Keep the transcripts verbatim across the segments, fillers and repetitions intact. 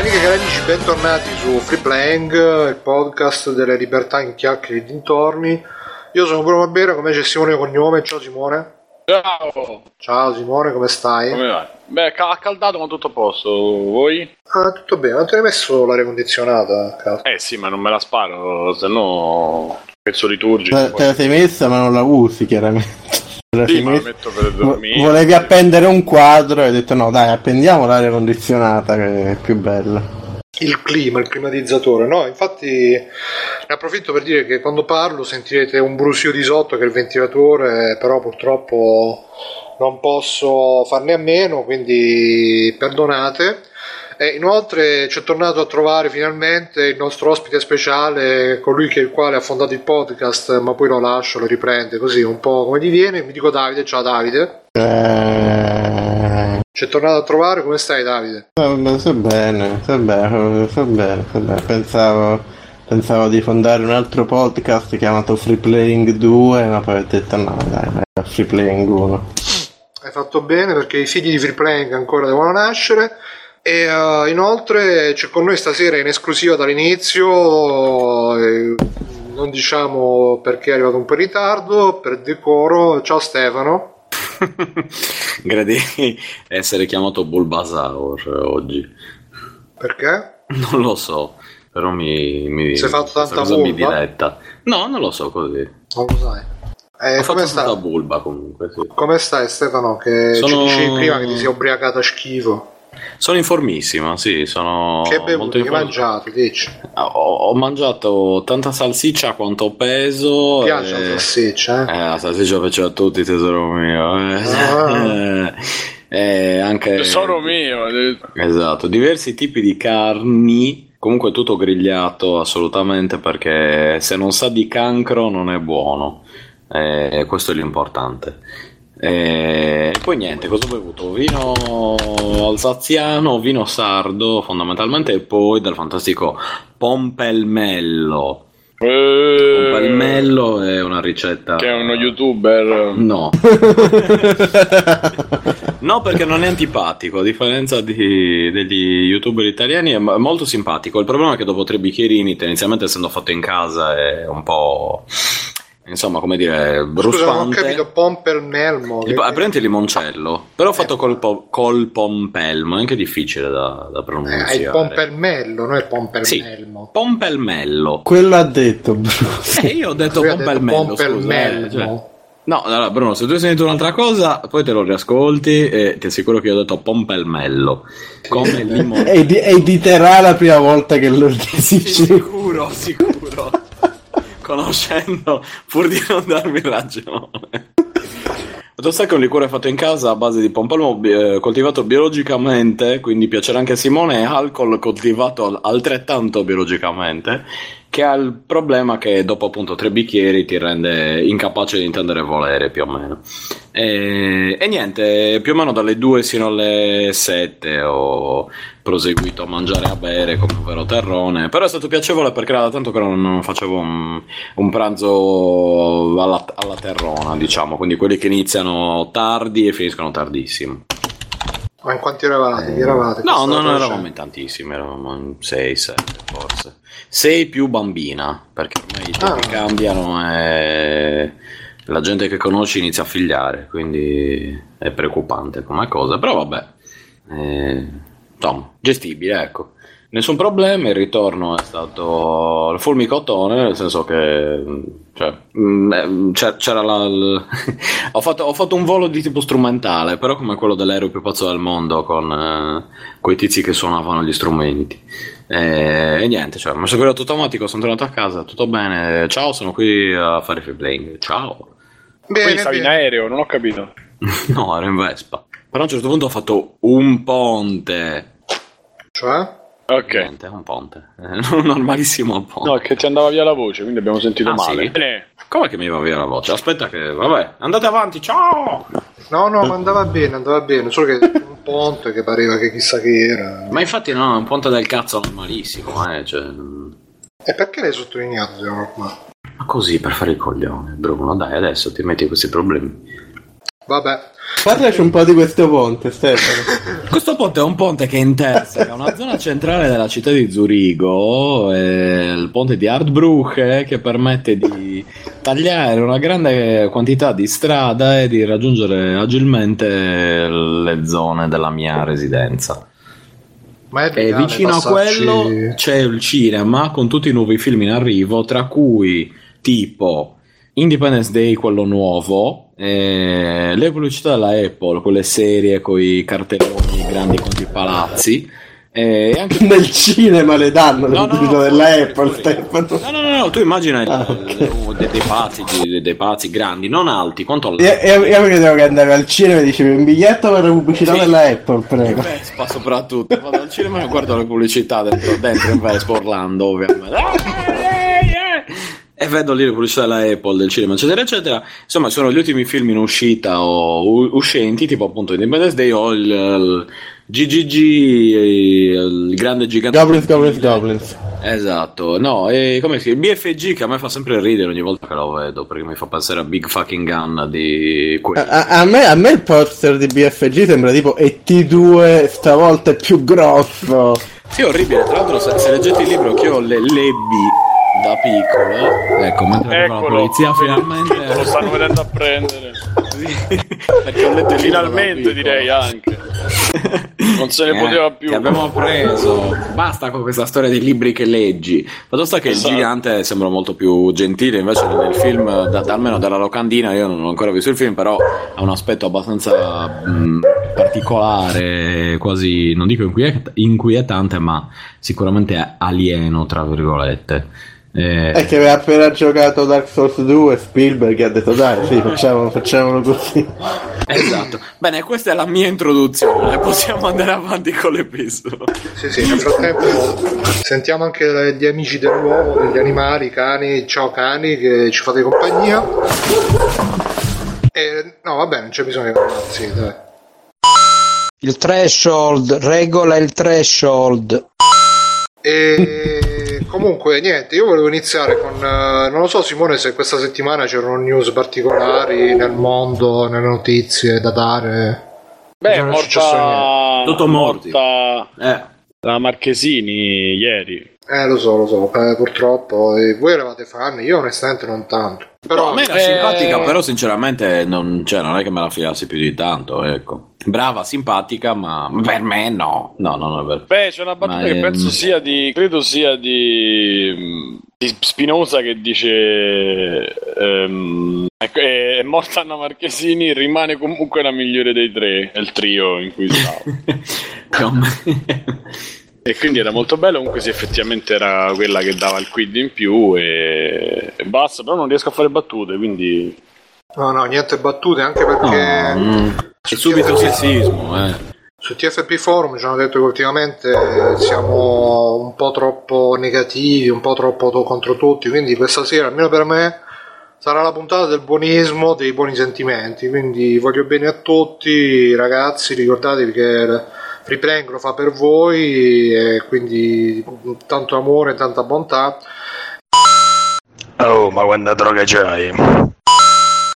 Amiche e cari amici, bentornati su Free Playing, il podcast delle libertà in chiacchiere e dintorni. Io sono Bruno Barbera, come c'è Simone Cognome. Ciao Simone. Ciao. Ciao Simone, come stai? Come vai? Beh, accaldato ma tutto a posto, voi? Ah, tutto bene, non ti hai messo l'aria condizionata? Cazzo. Eh sì, ma non me la sparo, se no pezzo liturgico. Te poi. La sei messa ma non la usi chiaramente. Sì, ma lo metto per dormire. Volevi appendere un quadro e hai detto no dai, appendiamo l'aria condizionata che è più bella. Il clima, il climatizzatore. No, infatti ne approfitto per dire che quando parlo sentirete un brusio di sotto che è il ventilatore, però purtroppo non posso farne a meno, quindi perdonate. E inoltre ci è tornato a trovare finalmente il nostro ospite speciale, colui che il quale ha fondato il podcast, ma poi lo lascio, lo riprende così un po' come gli viene. Mi dico Davide, ciao Davide. Eh... Ci è tornato a trovare, come stai Davide? Sto so bene, sto so bene, sto so bene, so bene. Pensavo, pensavo di fondare un altro podcast chiamato Free Playing due, ma poi ho detto no dai, dai Free Playing uno. Hai fatto bene, perché i figli di Free Playing ancora devono nascere. E uh, inoltre c'è con noi stasera in esclusiva dall'inizio, eh, non diciamo perché è arrivato un po' in ritardo, per decoro. Ciao Stefano. Gradei essere chiamato Bulbasaur oggi. Perché? Non lo so, però mi... mi si è fatto tanta cosa, mi diletta. No, non lo so così. Non lo sai. Eh, come stai? Tanta bulba comunque, sì. Come stai Stefano? Che Sono... ci dicevi prima che ti sei ubriacata schifo. Sono informissima, sì, sono che bevuto, molto mangiato, dici? Ho, ho mangiato tanta salsiccia quanto ho peso. Mi piace e... la salsiccia, eh? Eh, la salsiccia piace a tutti, tesoro mio. Eh. Ah. eh, anche... Tesoro mio! Esatto, diversi tipi di carni. Comunque tutto grigliato, assolutamente, perché se non sa di cancro non è buono. Eh, questo è l'importante. E poi niente, cosa ho bevuto? Vino alsaziano, vino sardo fondamentalmente, e poi dal fantastico pompelmello. Eh, pompelmello è una ricetta che è uno youtuber. No. No, perché non è antipatico, a differenza di, degli youtuber italiani è molto simpatico. Il problema è che dopo tre bicchierini, tendenzialmente essendo fatto in casa, è un po'... insomma, come dire, bruciante. Scusa, non ho capito, pompelmelmo. Il, praticamente il limoncello, però fatto eh, col, po- col pompelmo, è anche difficile da, da pronunciare. È il pompelmello, non è il pompelmelmo. Sì, pompelmello. Quello ha detto Bruno. Eh, io ho detto pompelmello, pompelmello, scusa. Cioè, no, allora Bruno, se tu hai sentito un'altra cosa, poi te lo riascolti e ti assicuro che io ho detto pompelmello. Come limoncello. Editerà la prima volta che lo dici. Sicuro, sicuro. Conoscendo, pur di non darmi ragione. Tu sai che un liquore fatto in casa a base di pompelmo, eh, coltivato biologicamente, quindi piacerà anche a Simone, è alcol coltivato altrettanto biologicamente, che ha il problema che dopo appunto tre bicchieri ti rende incapace di intendere volere, più o meno. E, e niente, più o meno dalle due sino alle sette ho proseguito a mangiare e a bere come un vero terrone, però è stato piacevole perché era da tanto che non facevo un, un pranzo alla, alla terrona, diciamo, quindi quelli che iniziano tardi e finiscono tardissimo. Ma in quanti eravate? Eh, eravate no, non no, eravamo in tantissimi, eravamo in sei sette forse. sei più bambina, perché ormai i tempi ah. cambiano e la gente che conosci inizia a figliare, quindi è preoccupante come cosa, però vabbè, eh, insomma, gestibile, ecco. Nessun problema, il ritorno è stato il fulmicotone, nel senso che cioè, c'era la... L... ho, fatto, ho fatto un volo di tipo strumentale, però come quello dell'aereo più pazzo del mondo, con eh, quei tizi che suonavano gli strumenti. E, e niente, cioè, mi sono creato automatico, sono tornato a casa, tutto bene, ciao, sono qui a fare Free Playing, ciao. Bene, quindi stavi in aereo, non ho capito. No, ero in Vespa. Però a un certo punto ho fatto un ponte. Cioè? Ok, un ponte, un ponte, un normalissimo ponte. No, che ti andava via la voce, quindi abbiamo sentito ah, male. Sì? Bene. Com'è che mi va via la voce? Aspetta che, vabbè, andate avanti, ciao! No, no, ma andava bene, andava bene, solo che un ponte che pareva che chissà che era. Ma infatti no, è un ponte del cazzo normalissimo, eh, cioè... E perché l'hai sottolineato, ma così, per fare il coglione, Bruno, dai, adesso ti metti questi problemi. Vabbè, parlaci un po' di questo ponte, Stefano. Questo ponte è un ponte che interseca una zona centrale della città di Zurigo, eh, il ponte di Hardbrücke, che permette di tagliare una grande quantità di strada e di raggiungere agilmente le zone della mia residenza. Ma è e vicino passaggi... a quello c'è il cinema con tutti i nuovi film in arrivo, tra cui tipo Independence Day, quello nuovo, eh, le pubblicità della Apple, quelle serie con i cartelloni grandi contro i palazzi, eh, e anche nel tu... cinema le danno no, le pubblicità no, della no, Apple, Stefano. No, no, no, no, tu immagina ah, okay. dei, dei pazzi, dei, dei pazzi grandi, non alti, quanto e, e, io credevo che andare al cinema e dicevi un biglietto per la pubblicità sì. della Apple, prego. Vespa soprattutto, vado al cinema e guardo le pubblicità dentro, dentro in Vespa Orlando, ovviamente. E vedo lì le pubblicità della Apple, del cinema, eccetera, eccetera. Insomma, sono gli ultimi film in uscita o u- uscenti, tipo appunto Independence Day o il, il G G G, il grande gigante... Goblins, Goblins, Goblins. Esatto, no, e come si chiama? Il B F G, che a me fa sempre ridere ogni volta che lo vedo, perché mi fa pensare a Big Fucking Gun di... A, a, a, me, a me il poster di B F G sembra tipo E T due, stavolta è più grosso. Sì, orribile, tra l'altro se, se leggete il libro che io ho le lebbi... da piccolo, ecco, mentre arriva la polizia finalmente lo stanno venendo a prendere. Perché ho letto finalmente, direi, anche non se ne eh, poteva più. Ti abbiamo preso, basta con questa storia dei libri che leggi. Fatto sta che esatto. Il gigante sembra molto più gentile, invece nel film, da, almeno dalla locandina, io non ho ancora visto il film, però ha un aspetto abbastanza mh, particolare, quasi non dico inquiet- inquietante, ma sicuramente alieno, tra virgolette. Eh, è che aveva appena giocato Dark Souls due, Spielberg ha detto dai sì, facciamo, facciamolo così. Esatto, bene, questa è la mia introduzione, possiamo andare avanti con l'episodio. Sì sì, nel frattempo sentiamo anche gli amici dell'uovo, degli animali, cani, ciao cani che ci fate compagnia. E, no vabbè, non c'è bisogno, sì, dai. Il threshold, regola il threshold. E comunque niente, io volevo iniziare con uh, non lo so Simone se questa settimana c'erano news particolari nel mondo, nelle notizie da dare. Beh, è morta tutto morti eh. la Marchesini ieri. Eh lo so, lo so, eh, purtroppo eh, voi eravate fan, io onestamente non tanto. Però no, a me era eh... simpatica, però sinceramente non, cioè, non è che me la filassi più di tanto, ecco. Brava, simpatica, ma per me no. No, no, no, per... Beh, c'è una battuta ma che è... penso sia di credo sia di, di Spinosa che dice ehm, è, è morta Anna Marchesini, rimane comunque la migliore dei tre, è il trio in cui stavo. E quindi era molto bello, comunque sì, effettivamente era quella che dava il quid in più e... e basta, però non riesco a fare battute, quindi... No, no, niente battute, anche perché... No. Mm. Su subito T F P... sessismo, eh. Su T F P Forum ci hanno detto che ultimamente siamo un po' troppo negativi, un po' troppo contro tutti, quindi questa sera, almeno per me, sarà la puntata del buonismo, dei buoni sentimenti, quindi voglio bene a tutti, ragazzi, ricordatevi che... Free Playing lo fa per voi e quindi tanto amore, tanta bontà. Oh, ma quanta droga c'hai?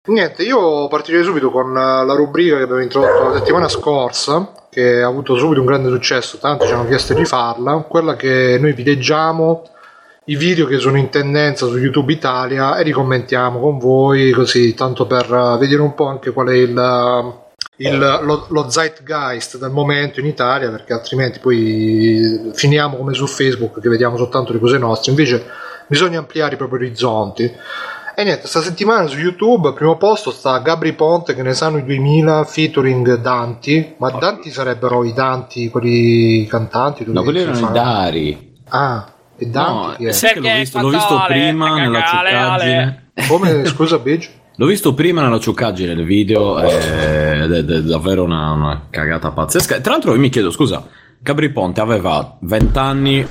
Niente, io partirei subito con la rubrica che abbiamo introdotto la settimana scorsa, che ha avuto subito un grande successo, tanti ci hanno chiesto di farla, quella che noi vi leggiamo i video che sono in tendenza su YouTube Italia e li commentiamo con voi, così tanto per vedere un po' anche qual è il... Il, lo, lo zeitgeist del momento in Italia, perché altrimenti poi finiamo come su Facebook che vediamo soltanto le cose nostre, invece bisogna ampliare i propri orizzonti. E niente, sta settimana su YouTube al primo posto sta Gabry Ponte che ne sanno i duemila featuring Danti, ma Danti sarebbero i Danti, quelli cantanti? No, quelli erano i Dari. Ah, e Danti? No, sai che l'ho visto, l'ho visto prima nella ciuccaggine. Come, scusa Biggio? L'ho visto prima nella cioccaggine del video eh, ed è, è davvero una, una cagata pazzesca. Tra l'altro io mi chiedo, scusa, Gabry Ponte aveva venti anni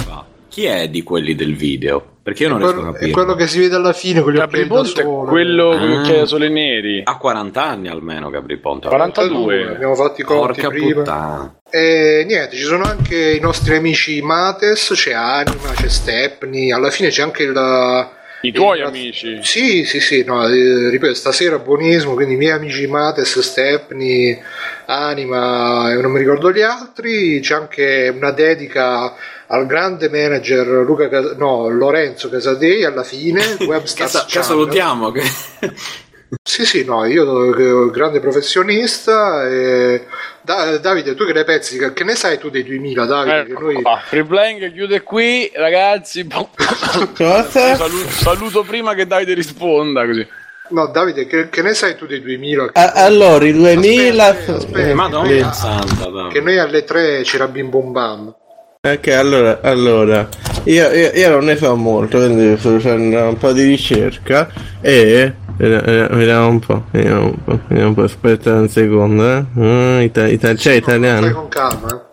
fa. Chi è di quelli del video? Perché io non riesco a capire. È quello che si vede alla fine, quello che Ponte, quello ah, che ha sole neri. Ha quaranta anni almeno Gabry Ponte. quarantadue. Abbiamo fatto i conti prima. Puttana. E niente, ci sono anche i nostri amici Mates, c'è Anima, c'è Stepny, alla fine c'è anche il... I tuoi eh, amici? Sì, sì, sì, no, eh, ripeto, stasera buonismo, quindi i miei amici Mates, Stepny, Anima e non mi ricordo gli altri. C'è anche una dedica al grande manager Luca Cas- no, Lorenzo Casadei alla fine, Webstats Channel. Che salutiamo! Che... Sì, sì, no, io sono grande professionista. E... da- Davide, tu che ne pensi? Che ne sai tu dei duemila, Davide? Eh, che noi... Free Playing chiude qui, ragazzi. saluto, saluto prima che Davide risponda, così. No, Davide, che, che ne sai tu dei duemila? Ah, allora, i duemila... Aspetta, aspetta, eh, Madonna, che, santa, che noi alle tre c'era bim bom bam. Ok, allora, allora io, io, io non ne so molto, quindi sto facendo un po' di ricerca e... Vediamo un po', vediamo un po', vediamo un po', aspetta un secondo, eh. Ita- Ita- c'è italiano? Stai con calma, eh.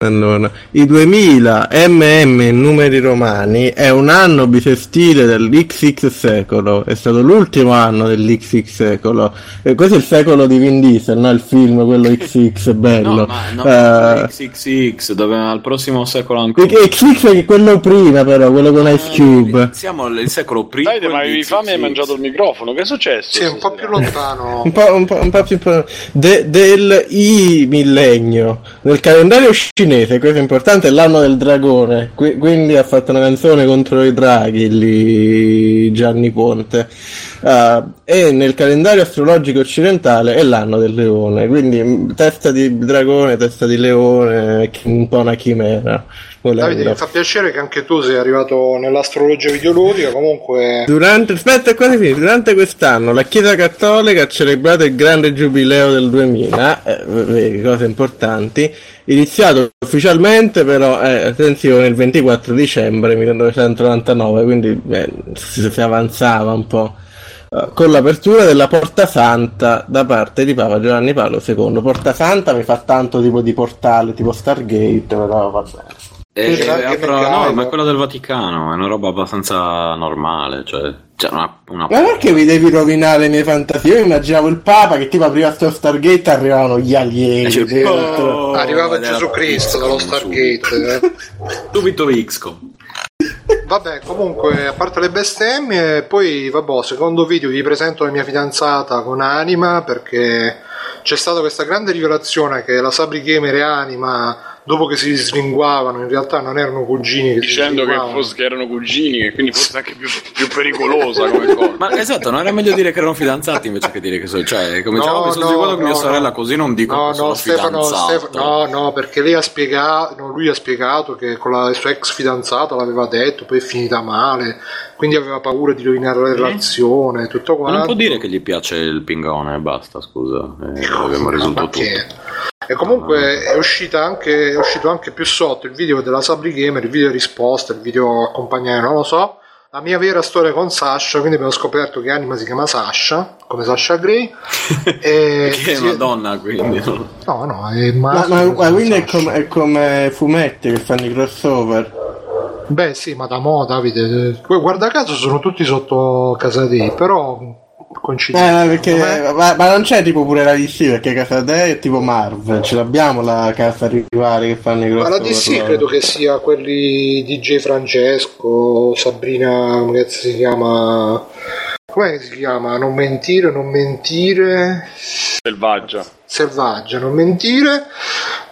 Allora, i duemila mm in numeri romani è un anno bisestile dell'X X secolo, è stato l'ultimo anno dell'X X secolo, e questo è il secolo di Vin Diesel, no? Il film, quello X X, bello. No, ma no, uh, X X X, dove al prossimo secolo ancora... X X è quello prima però, quello con Ice Cube. Siamo il secolo prima. Dai, ma avevi fame e hai mangiato il microfono, che è successo? Sì, un po' più lontano. un, po', un, po', un po' più... De, del I millennio, del calendario sci- cinese, questo è importante, è l'anno del dragone, Qui, quindi ha fatto una canzone contro i draghi lì Gianni Ponte, uh, e nel calendario astrologico occidentale è l'anno del leone, quindi testa di dragone, testa di leone, un po' una chimera. Davide, mi fa piacere che anche tu sei arrivato nell'astrologia videoludica. Comunque durante, aspetta, quasi finito. Durante quest'anno la Chiesa Cattolica ha celebrato il grande giubileo del duemila, eh, cose importanti, iniziato ufficialmente però, eh, attenzione, il ventiquattro dicembre millenovecentonovantanove, quindi eh, si, si avanzava un po', eh, con l'apertura della Porta Santa da parte di Papa Giovanni Paolo secondo. Porta Santa mi fa tanto tipo di portale, tipo Stargate, però vabbè. Eh, apro, no, ma è quella del Vaticano, è una roba abbastanza normale, cioè, cioè una, una... Ma perché mi devi rovinare le mie fantasie? Io immaginavo il Papa che tipo apriva sto Stargate, arrivavano gli alieni, cioè, oh, arrivava Gesù Cristo dallo Stargate, subito X COM. Vabbè, comunque, a parte le bestemmie, poi vabbè, secondo video vi presento la mia fidanzata con Anima, perché c'è stata questa grande rivelazione che la Sabri Gamer e Anima, dopo che si slinguavano, in realtà non erano cugini, che dicendo che, fosse, che erano cugini, e quindi forse anche più, più pericolosa come cosa. Ma esatto, non era meglio dire che erano fidanzati invece che dire che sono, cioè, come diciamo, no, mi sono no, sicuro no, che mia no, sorella così non dico no, che sono no, Stefano, Stefano, no, no, perché lei ha spiegato, no, lui ha spiegato che con la sua ex fidanzata l'aveva detto, poi è finita male, quindi aveva paura di rovinare la relazione, eh? Tutto quanto. Ma non può dire che gli piace il pingone e basta, scusa, eh, abbiamo risolto tutto. E comunque è uscita anche, è uscito anche più sotto il video della Sabri Gamer, il video risposta, il video accompagnare, non lo so, la mia vera storia con Sasha, quindi abbiamo scoperto che Anima si chiama Sasha, come Sasha Grey, e che è una donna, quindi no, no, è ma, ma, ma quindi è come, è come fumetti che fanno i crossover. Beh sì, ma da mo' Davide, guarda caso sono tutti sotto Casadei, però... Eh, perché, ma, ma non c'è tipo pure la D C, perché casa Day è tipo Marvel, ce l'abbiamo la casa rivale che fanno i grossi. Ma la D C credo che sia quelli di D J Francesco, Sabrina, come si chiama, come si chiama? Non mentire, non mentire. Selvaggia. Selvaggia, non mentire.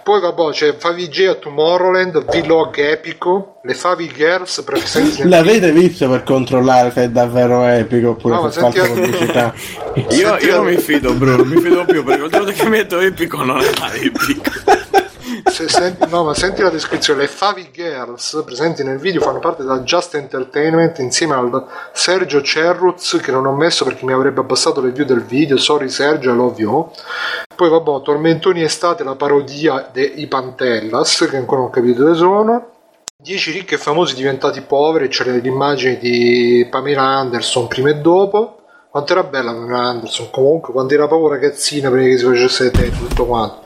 Poi vabbè, c'è Favij G a Tomorrowland, vlog epico, le Favij Girls presenti. L'avete visto per controllare se è davvero epico oppure no, se fa senti... pubblicità? io, io mi fido, Bruno, mi fido più, perché oltre che metto epico non è epico. Se senti, no, ma senti la descrizione, le Favij Girls presenti nel video fanno parte della Just Entertainment insieme al Sergio Cerruz, che non ho messo perché mi avrebbe abbassato le view del video, sorry Sergio, I love you. Poi vabbè, Tormentoni Estate, la parodia dei Pantellas, che ancora non ho capito dove sono. Dieci ricchi e famosi diventati poveri, c'è cioè l'immagine di Pamela Anderson prima e dopo. Quanto era bella Pamela Anderson, comunque, quando era proprio ragazzina prima che si facesse te, tutto quanto.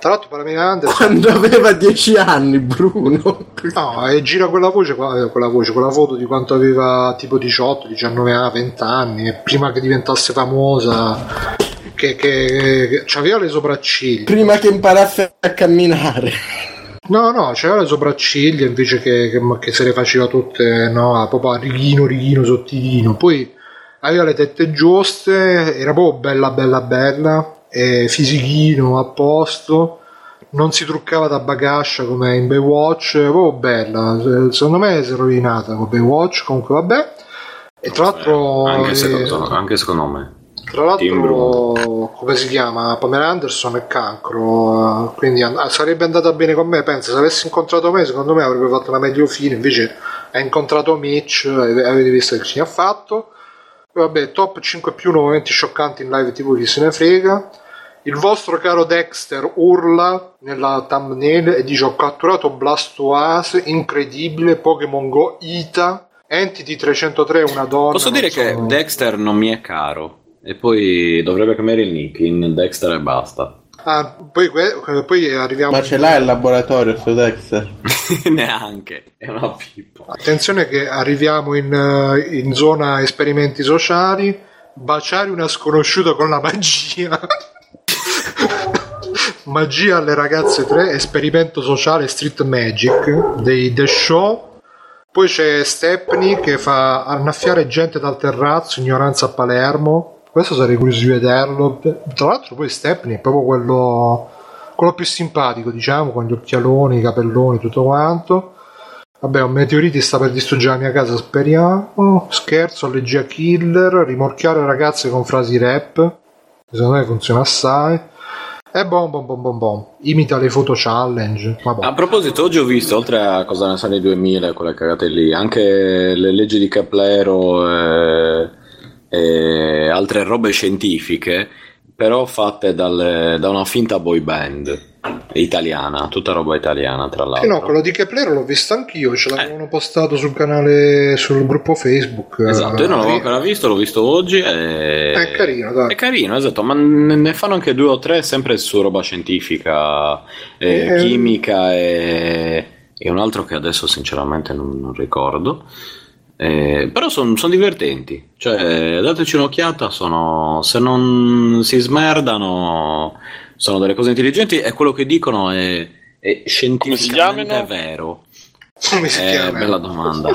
Tra l'altro Pamela Anderson quando aveva dieci anni, Bruno, no, e gira quella voce, quella voce, quella foto di quanto aveva tipo diciotto, diciannove, venti anni, prima che diventasse famosa, che, che, che, che aveva le sopracciglia prima che imparasse a camminare. No, no, c'era le sopracciglia invece che, che, che se le faceva tutte, no, proprio a righino, righino, sottilino. Poi aveva le tette giuste, era proprio bella, bella, bella, e fisichino a posto, non si truccava da bagascia come in Baywatch, proprio bella. Secondo me si è rovinata con Baywatch, comunque vabbè. E tra l'altro... Eh, anche, secondo, eh, anche secondo me. Tra l'altro, Timbro. Come si chiama? Pamela Anderson è cancro, quindi and- sarebbe andata bene con me, penso. Se avessi incontrato me, secondo me avrebbe fatto una meglio fine, invece ha incontrato Mitch, avete visto che ce ne ha fatto. Vabbè, top cinque più, nuovamente scioccanti in live tipo chi se ne frega. Il vostro caro Dexter urla nella thumbnail e dice: ho catturato Blastoise, incredibile, Pokémon Go, Ita, Entity trecentotré, una donna. Posso dire so... che Dexter non mi è caro, e poi dovrebbe cambiare il nick in Dexter e basta. Ah, poi, poi arriviamo... Ma ce l'ha il laboratorio su Dexter? Neanche, è una pippa. Attenzione che arriviamo in, in zona esperimenti sociali. Baciare una sconosciuta con la magia. Magia alle ragazze tre, esperimento sociale street magic dei The Show. Poi c'è Stepny che fa annaffiare gente dal terrazzo, ignoranza a Palermo. Questo sarei curioso di vederlo. Tra l'altro poi Stepny è proprio quello, quello più simpatico, diciamo, con gli occhialoni, i capelloni, tutto quanto. Vabbè, un meteorite sta per distruggere la mia casa, speriamo. Scherzo, allegia killer, rimorchiare ragazze con frasi rap. Secondo me funziona assai. E bom bom bom bom bom. Imita le foto challenge. Ma a proposito, oggi ho visto, oltre a cosa ne sono i duemila, quelle cagate lì, anche le leggi di Kepler e... e altre robe scientifiche, però fatte dal, da una finta boy band italiana, tutta roba italiana tra l'altro. Eh no, quello di Kepler l'ho visto anch'io, ce l'avevano eh. postato sul canale, sul gruppo Facebook. Esatto, io non l'avevo ancora visto, l'ho visto oggi e... è carino, dai. È carino, esatto, ma ne fanno anche due o tre sempre su roba scientifica, eh, eh... chimica e... e un altro che adesso sinceramente non, non ricordo. Eh, però sono son divertenti, cioè dateci un'occhiata, sono, se non si smerdano sono delle cose intelligenti e quello che dicono è, è scientificamente vero. Come si chiama? Eh, bella domanda.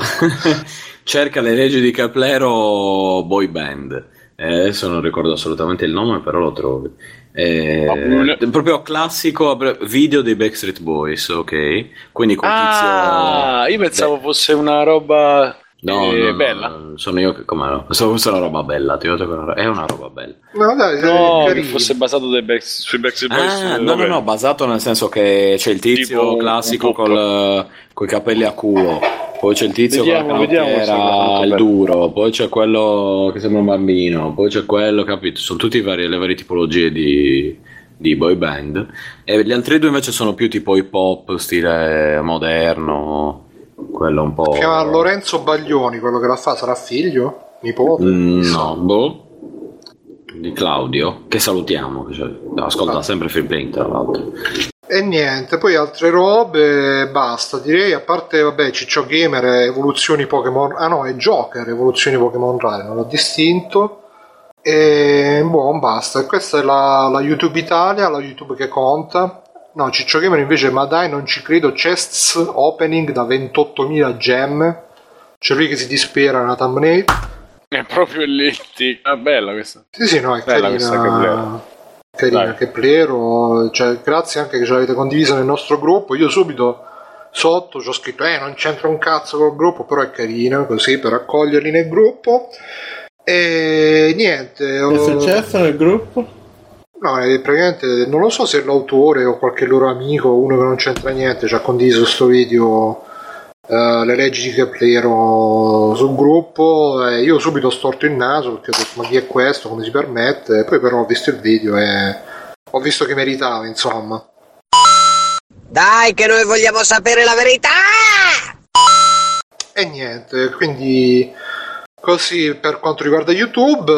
Cerca le leggi di Caplero boy band, eh, adesso non ricordo assolutamente il nome, però lo trovi. Eh, proprio classico video dei Backstreet Boys, ok? Quindi con ah, tizio, io pensavo beh. fosse una roba... No, eh, no, bella. No, sono io che come no? Sono una roba bella, ti dico, è una roba bella. No, dai, no, che fosse basato dei back, sui Backstreet Boys. Ah, no, no, no, basato nel senso che c'è il tizio tipo classico col coi capelli a culo, poi c'è il tizio che era il duro, poi c'è quello che sembra un bambino, poi c'è quello, capito? Sono tutte le varie tipologie di di boy band e gli altri due invece sono più tipo hip hop, stile moderno. Quello un po'. Si chiama Lorenzo Baglioni, quello che la fa, sarà figlio? Nipote? Mm, no, boh. Di Claudio, che salutiamo. Cioè, ascolta ah. sempre Free Playing, tra l'altro. E niente, poi altre robe, basta, direi. A parte, vabbè, Ciccio Gamer, evoluzioni Pokémon. Ah no, è Joker, evoluzioni Pokémon Rare, non l'ho distinto. E buon, basta. Questa è la, la YouTube Italia, la YouTube che conta. No, Ciccio Gamer invece, ma dai, non ci credo, chests opening da ventottomila gemme, c'è lui che si dispera nella thumbnail. È proprio lì, ah, bella questa. Sì, sì, no, è bella carina, carina che plero, cioè, grazie anche che ce l'avete condivisa nel nostro gruppo, io subito sotto ci ho scritto, eh, non c'entra un cazzo col gruppo, però è carina, così, per accoglierli nel gruppo, e niente. È successo nel gruppo? No, praticamente non lo so se l'autore o qualche loro amico, uno che non c'entra niente, ci ha condiviso sto video, eh, le leggi di Kepler sul gruppo, e io subito ho storto il naso perché ho detto ma chi è questo, come si permette, e poi però ho visto il video e ho visto che meritava, insomma. Dai che noi vogliamo sapere la verità! E niente, quindi... Così per quanto riguarda YouTube,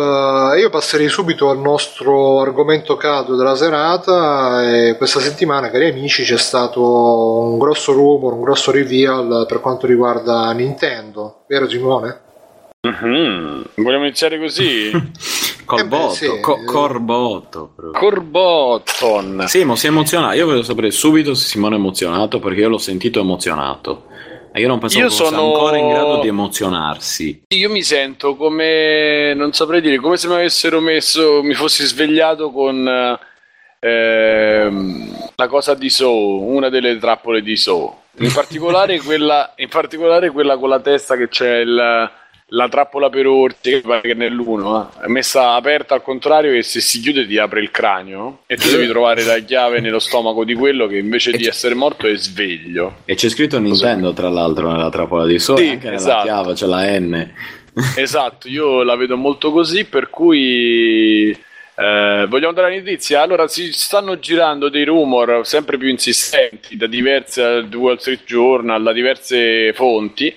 io passerei subito al nostro argomento caldo della serata. E questa settimana, cari amici, c'è stato un grosso rumor, un grosso reveal per quanto riguarda Nintendo, vero Simone? Mm-hmm. Vogliamo iniziare così? Corboton, eh sì. Co- Corboton Corboton sì, ma si è emozionato. Io voglio sapere subito se Simone è emozionato, perché io l'ho sentito emozionato e io non pensavo fosse sono... ancora in grado di emozionarsi. Io mi sento come, non saprei dire, come se mi avessero messo, mi fossi svegliato con eh, la cosa di Saw, una delle trappole di Saw, in particolare quella, in particolare quella con la testa che c'è il la trappola per orti, che pare che nell'uno è messa aperta al contrario, che se si chiude ti apre il cranio e tu devi trovare la chiave nello stomaco di quello che invece e di essere morto è sveglio. E c'è scritto Nintendo tra l'altro nella trappola di Sony, sì, anche nella esatto. chiave c'è la N. Esatto, io la vedo molto così, per cui... Eh, vogliamo dare la notizia? Allora, si stanno girando dei rumor sempre più insistenti da diverse, da Wall Street Journal, da diverse fonti,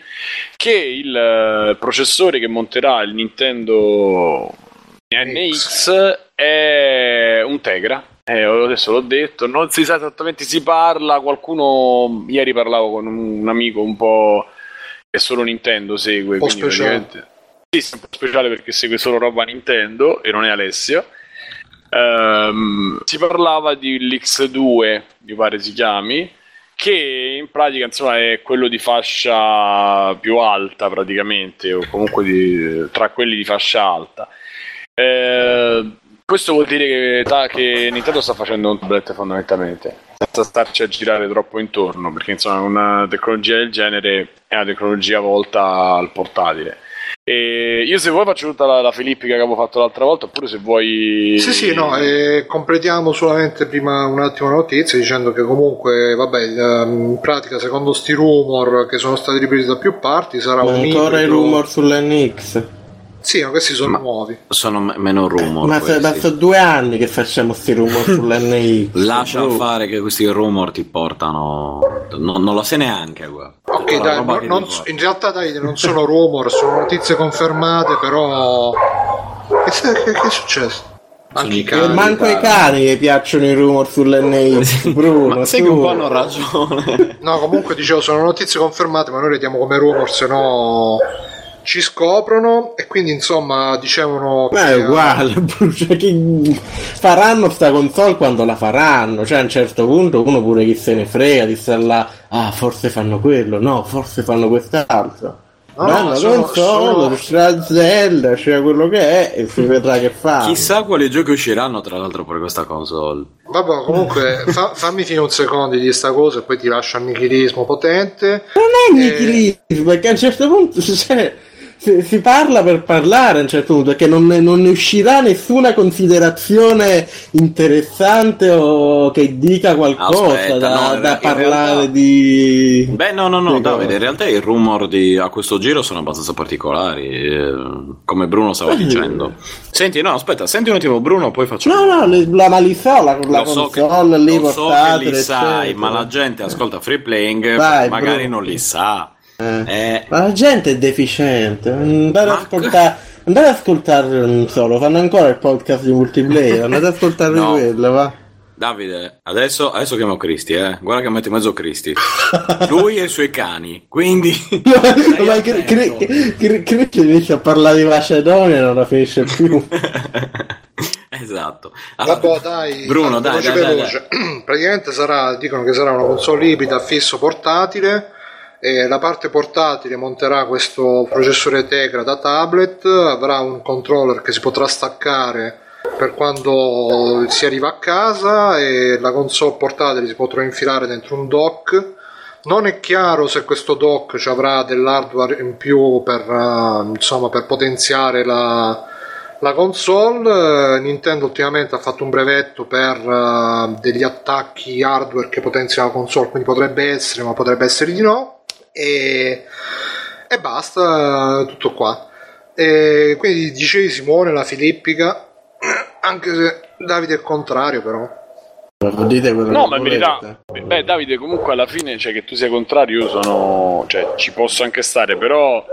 che il eh, processore che monterà il Nintendo N X è un Tegra. Eh, adesso l'ho detto, non si sa esattamente, si parla, qualcuno, ieri parlavo con un amico un po' che solo Nintendo segue, quindi praticamente sì, è un po' speciale perché segue solo roba Nintendo e non è Alessio. Um, si parlava di l'X due, mi pare si chiami, che in pratica insomma è quello di fascia più alta praticamente, o comunque di, tra quelli di fascia alta. Uh, questo vuol dire che, ta, che Nintendo sta facendo un tablet fondamentalmente, senza starci a girare troppo intorno, perché insomma una tecnologia del genere è una tecnologia volta al portatile. E io, se vuoi, faccio tutta la, la filippica che avevo fatto l'altra volta, oppure se vuoi... Sì, sì, no, eh, completiamo solamente prima un attimo la notizia dicendo che comunque, vabbè, in pratica, secondo sti rumor che sono stati ripresi da più parti, sarà non un ancora i rumor sull'N X. Sì, ma questi sono ma nuovi. Sono m- meno rumor. Ma se, basta due anni che facciamo sti rumor sull'N X. Lascia oh. fare che questi rumor ti portano... No, non la sai neanche, guarda. Ok, dai, no, non, in realtà dai, non sono rumor, sono notizie confermate, però... Che, che, che è successo? Anche i cani, manco ai cani che piacciono i rumor sull'N X, Bruno. Ma sai che un po' hanno ragione. No, comunque dicevo, sono notizie confermate, ma noi le diamo come rumor, se no... ci scoprono e quindi insomma dicevano che... è uguale, cioè, chi... faranno sta console quando la faranno, cioè a un certo punto uno pure chi se ne frega di stare là, ah forse fanno quello, no forse fanno quest'altro, no, no, no la sono, console sono... Zelda, cioè quello che è, e si vedrà che fa. Chissà quali giochi usciranno tra l'altro per questa console. Vabbè, comunque fa, fammi finire un secondo di questa cosa e poi ti lascio al nichilismo potente. Non è e... nichilismo, perché a un certo punto cioè, Si, si parla per parlare a un certo punto, perché non, non ne uscirà nessuna considerazione interessante o che dica qualcosa. Aspetta, da, no, da parlare realtà... di... Beh no no no Davide, in realtà i rumor di a questo giro sono abbastanza particolari, eh, come Bruno stava dicendo. Senti, no aspetta, senti un attimo Bruno, poi facciamo... No no, la malissà, la, la so console che, lì lo portate, so che li sai, ma la gente ascolta Free Playing, vai, magari Bruno non li sa. Eh, eh. Ma la gente è deficiente. Andate, ma... ascolta... andate ad ascoltare, non so, lo fanno ancora il podcast di multiplayer. Andate ad ascoltare no. quello, va. Davide, adesso, adesso chiamo Cristi, eh. Guarda che mette in mezzo Cristi. Lui e i suoi cani, quindi... No, ma Cristi cre- cre- cre- inizia a parlare di Macedonia e non la finisce più. Esatto. Allora, vabbè, dai, Bruno, dai, dai, dai, dai. Praticamente sarà, dicono che sarà una console ibrida fisso portatile. E la parte portatile monterà questo processore Tegra da tablet, avrà un controller che si potrà staccare per quando si arriva a casa e la console portatile si potrà infilare dentro un dock. Non è chiaro se questo dock ci avrà dell'hardware in più per, uh, insomma, per potenziare la, la console. Nintendo ultimamente ha fatto un brevetto per uh, degli attacchi hardware che potenziano la console, quindi potrebbe essere, ma potrebbe essere di no. E, e basta, tutto qua. E quindi dicevi Simone la filippica, anche se Davide è il contrario, però dite quello no, che ma in verità, beh, Davide comunque alla fine, cioè che tu sia contrario io sono, cioè ci posso anche stare, però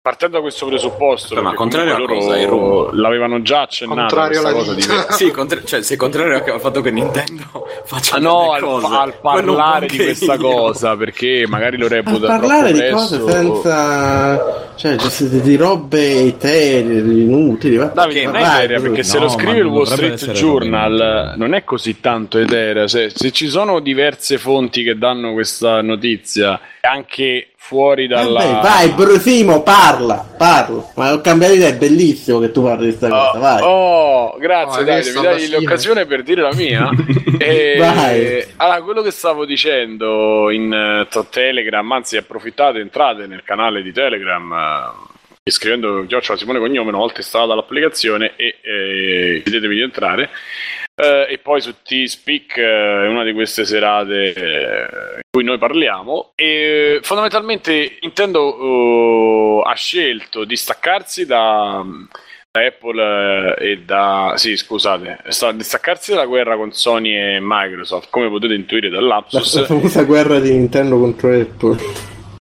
partendo da questo presupposto, ma contrario a cosa? Loro l'avevano già accennato, contrario alla cosa di... Sì, contra- cioè sei contrario al fatto che Nintendo faccia ah, no, al, cose, al parlare di questa io. cosa, perché magari lo reputo troppo presto. Parlare di cose senza Cioè, siete di robe eteri, inutili. Davide, non è eterea, perché se no, lo scrive il Wall Street Journal non è così tanto eterea. Se, se ci sono diverse fonti che danno questa notizia, anche fuori dalla... Vabbè, vai, Brusimo, parla, parla. Ma ho cambiato idea, è bellissimo che tu parli di questa oh, cosa, vai. Oh, grazie, oh, Davide, mi dai l'occasione per dire la mia? E, vai. Allora, quello che stavo dicendo in uh, Telegram, anzi approfittate, entrate nel canale di Telegram uh, iscrivendo chiocciola Simone Cognome, una volta installata l'applicazione, e eh, chiedetevi di entrare. Uh, e poi su T-Speak è uh, una di queste serate uh, in cui noi parliamo, e fondamentalmente Nintendo uh, ha scelto di staccarsi da, da Apple uh, e da... sì, scusate, sta, di staccarsi dalla guerra con Sony e Microsoft, come potete intuire dall'apsus. La famosa guerra di Nintendo contro Apple.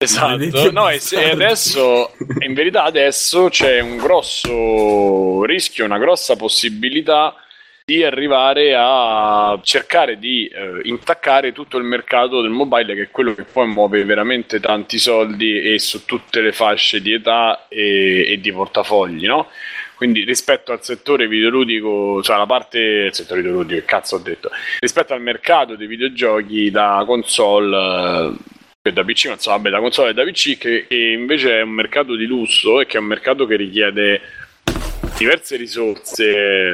Esatto, no, e se adesso in verità adesso c'è un grosso rischio, una grossa possibilità di arrivare a cercare di eh, intaccare tutto il mercato del mobile, che è quello che poi muove veramente tanti soldi e su tutte le fasce di età e, e di portafogli, no? Quindi rispetto al settore videoludico, cioè la parte il settore videoludico, che cazzo ho detto, rispetto al mercato dei videogiochi da console eh, da P C, ma insomma, vabbè, da console e da P C, che, che invece è un mercato di lusso e che è un mercato che richiede diverse risorse eh,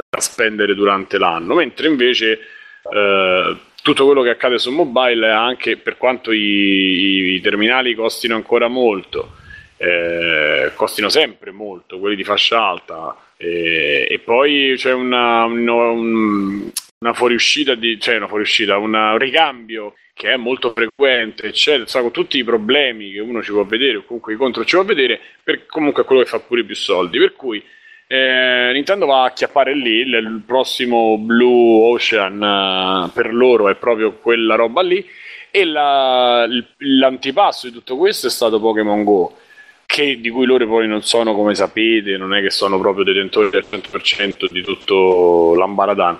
da spendere durante l'anno, mentre invece eh, tutto quello che accade su mobile, anche per quanto i, i terminali costino ancora molto, eh, costino sempre molto, quelli di fascia alta, eh, e poi c'è una, una, una fuoriuscita, di, cioè una fuoriuscita, una, un ricambio che è molto frequente, eccetera, cioè, con tutti i problemi che uno ci può vedere, o comunque i contro ci può vedere, per comunque è quello che fa pure più soldi. Per cui eh, Nintendo va a acchiappare lì, il, il prossimo Blue Ocean eh, per loro è proprio quella roba lì, e la, l, l'antipasto di tutto questo è stato Pokémon Go, che di cui loro poi non sono, come sapete, non è che sono proprio detentori del cento per cento di tutto l'ambaradan.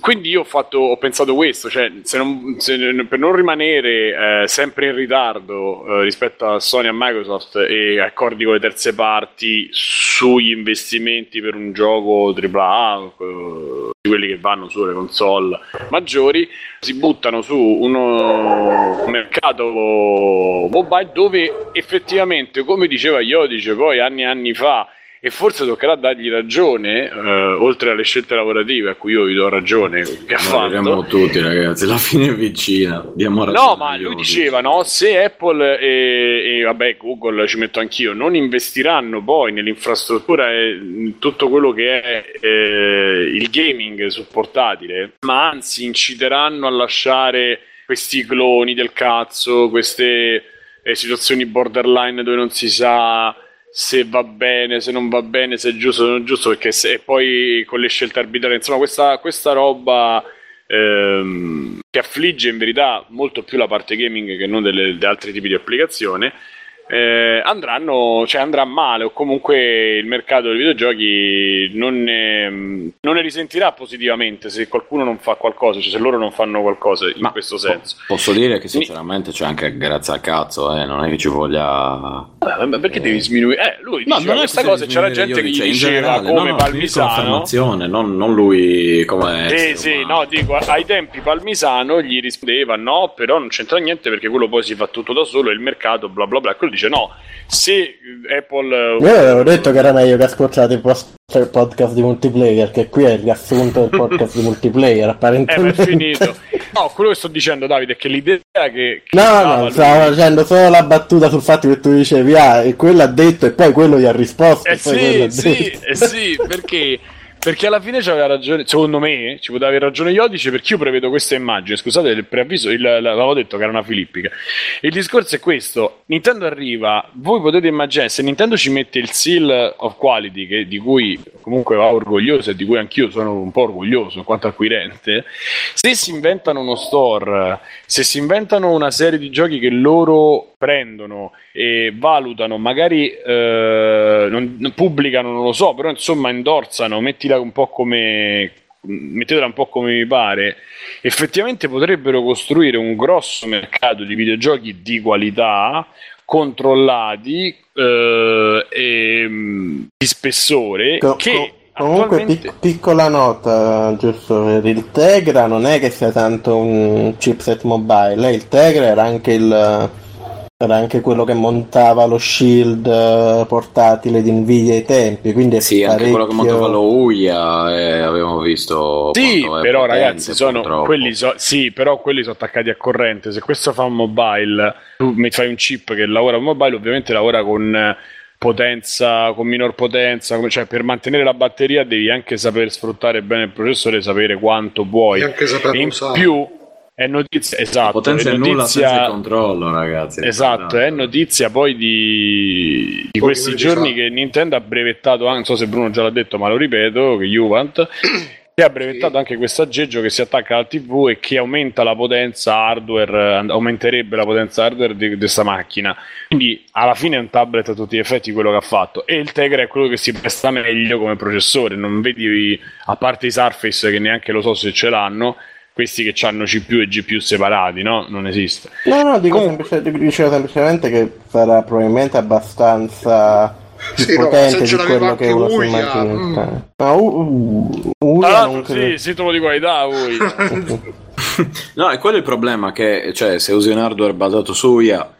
Quindi io ho, fatto, ho pensato questo, cioè se non, se, per non rimanere eh, sempre in ritardo eh, rispetto a Sony e a Microsoft e accordi con le terze parti sugli investimenti per un gioco tripla A, eh, quelli che vanno sulle console maggiori, si buttano su uno, un mercato mobile dove effettivamente, come diceva Iodice poi anni e anni fa, e forse toccherà dargli ragione, eh, oltre alle scelte lavorative a cui io vi do ragione, che ha fatto tutti, ragazzi, la fine è vicina, diamo ragione. No, ma lui diceva, no, se Apple e, e vabbè Google, ci metto anch'io, non investiranno poi nell'infrastruttura e in tutto quello che è eh, il gaming su portatile, ma anzi inciteranno a lasciare questi cloni del cazzo, queste eh, situazioni borderline dove non si sa se va bene, se non va bene, se è giusto, se non è giusto, perché se, e poi con le scelte arbitrarie, insomma questa, questa roba ehm, che affligge in verità molto più la parte gaming che non delle, delle altri tipi di applicazione, eh, andranno, cioè andrà male, o comunque il mercato dei videogiochi non ne, non ne risentirà positivamente se qualcuno non fa qualcosa, cioè se loro non fanno qualcosa in Ma questo senso. Posso dire che sinceramente c'è, cioè anche grazie al cazzo, eh, non è che ci voglia... Vabbè, ma perché eh... devi sminuire? Eh, lui no, diceva questa cosa, c'era gente io, che gli cioè, diceva generale, come no, no, Palmisano... Non, non lui come... Eh sì, no, dico, ai tempi Palmisano gli rispondeva no, però non c'entra niente perché quello poi si fa tutto da solo e il mercato bla bla bla, quello dice no, se Apple... Io avevo detto che era meglio che ascoltate il podcast di Multiplayer, che qui è il riassunto del podcast di Multiplayer, apparentemente. Eh, è finito. No, quello che sto dicendo, Davide, è che l'idea che... che no, no, stavo lui... facendo solo la battuta sul fatto che tu dicevi, ah, e quello ha detto, e poi quello gli ha risposto. Eh e poi sì, ha sì, detto. Eh sì, perché... Perché alla fine c'aveva ragione, secondo me, eh, ci poteva avere ragione Iodice, perché io prevedo questa immagine, scusate il preavviso, il, l'avevo detto che era una filippica. Il discorso è questo, Nintendo arriva, voi potete immaginare, se Nintendo ci mette il seal of quality, che, di cui comunque va orgoglioso e di cui anch'io sono un po' orgoglioso in quanto acquirente, se si inventano uno store, se si inventano una serie di giochi che loro prendono e valutano, magari eh, non pubblicano, non lo so, però insomma endorsano, metti un po' come mettetela un po' come mi pare, effettivamente potrebbero costruire un grosso mercato di videogiochi di qualità controllati eh, e, di spessore Co- che comunque attualmente... pic- piccola nota, giusto, il Tegra non è che sia tanto un chipset mobile, il Tegra era anche il era anche quello che montava lo Shield portatile di Nvidia ai tempi, quindi è sì, parecchio... anche quello che montava lo Ouya, eh, avevamo visto. Sì, però potente, ragazzi, sono quelli so... sì, però quelli sono attaccati a corrente. Se questo fa un mobile, tu mi fai un chip che lavora con mobile, ovviamente lavora con potenza, con minor potenza, cioè per mantenere la batteria devi anche saper sfruttare bene il processore, sapere quanto vuoi. E anche saper in usare. Più è notizia, esatto, potenza è notizia, nulla senza il controllo, ragazzi. Esatto, è notizia poi di, di questi giorni che Nintendo ha brevettato, non so se Bruno già l'ha detto, ma lo ripeto, che Juvent che ha brevettato sì. anche questo aggeggio che si attacca alla tivù e che aumenta la potenza hardware, aumenterebbe la potenza hardware di questa macchina. Quindi alla fine è un tablet a tutti gli effetti quello che ha fatto, e il Tegra è quello che si presta meglio come processore, non vedi, a parte i Surface che neanche lo so se ce l'hanno, questi che hanno C P U e G P U separati, no? Non esiste. No, no, dico semplice, dicevo semplicemente che sarà probabilmente abbastanza più sì, potente no, di quello che uno si immagina. Mm. Ma uh, uh, uh, ah, non sì, sì, te lo dico, hai da voi. No, è quello il problema, che cioè se usi un hardware basato su U I A.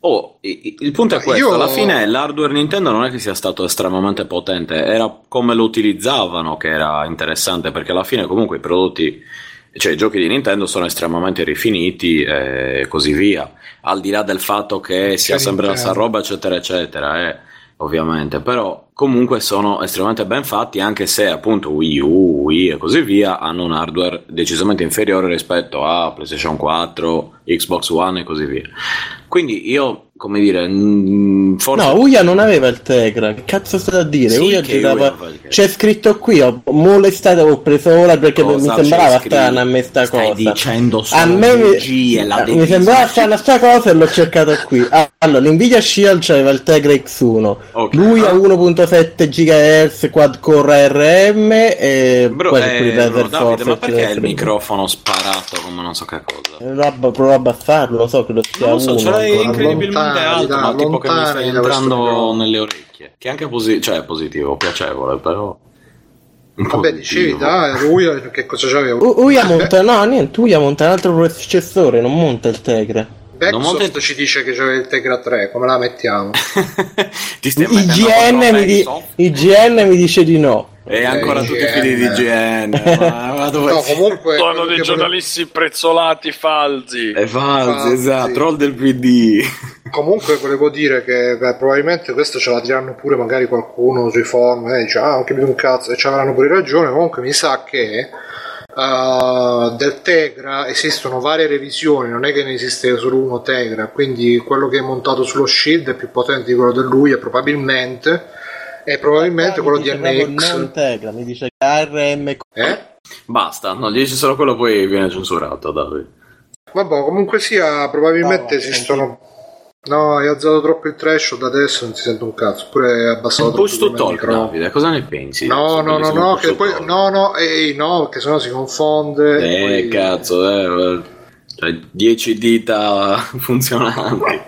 Oh, il punto è questo, io... alla fine l'hardware Nintendo non è che sia stato estremamente potente, era come lo utilizzavano che era interessante, perché alla fine comunque i prodotti, cioè i giochi di Nintendo sono estremamente rifiniti e così via, al di là del fatto che sia sempre la stessa roba eccetera eccetera, eh, ovviamente, però comunque sono estremamente ben fatti, anche se appunto Wii U, Wii e così via hanno un hardware decisamente inferiore rispetto a PlayStation quattro, Xbox One e così via. Quindi io, come dire, forse... No, Uia non aveva il Tegra, che cazzo sta a dire? Sì, Uia girava... Uia, c'è scritto qui, ho molestato, ho preso ora perché cosa mi sembrava strana a me sta stai cosa. Stai dicendo solo a me mi... La mi sembrava strana sta cosa e l'ho cercato qui. Allora, l'Nvidia Shield c'aveva il Tegra X uno, okay. Lui ha uno virgola sette gigahertz quad-core A R M e... Bro, poi eh, bro, Davide, ma perché il microfono sparato come non so che cosa? Roba, prova a abbassarlo, lo so che lo stia uno. Incredibilmente alto, ma tipo che mi stai entrando nelle orecchie, che è anche posi- cioè positivo, piacevole, però un po' vabbè, dicevi dai, lui che cosa c'aveva? U- Uia monta, no, niente, Uia monta un altro processore, non monta il Tegra. Microsoft ci dice che c'è il Tegra tre, come la mettiamo? I G N, mi di... I G N mi dice di no. E ancora I G N. Tutti i fili di I G N. Ma, ma dove... no, comunque sono dei giornalisti volevo... prezzolati falsi. E falsi, falsi, esatto, troll del P D. Comunque volevo dire che beh, probabilmente questo ce la diranno pure magari qualcuno sui forum e eh, dice ah, che un cazzo, e ci avranno pure ragione. Comunque mi sa che Uh, del Tegra esistono varie revisioni, non è che ne esiste solo uno Tegra, quindi quello che è montato sullo Shield è più potente di quello di lui, è probabilmente è probabilmente ah, quello di N X. Non Tegra, mi dice A R M. Eh? Basta, no, gli dice solo quello, poi viene censurato, Davide. Vabbè, comunque sia, probabilmente no, esistono. No, hai alzato troppo il threshold, adesso non si sente un cazzo, pure abbassato troppo il microfono. Davide, cosa ne pensi? No, no, no, no, che poi, no, no, ehi, no, perché sennò si confonde. Eh, poi... cazzo, eh, cioè dieci dita funzionanti,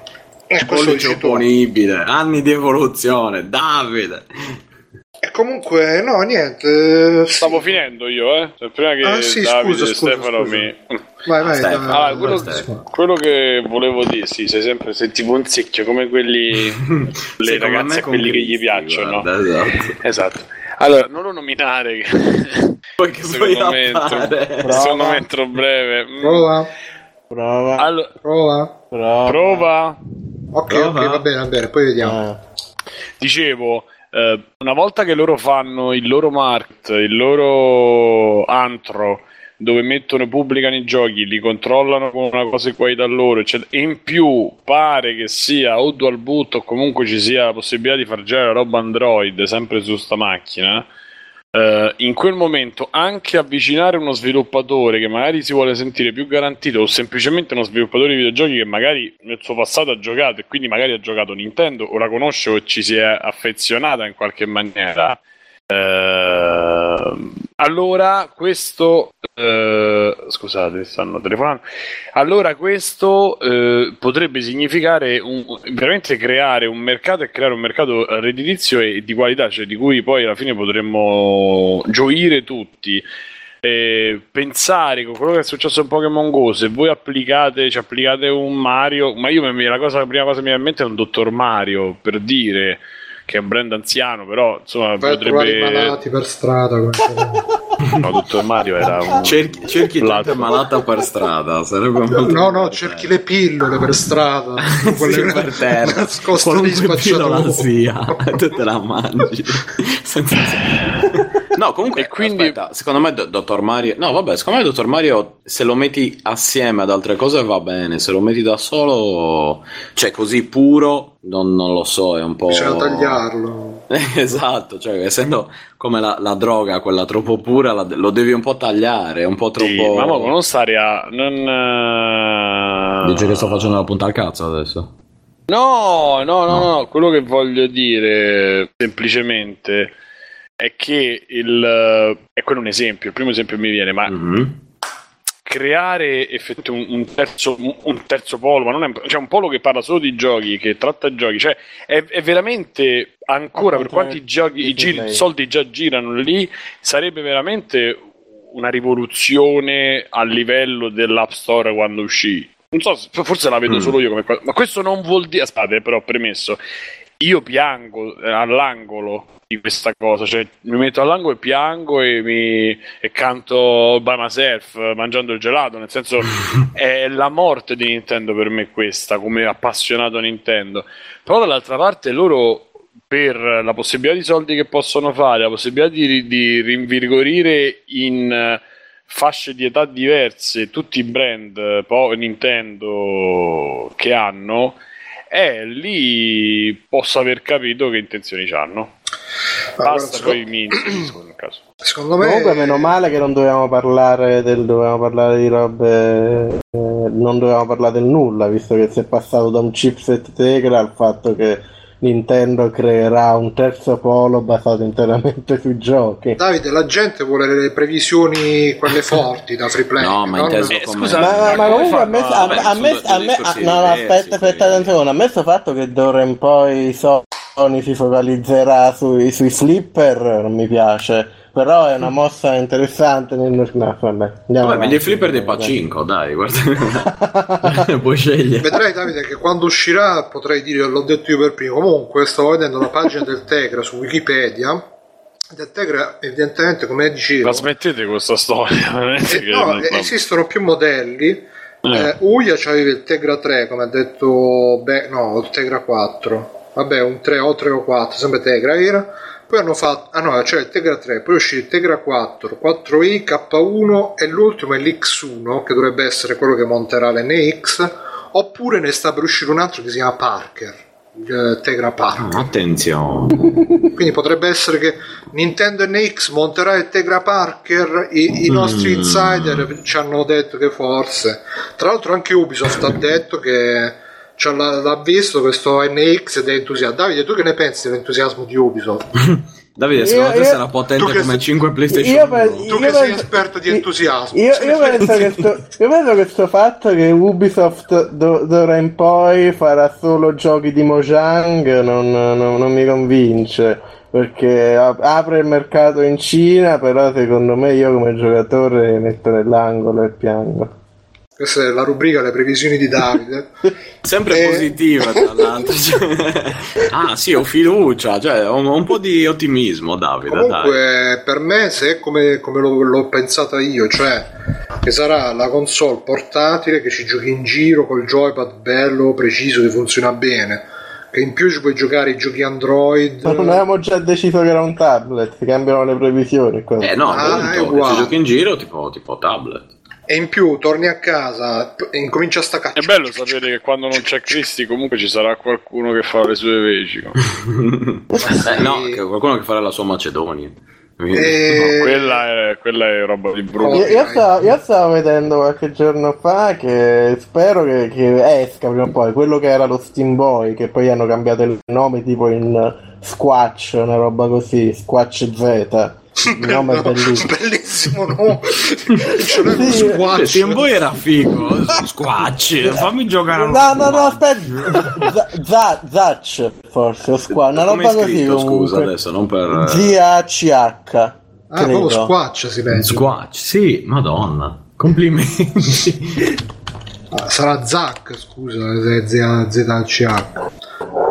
eh, pollice opponibile, anni di evoluzione, Davide. E comunque, no, niente. Stavo sì. finendo io, eh. Cioè, prima che ah, sì, Davide scusa, e scusa, Stefano scusa. mi. Vai, vai, Stefano, vai, vai, quello, vai Stefano. Quello che volevo dire, sì, sei sempre sei tipo un zicchio come quelli. Le ragazze, quelli Cristi, che gli piacciono. Guarda, esatto. esatto. Allora, non lo nominare. Poi che secondo me, tro... secondo me è troppo breve. Prova. Prova. Allora... Prova. Prova. Prova. Ok, Prova. ok, va bene, va bene, poi vediamo. Ah. Dicevo. Una volta che loro fanno il loro mart, il loro antro dove mettono, pubblicano i giochi, li controllano con una cosa che guai da loro, eccetera, e in più pare che sia o dual boot o comunque ci sia la possibilità di far girare la roba Android sempre su sta macchina, eh, in quel momento anche avvicinare uno sviluppatore che magari si vuole sentire più garantito, o semplicemente uno sviluppatore di videogiochi che magari nel suo passato ha giocato e quindi magari ha giocato Nintendo o la conosce o ci si è affezionata in qualche maniera, eh, Allora questo eh, scusate, mi stanno telefonando. Allora questo eh, potrebbe significare un, veramente creare un mercato e creare un mercato redditizio e di qualità, cioè di cui poi alla fine potremmo gioire tutti. Eh, pensare con quello che è successo in Pokémon Go, se voi applicate, ci applicate un Mario, ma io la, cosa, la prima cosa che mi viene in mente è un Dottor Mario, per dire, che è un brand anziano, però insomma per potrebbe malati per strada. No, Dottor Mario era un cerchi, cerchi gente malata per strada, sarebbe molto no no cerchi le pillole per strada, quelle sì, per terra nascoste, qualunque pillola sia, e te te la mangi senza no comunque. E quindi aspetta, secondo me Dottor Mario no vabbè secondo me Dottor Mario se lo metti assieme ad altre cose va bene, se lo metti da solo, cioè così puro non, non lo so, è un po' bisogna tagliarlo esatto, cioè essendo come la, la droga quella troppo pura la, lo devi un po' tagliare, è un po' troppo sì, ma no, non stare a non dice che sto facendo la punta al cazzo adesso. No, no no no no quello che voglio dire semplicemente è che il è quello un esempio, il primo esempio mi viene, ma mm-hmm. creare effettivamente un terzo un terzo polo, ma non è, cioè un polo che parla solo di giochi, che tratta giochi, cioè è, è veramente ancora per quanti giochi i giri, soldi già girano lì, sarebbe veramente una rivoluzione a livello dell'App Store quando uscì. Non so, forse la vedo mm. solo io come qua, ma questo non vuol dire, aspetta, però premesso, io piango all'angolo di questa cosa, cioè mi metto all'angolo e piango e, mi, e canto by myself mangiando il gelato, nel senso è la morte di Nintendo per me questa, come appassionato a Nintendo. Però dall'altra parte loro per la possibilità di soldi che possono fare, la possibilità di, di rinvigorire in fasce di età diverse tutti i brand po- Nintendo che hanno, eh, lì posso aver capito che intenzioni c'hanno. Allora, basta secondo... poi mi inserisco nel caso. Secondo me comunque meno male che non dovevamo parlare del dovevamo parlare di robe eh, non dovevamo parlare del nulla, visto che si è passato da un chipset Tegra al fatto che Nintendo creerà un terzo polo basato interamente sui giochi. Davide, la gente vuole le previsioni quelle forti da Free Play. No, ma inteso eh, come... Ma, ma comunque a me... No, a, a me, a me a, no, no, aspetta, aspetta un secondo. A me sto fatto che d'ora in poi Sony si focalizzerà sui, sui flipper, non mi piace. Però è una mossa interessante nel... No, vabbè, vabbè meglio i flipper dei Pacinco, dai, guarda. Puoi scegliere. Vedrai, Davide, che quando uscirà potrei dire, l'ho detto io per primo. Comunque stavo vedendo la pagina del Tegra su Wikipedia. Del Tegra, evidentemente, come dicevo... Ma smettete questa storia. Eh, che no, non... esistono più modelli. Eh. Eh, Uia c'aveva il Tegra tre, come ha detto... Beh, no, il Tegra quattro. Vabbè, un tre o tre o quattro, sempre Tegra era... Poi hanno fatto, ah no, cioè il Tegra tre, poi è uscito il Tegra quattro, quattro i, K uno e l'ultimo è l'X uno, che dovrebbe essere quello che monterà l'N X, oppure ne sta per uscire un altro che si chiama Parker, il Tegra Parker. Attenzione! Quindi potrebbe essere che Nintendo N X monterà il Tegra Parker, i, i nostri mm. insider ci hanno detto che forse, tra l'altro anche Ubisoft ha detto che... Cioè, l'ha visto questo N X ed è entusiasta. Davide, tu che ne pensi dell'entusiasmo di Ubisoft? Davide, secondo io, te io, sarà potente come sei, cinque PlayStation io penso, uno? Tu che sei penso, esperto di entusiasmo. Io, io, penso che sto, io penso che sto fatto che Ubisoft do, d'ora in poi farà solo giochi di Mojang non, non, non mi convince, perché apre il mercato in Cina, però secondo me io come giocatore metto nell'angolo e piango. Questa è la rubrica le previsioni di Davide sempre e... positiva tra l'altro ah sì, ho fiducia, cioè ho un po' di ottimismo. Davide comunque dai. Per me se è come, come lo, l'ho pensata io, cioè che sarà la console portatile che ci giochi in giro col joypad bello preciso che funziona bene, che in più ci puoi giocare i giochi Android. Ma non avevamo già deciso che era un tablet, che cambiano le previsioni quindi. Eh no, ah, appunto, ci giochi in giro tipo, tipo tablet. E in più torni a casa e incomincia a staccare. È bello sapere che quando non c'è Cristi comunque ci sarà qualcuno che fa le sue veci. eh, no, che qualcuno che farà la sua Macedonia. E... No, quella, è, quella è roba di Bruno. Io, io, stavo, io stavo vedendo qualche giorno fa che spero che, che esca prima o poi quello che era lo Steam Boy, che poi hanno cambiato il nome tipo in Squatch, una roba così, Squatch Z. No, ma è bellissimo. Bellissimo, no? Squacci. In voi era figo. Squacci, fammi giocare. No, no, no, aspetta. Z- Zacch, forse. Squacci. Una roba così. Scusa, adesso non per. G-A-C-H. Ah, proprio Squacci si pensa. Squacci, sì, madonna. Complimenti. Sarà Zac, scusa, Z-A-Z-C-H.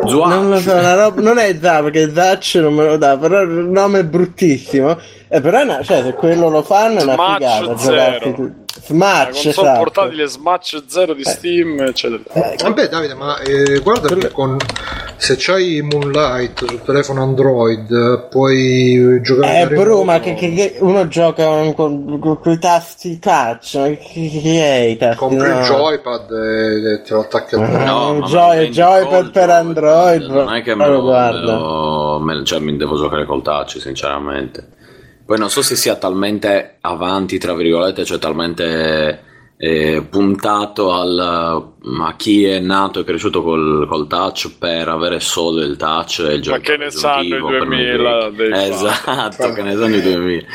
Non lo so, una roba, non è Za perché Zacch non me lo dà, però il nome è bruttissimo. E eh, però è una, cioè, se quello lo fanno è una figata. Zero. Smash, eh, esatto. Portatile Smash zero di Steam, eh. eccetera. Eh, vabbè, Davide, ma eh, guarda che con, se c'hai Moonlight sul telefono Android puoi giocare. Eh, bro, ma che, che, che uno gioca con, con, con i tasti touch. Ma che, che, che è i tasti? Compri no. il joypad e, e te lo attacchi al telefono. No, no, joy, joypad per Android. Non è che me lo, me lo, me lo cioè, mi devo giocare col touch, sinceramente. Poi non so se sia talmente avanti, tra virgolette, cioè talmente eh, puntato al, a chi è nato e cresciuto col, col touch per avere solo il touch e il gioco. Ma che ne sanno i duemila? Dei esatto, ah. che ne sanno i duemila.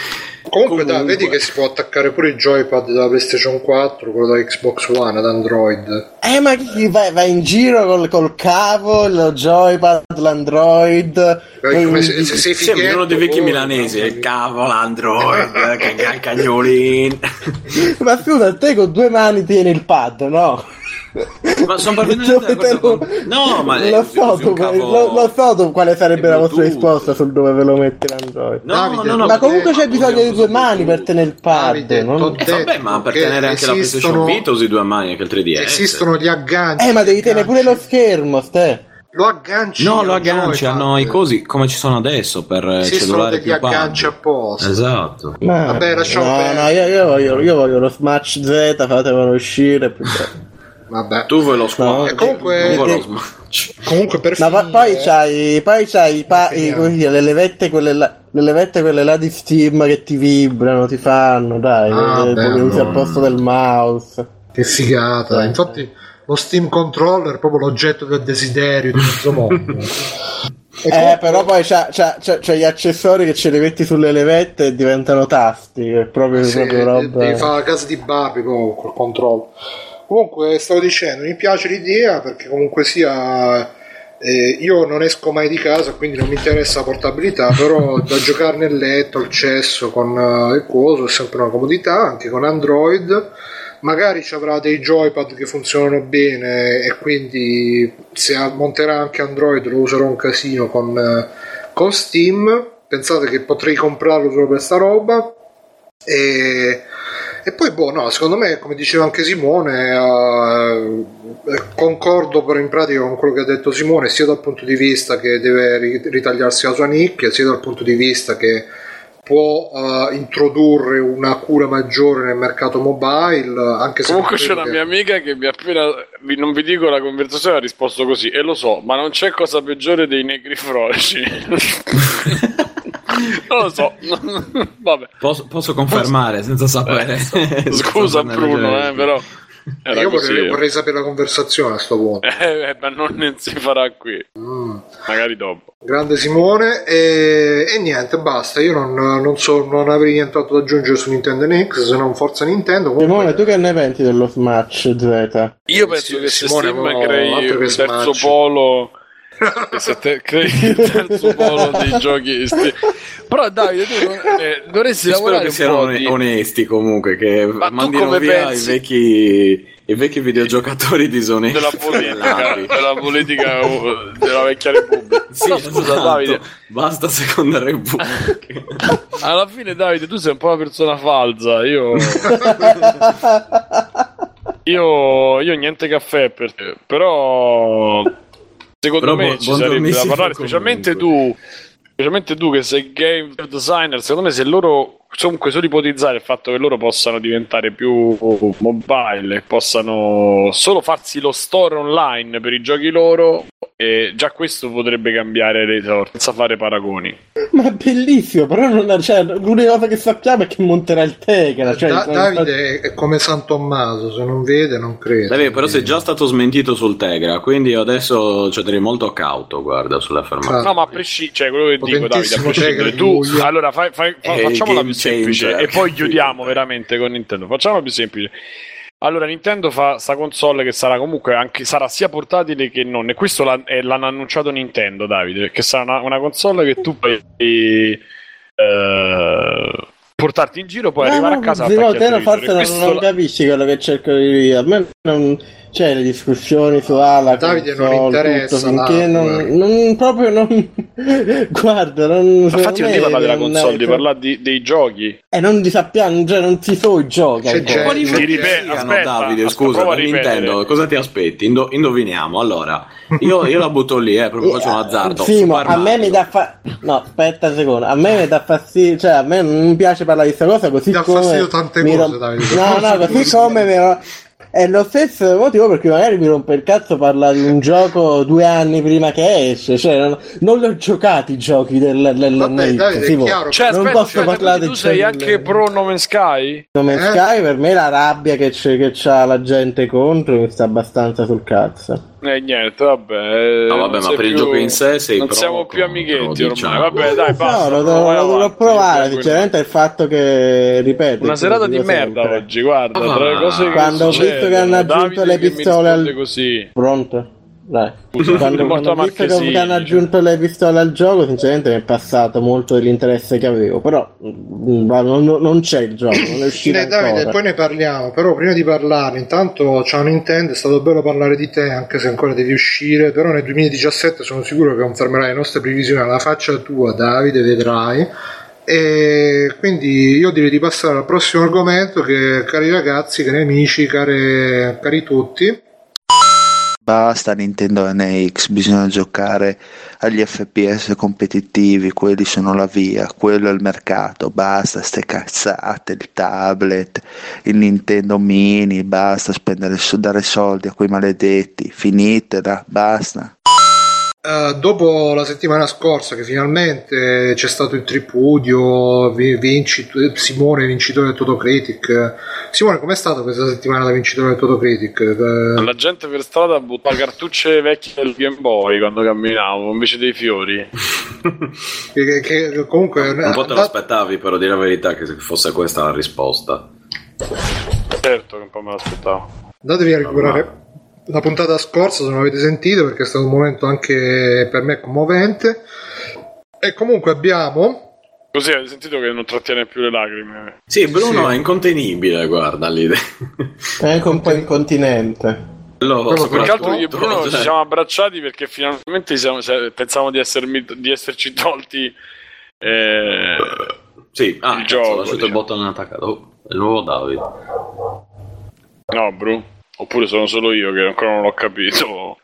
Comunque, Comunque. Da, vedi che si può attaccare pure il joypad della PlayStation quattro, quello da Xbox One, ad Android. Eh, ma chi va, va in giro col, col cavo, il joypad, l'Android. Come se, se sei fighetto, sembra uno dei vecchi oh, milanesi, no, il cavo, l'Android, il cagnolino. Ma scusa, te con due mani tieni il pad, no? Ma sono lo... con... No, ma lo so, tu, cavo... lo, lo so quale sarebbe la vostra risposta sul dove ve lo mette l'Android. No, Davide, no, no, ma comunque te... c'è bisogno di due mani per tenere il pad, no? Eh, vabbè, ma per tenere anche esistono... la PlayStation Vita usi due mani, anche il tre D S. Esistono gli agganci. Eh, ma devi tenere pure lo schermo, ste. Lo agganci. No, lo agganci a noi così come ci sono adesso per sì, cellulare più agganci apposta. Esatto. Ma... Vabbè, lasciamo no, no, io, io, voglio, io voglio lo Smash Z, fatemelo uscire più Vabbè. Tu vuoi lo squadro? No, comunque, comunque, comunque per finire, ma poi c'hai, poi c'hai pa- i, così, le levette quelle là, le levette quelle là di Steam che ti vibrano, ti fanno, dai, ah, le, le usi al posto del mouse. Che figata! Sì. Infatti lo Steam Controller è proprio l'oggetto del desiderio di questo mondo. E eh, comunque... però poi c'ha, c'ha, c'ha, c'ha gli accessori che ce li metti sulle levette e diventano tasti, è proprio, sì, proprio roba. Devi fare la casa di Barbie con col controllo. Comunque stavo dicendo, mi piace l'idea perché comunque sia eh, io non esco mai di casa, quindi non mi interessa la portabilità, però da giocare nel letto, al cesso, con uh, il coso è sempre una comodità, anche con Android. Magari ci avrà dei joypad che funzionano bene e quindi se monterà anche Android lo userò un casino con, uh, con Steam. Pensate che potrei comprarlo solo per sta roba. E... E poi, boh, no, secondo me, come diceva anche Simone, eh, concordo però in pratica con quello che ha detto Simone, sia dal punto di vista che deve ritagliarsi la sua nicchia, sia dal punto di vista che può eh, introdurre una cura maggiore nel mercato mobile. Anche se comunque c'è che... una mia amica che mi ha appena, non vi dico la conversazione, ha risposto così, e lo so, ma non c'è cosa peggiore dei negri froci. Non lo so. Vabbè. Posso, posso confermare posso... senza sapere. Eh, so. Scusa Bruno, eh, però era io vorrei, così, vorrei sapere la conversazione a sto punto. Eh, eh, ma non si farà qui. Mm. Magari dopo. Grande Simone e, e niente, basta. Io non, non so, non avrei nient'altro da aggiungere su Nintendo N X, se non forza Nintendo. Comunque... Simone, tu che ne pensi dello Smash Z? Io penso sì, che se Simone Steam crei un terzo Smash. Polo se te credi il terzo polo dei giochi sti... però Davide tu eh, dovresti lavorare, spero che siano onesti comunque, che ma mandino via i vecchi i vecchi videogiocatori disonesti della politica della politica della vecchia Repubblica. Sì, no, scusa tanto, Davide, basta seconda Repubblica. Alla fine Davide tu sei un po' una persona falsa. Io io io niente caffè per te, però secondo però me bu- ci sarebbe da parlare, specialmente tu, specialmente tu che sei game designer. Secondo me se loro comunque solo ipotizzare il fatto che loro possano diventare più mobile, possano solo farsi lo store online per i giochi loro, e già questo potrebbe cambiare Resort senza fare paragoni. Ma è bellissimo, però non ha, cioè, l'unica cosa che sappiamo è che monterà il Tegala, cioè, da- Davide è come San Tommaso, se non vede non crede. Davide però sei già stato smentito sul Tegra, quindi adesso ci andrei molto cauto, guarda, sull'affermazione. No, ma a prescindere, cioè, quello che dico, Davide, a prescindere tu, allora fai, fai, fai, facciamola più semplice e poi chiudiamo veramente con Nintendo, facciamola più semplice. Allora, Nintendo fa sta console che sarà comunque anche, sarà sia portatile che non, e questo l'ha, eh, l'hanno annunciato Nintendo, Davide, che sarà una, una console che tu puoi eh, portarti in giro, poi no, arrivare a casa. No, te lo forse non, non la... capisci quello che cerco di dire. A me non c'è le discussioni su ala, ah, Davide console, non interessa, tutto, non, non proprio non guarda, non, infatti non devi parlare della console, devi parlare di, dei giochi. E eh, non ti sappiamo, cioè non si so i giochi. C'è c'è, quali ti ripet- aspetta, Davide, aspetta, scusa, non intendo, cosa ti aspetti? Indo- indoviniamo. Allora, io, io la butto lì, eh, proprio faccio un azzardo. Simo, a me mi dà fa- No, aspetta un secondo. A me mi dà fastidio, cioè a me non piace parlare di questa cosa, così mi come dà fastidio tante cose, rom- Davide. No, no, così come mi ro- è lo stesso motivo perché magari mi rompe il cazzo parlare di un gioco due anni prima che esce, cioè non, non li ho giocati i giochi del, del vabbè, Davide, sì, chiaro, cioè, non aspetta, posso aspetta, parlare tu sei del... anche pro No Man's Sky? No Man's eh? Sky per me la rabbia che, c'è, che c'ha la gente contro mi sta abbastanza sul cazzo. Eh niente, vabbè, no, vabbè, ma per più... il gioco in sé sei non siamo più amichetti ormai, diciamo. Vabbè, dai, basta. No, lo dovrò provare, sinceramente il fatto che ripeto una serata di merda sempre. Oggi, guarda, ah, tra le cose quando che ho visto che hanno aggiunto Davide le pistole al così. Pronto? Dai. Scusa, quando quando ho visto che hanno aggiunto le pistole al gioco, sinceramente mi è passato molto dell'interesse che avevo, però non, non c'è il gioco, non è uscito ne, Davide, poi ne parliamo, però prima di parlare intanto ciao Nintendo, è stato bello parlare di te anche se ancora devi uscire, però nel duemiladiciassette sono sicuro che confermerai le nostre previsioni alla faccia tua, Davide, vedrai. E quindi io direi di passare al prossimo argomento che, cari ragazzi, cari amici, care, cari tutti, basta Nintendo N X, bisogna giocare agli F P S competitivi, quelli sono la via, quello è il mercato, basta ste cazzate, il tablet, il Nintendo Mini, basta spendere, dare soldi a quei maledetti, finitela, basta. Uh, dopo la settimana scorsa che finalmente c'è stato il tripudio, vincit- Simone vincitore del Totocritic. Simone, com'è stata questa settimana da vincitore del Totocritic? Uh... La gente per strada butta cartucce vecchie del Game Boy quando camminavo invece dei fiori. che, che, che comunque un po' te lo aspettavi, però dire la verità che fosse questa la risposta. Certo che un po' me l'aspettavo. Andatevi a recuperare allora la puntata scorsa se non l'avete sentito, perché è stato un momento anche per me commovente. E comunque abbiamo così, hai sentito che non trattiene più le lacrime? Sì, Bruno sì. È incontenibile, guarda lì. È anche un po' incontinente. Lo so, più che altro io e Bruno cioè... ci siamo abbracciati perché finalmente siamo, cioè, pensavamo di, essermi, di esserci tolti eh, sì, ah, il gioco. Ho lasciato il bottone attaccato. Oh, è il nuovo Davide. No, Bruno. Oppure sono solo io che ancora non l'ho capito.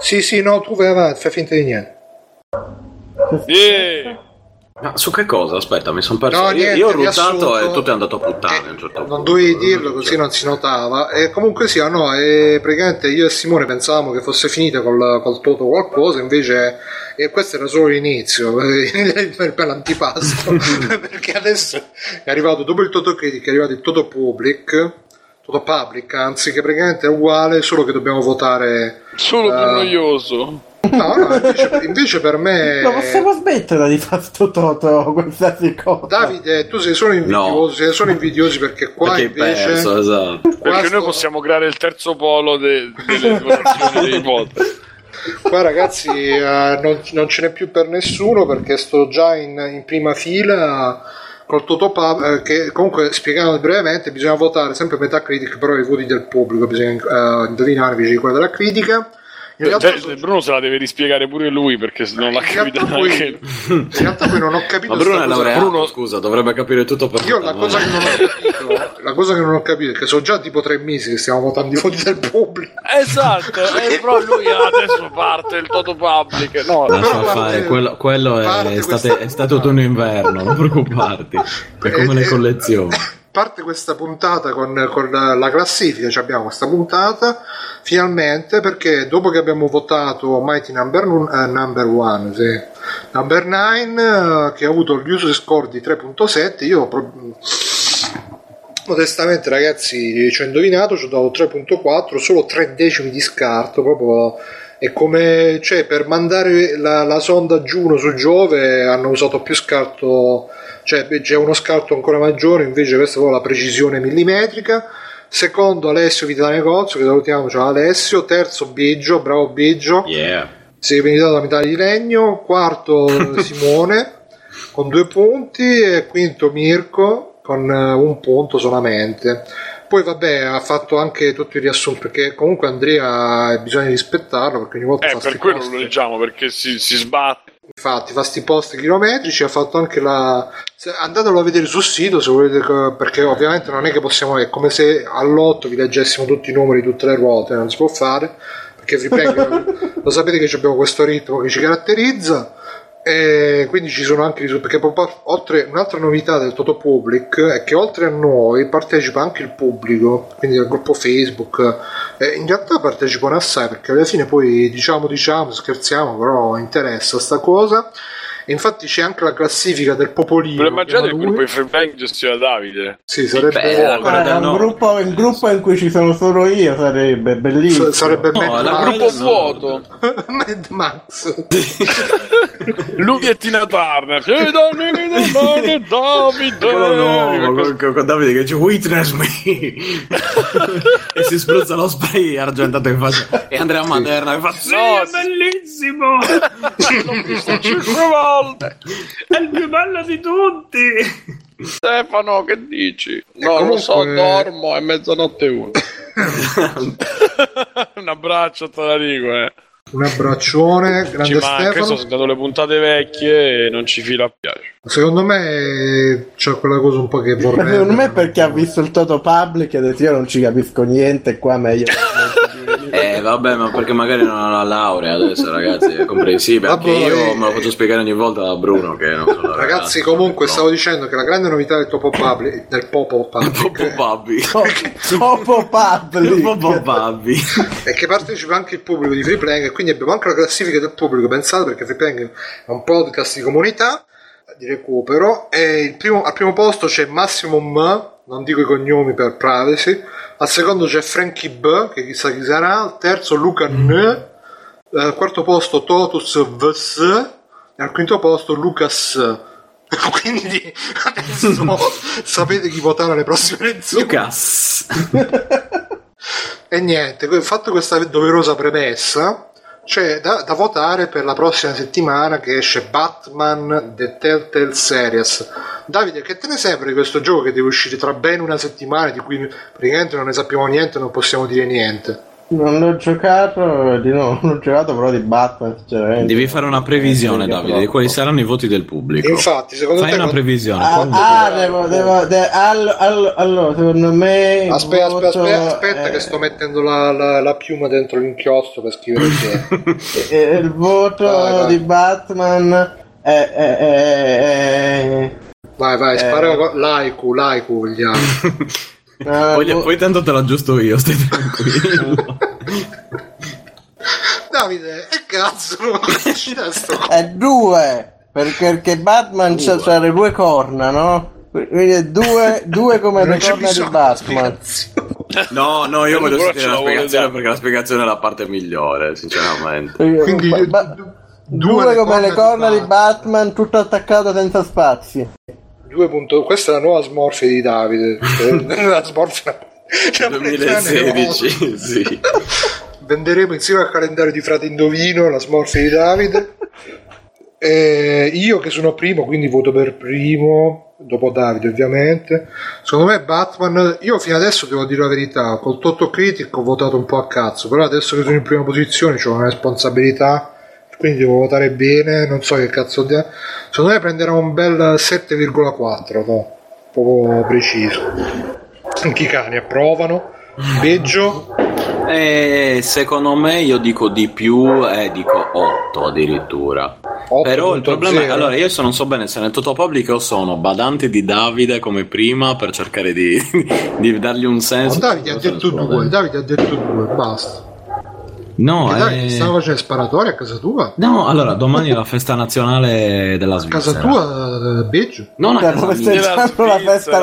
Sì, sì, no, tu vai avanti, fai finta di niente. Yeah. Ma su che cosa? Aspetta, mi sono perso. No, niente, io ho ruttato e tutto è andato a puttane a un certo punto. Non dovevi dirlo, così non si notava. E comunque sì, no, e praticamente io e Simone pensavamo che fosse finita col, col Toto qualcosa, invece e questo era solo l'inizio per, per l'antipasto. Perché adesso è arrivato, dopo il Toto Critic, è arrivato il Toto Public. Public, anzi, che praticamente è uguale, solo che dobbiamo votare solo uh... più noioso. No, no, invece, invece per me no, possiamo smetterla di fare sto toto, qualsiasi cosa. Davide, tu sei solo invidioso, sei solo invidiosi perché qua perché invece perso, esatto. Perché sto... noi possiamo creare il terzo polo de... delle votazioni dei voti. Qua ragazzi uh, non, non ce n'è più per nessuno perché sto già in, in prima fila col Totopub, che comunque spiegando brevemente bisogna votare sempre Metacritic, però i voti del pubblico bisogna uh, indovinare invece di quello della critica. Te, te, sono... Bruno se la deve rispiegare pure lui perché se non l'ha capita neanche. In realtà poi non ho capito. Ma Bruno è laureato, Bruno... scusa, dovrebbe capire tutto per io la cosa, che non ho capito, la cosa che non ho capito è che sono già tipo tre mesi che stiamo votando i voti del pubblico. Esatto, eh, però lui adesso parte il Toto Public. No, lascia fare, quello, quello è, è, state, è stato tutto un inverno, non preoccuparti. È come le collezioni. parte questa puntata con, con la, la classifica. Cioè abbiamo questa puntata finalmente, perché dopo che abbiamo votato Mighty Number One, sì, Number nove, che ha avuto l'user score di tre virgola sette, io pro- modestamente ragazzi ci ho indovinato, ci ho dato tre virgola quattro, solo tre decimi di scarto. Proprio è come, cioè, per mandare la, la sonda Juno su Giove hanno usato più scarto, cioè c'è uno scarto ancora maggiore, invece questa è proprio la precisione millimetrica. Secondo Alessio Vitalegozzo, che salutiamo, ciao Alessio. Terzo Biggio, bravo Biggio, yeah, si è venuto da metà di legno. Quarto Simone con due punti e quinto Mirko con un punto solamente. Poi vabbè, ha fatto anche tutto il riassunto, perché comunque Andrea bisogna rispettarlo, perché ogni volta eh, fa per quello posti. Lo leggiamo perché si, si sbatte. Infatti fa sti post chilometrici, ha fatto anche la... andatelo a vedere sul sito se volete, perché ovviamente non è che possiamo, è come se all'otto vi leggessimo tutti i numeri di tutte le ruote, non si può fare, perché Free Playing, lo sapete che abbiamo questo ritmo che ci caratterizza. E quindi ci sono anche, perché oltre, un'altra novità del Toto Public è che oltre a noi partecipa anche il pubblico, quindi al gruppo Facebook, e in realtà partecipano assai, perché alla fine poi diciamo diciamo scherziamo, però interessa sta cosa. E infatti c'è anche la classifica del popolino. Immaginate il gruppo di Free Playing gestito da Davide. Sì, sarebbe beh, guarda, un, no. gruppo, un gruppo in cui ci sono solo io, sarebbe bellissimo. S- sarebbe no, Mad Max. Gruppo vuoto. Mad Max. Lui e Tina Turner. Davide, Davide. Con Davide che dice witness me. E si spruzza lo spray argentato in faccia. E Andrea Maderna che fa sì, è bellissimo. È il più bello di tutti. Stefano, che dici? No, comunque... lo so, dormo, è mezzanotte uno. Un abbraccio, te la dico, eh. Un abbraccione, grande ci manca, Stefano. Sono sentato le puntate vecchie e non ci fila a piace. Secondo me c'è quella cosa un po' che vorrei. Secondo me perché ha visto il Toto Public e ha detto io non ci capisco niente, qua meglio. Eh vabbè, ma perché magari non ha la laurea adesso, ragazzi, è comprensibile. Anche io eh, me lo faccio spiegare ogni volta da Bruno che non sono ragazzi, ragazzi comunque no. Stavo dicendo che la grande novità del Topo Public, del Popo Public Topo Public è che partecipa anche il pubblico di Free Playing, e quindi abbiamo anche la classifica del pubblico. Pensate, perché Free Playing è un podcast di comunità, di recupero, e il primo, al primo posto c'è Maximum, non dico i cognomi per privacy. Al secondo c'è Frankie B, che chissà chi sarà. Al terzo Luca N. Al quarto posto Totus Vs. E al quinto posto Lucas. Quindi adesso sapete chi votare alle prossime elezioni. Lucas. E niente, fatto questa doverosa premessa, c'è da, da votare per la prossima settimana che esce Batman The Telltale Series. Davide, che te ne sempre di questo gioco che deve uscire tra ben una settimana, di cui praticamente non ne sappiamo niente, non possiamo dire niente? Non l'ho giocato, di no, non ho giocato, però di Batman, cioè, devi fare una previsione, Davide, di quali saranno i voti del pubblico. Infatti, secondo fai te una con... previsione. Ah, ah devo, devo de... allo, allo, allo, secondo me aspetta, voto... aspetta, aspetta eh... che sto mettendo la, la, la piuma dentro l'inchiostro per scrivere il, il voto vai, vai. Di Batman è, è, è, è... vai vai spara eh. l'Aiku l'Aiku vogliamo ah, poi, bo- poi tanto te l'aggiusto io, stai tranquillo. Davide, e cazzo è due, perché Batman due. C'ha le due corna, no? Quindi è due, due come le corna di Batman. No, no, io voglio sentire la spiegazione, perché la spiegazione è la parte migliore, sinceramente. Quindi ba- ba- due, due come le corna di Batman, di Batman tutto attaccato senza spazi. Punto... Questa è la nuova smorfia di Davide. La smorfia duemilasedici, sì. Venderemo insieme al calendario di Frate Indovino la smorfia di Davide. E io che sono primo, quindi voto per primo, dopo Davide ovviamente. Secondo me Batman, io fino adesso devo dire la verità, col Totocritic ho votato un po' a cazzo, però adesso che sono in prima posizione c'ho una responsabilità, quindi devo votare bene, non so che cazzo di... Secondo me prenderà un bel sette virgola quattro, no? Poco preciso. Anche i cani approvano. Biggio? Eh, secondo me io dico di più, eh, dico otto addirittura. otto. Però il problema è, allora, io se non so bene se nel Totopubblico sono badante di Davide come prima per cercare di, di dargli un senso. No, Davide ha detto due, Davide ha detto due, basta. No, eh... stava facendo sparatoria a casa tua? No, allora domani è la festa nazionale della Svizzera. A casa tua, Biggio? Non a casa mia, la festa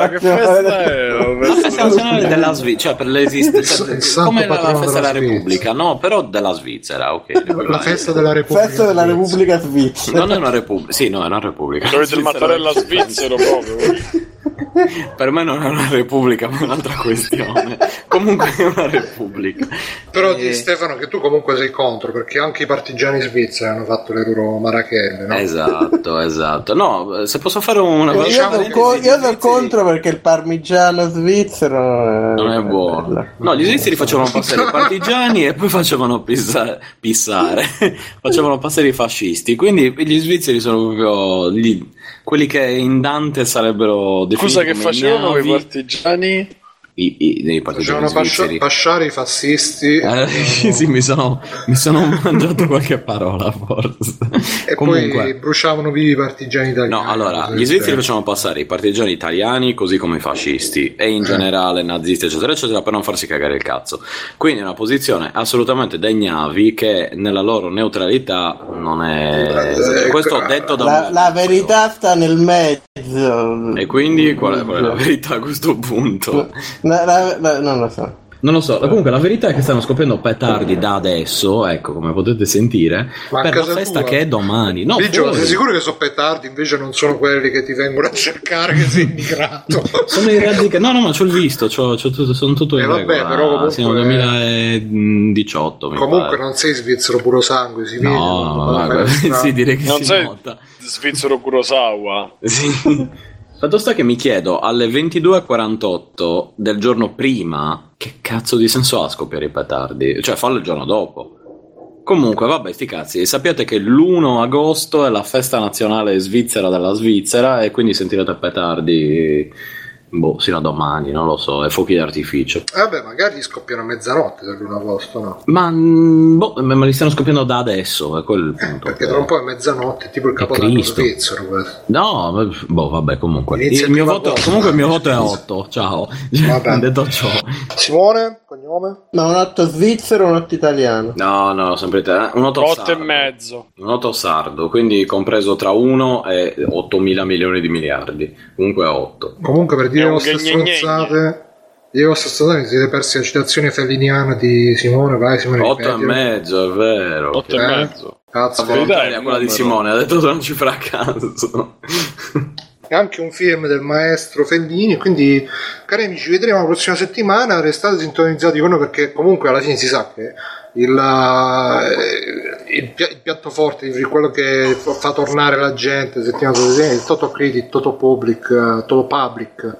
nazionale della Svizzera, cioè per l'esistenza, come la festa della Repubblica, no, però della Svizzera, ok. La festa della Repubblica. Festa della Repubblica Svizzera. Non è una repubblica, sì, no, è una repubblica. Dovete il mattarello svizzero proprio. Per me non è una repubblica, ma è un'altra questione. Comunque è una repubblica. Però e... di Stefano che tu comunque sei contro, perché anche i partigiani svizzeri hanno fatto le loro marachelle, no? Esatto, esatto. No, se posso fare una cosa, diciamo io sono co- svizzeri... contro, perché il parmigiano svizzero non è buono. No, gli svizzeri facevano passare i partigiani e poi facevano pissa- pissare facevano passare i fascisti, quindi gli svizzeri sono proprio gli... quelli che in Dante sarebbero definiti. Scusa, che facevano i partigiani? I, i, i partigiani svizzeri. Pasciare i fascisti. Eh, eh, sì, mi sono, mi sono mangiato qualche parola, forse. E comunque, poi bruciavano vivi i partigiani italiani. No, allora, gli svizzeri facevano passare i partigiani italiani così come i fascisti e in eh. generale nazisti, eccetera, eccetera, per non farsi cagare il cazzo. Quindi è una posizione assolutamente da ignavi che nella loro neutralità non è... Eh, questo ho detto da La, la verità sta nel mezzo. E quindi qual è, qual è la verità a questo punto? La, la, la, non lo so, non lo so. Comunque la verità è che stanno scoprendo petardi da adesso, ecco, come potete sentire. Ma per la festa tua, che è domani. No, Biggio, sei sicuro che sono petardi? Invece non sono quelli che ti vengono a cercare che sei immigrato. Sono i radica- no no ma c'ho il visto, c'ho, c'ho tutto, sono tutto in eh, vabbè, regola, però comunque siamo duemiladiciotto, mi comunque pare. Non sei svizzero puro sangue, si vede. No, no, sì, direi che non si sei nota. Svizzero Kurosawa. Sì. Fatto sta che mi chiedo, alle ventidue e quarantotto del giorno prima, che cazzo di senso ha scoprire i petardi? Cioè, fallo il giorno dopo. Comunque, vabbè, sti cazzi. Sappiate che l'primo agosto è la festa nazionale svizzera della Svizzera e quindi sentirete petardi, boh, sino a domani, non lo so, e fuochi d'artificio. Vabbè, magari scoppiano a mezzanotte dell'primo agosto, no? Ma, boh, ma li stanno scoppiando da adesso, è quello il punto. Eh, perché tra un po' è mezzanotte, tipo il capodanno svizzero. No, boh, vabbè, comunque. Inizia il mio voto, volta, comunque il mio voto è otto, ciao. Vabbè. Detto ciò. Simone, cognome? Ma un otto svizzero o un otto italiano? No, no, sempre te. Un otto sardo. otto e mezzo. Un otto sardo, quindi compreso tra uno e ottomila milioni di miliardi. Comunque è otto. Comunque per dire le vostre stronzate, le vostre stronzate, vi siete persi la citazione feliniana di Simone. Vai Simone, otto e mezzo, è vero, otto e mezzo, cazzo, la verità è quella di Simone, ha detto non ci farà caso. È anche un film del maestro Fellini, quindi cari amici, vedremo la prossima settimana, restate sintonizzati con noi, perché comunque alla fine si sa che il, il, il piatto forte di quello che fa tornare la gente settimana è il Toto Credit, Toto Public, Toto Public,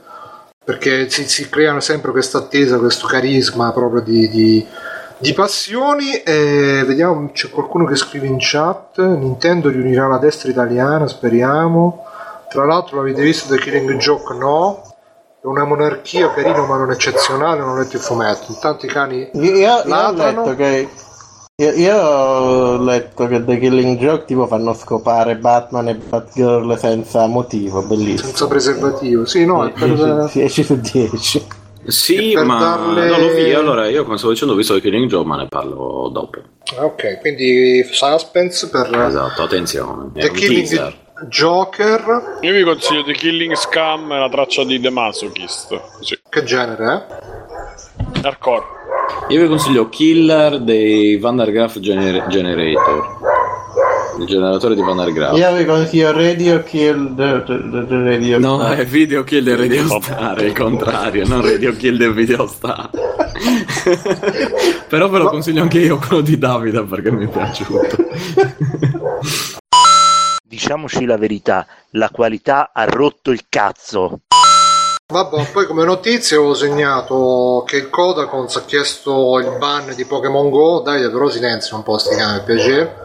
perché si, si creano sempre questa attesa, questo carisma proprio di, di, di passioni. E vediamo, c'è qualcuno che scrive in chat: Nintendo riunirà la destra italiana, speriamo. Tra l'altro l'avete visto The Killing Joke? No, è una monarchia, carino ma non eccezionale. Non ho letto il fumetto, tanti cani io, io, ladrano. Io ho letto che io, io ho letto che The Killing Joke tipo fanno scopare Batman e Batgirl senza motivo, bellissimo, senza preservativo. Sì, no, è per dieci su dieci. Sì, ma darle... non lo vi, allora io, come stavo dicendo, ho visto The Killing Joke ma ne parlo dopo. Ok, quindi suspense per, esatto, attenzione, The Killing Joker. Io vi consiglio The Killing Scam, la traccia di The Masochist. Sì. Che genere è? Hardcore. Io vi consiglio Killer dei Van der Graaf gener- Generator. Il generatore di Van der Graaf. Io vi consiglio Radio Kill the, the, the Radio No, Star. È Video Kill the Radio Star, è il contrario, non Radio Kill the Video Star. Però ve lo consiglio anche io, quello di Davide, perché mi è piaciuto. Diciamoci la verità, la qualità ha rotto il cazzo. Vabbè, poi come notizia ho segnato che il Codacons ha chiesto il ban di Pokémon Go. Davide, però silenzio un po' sti cani, per piacere.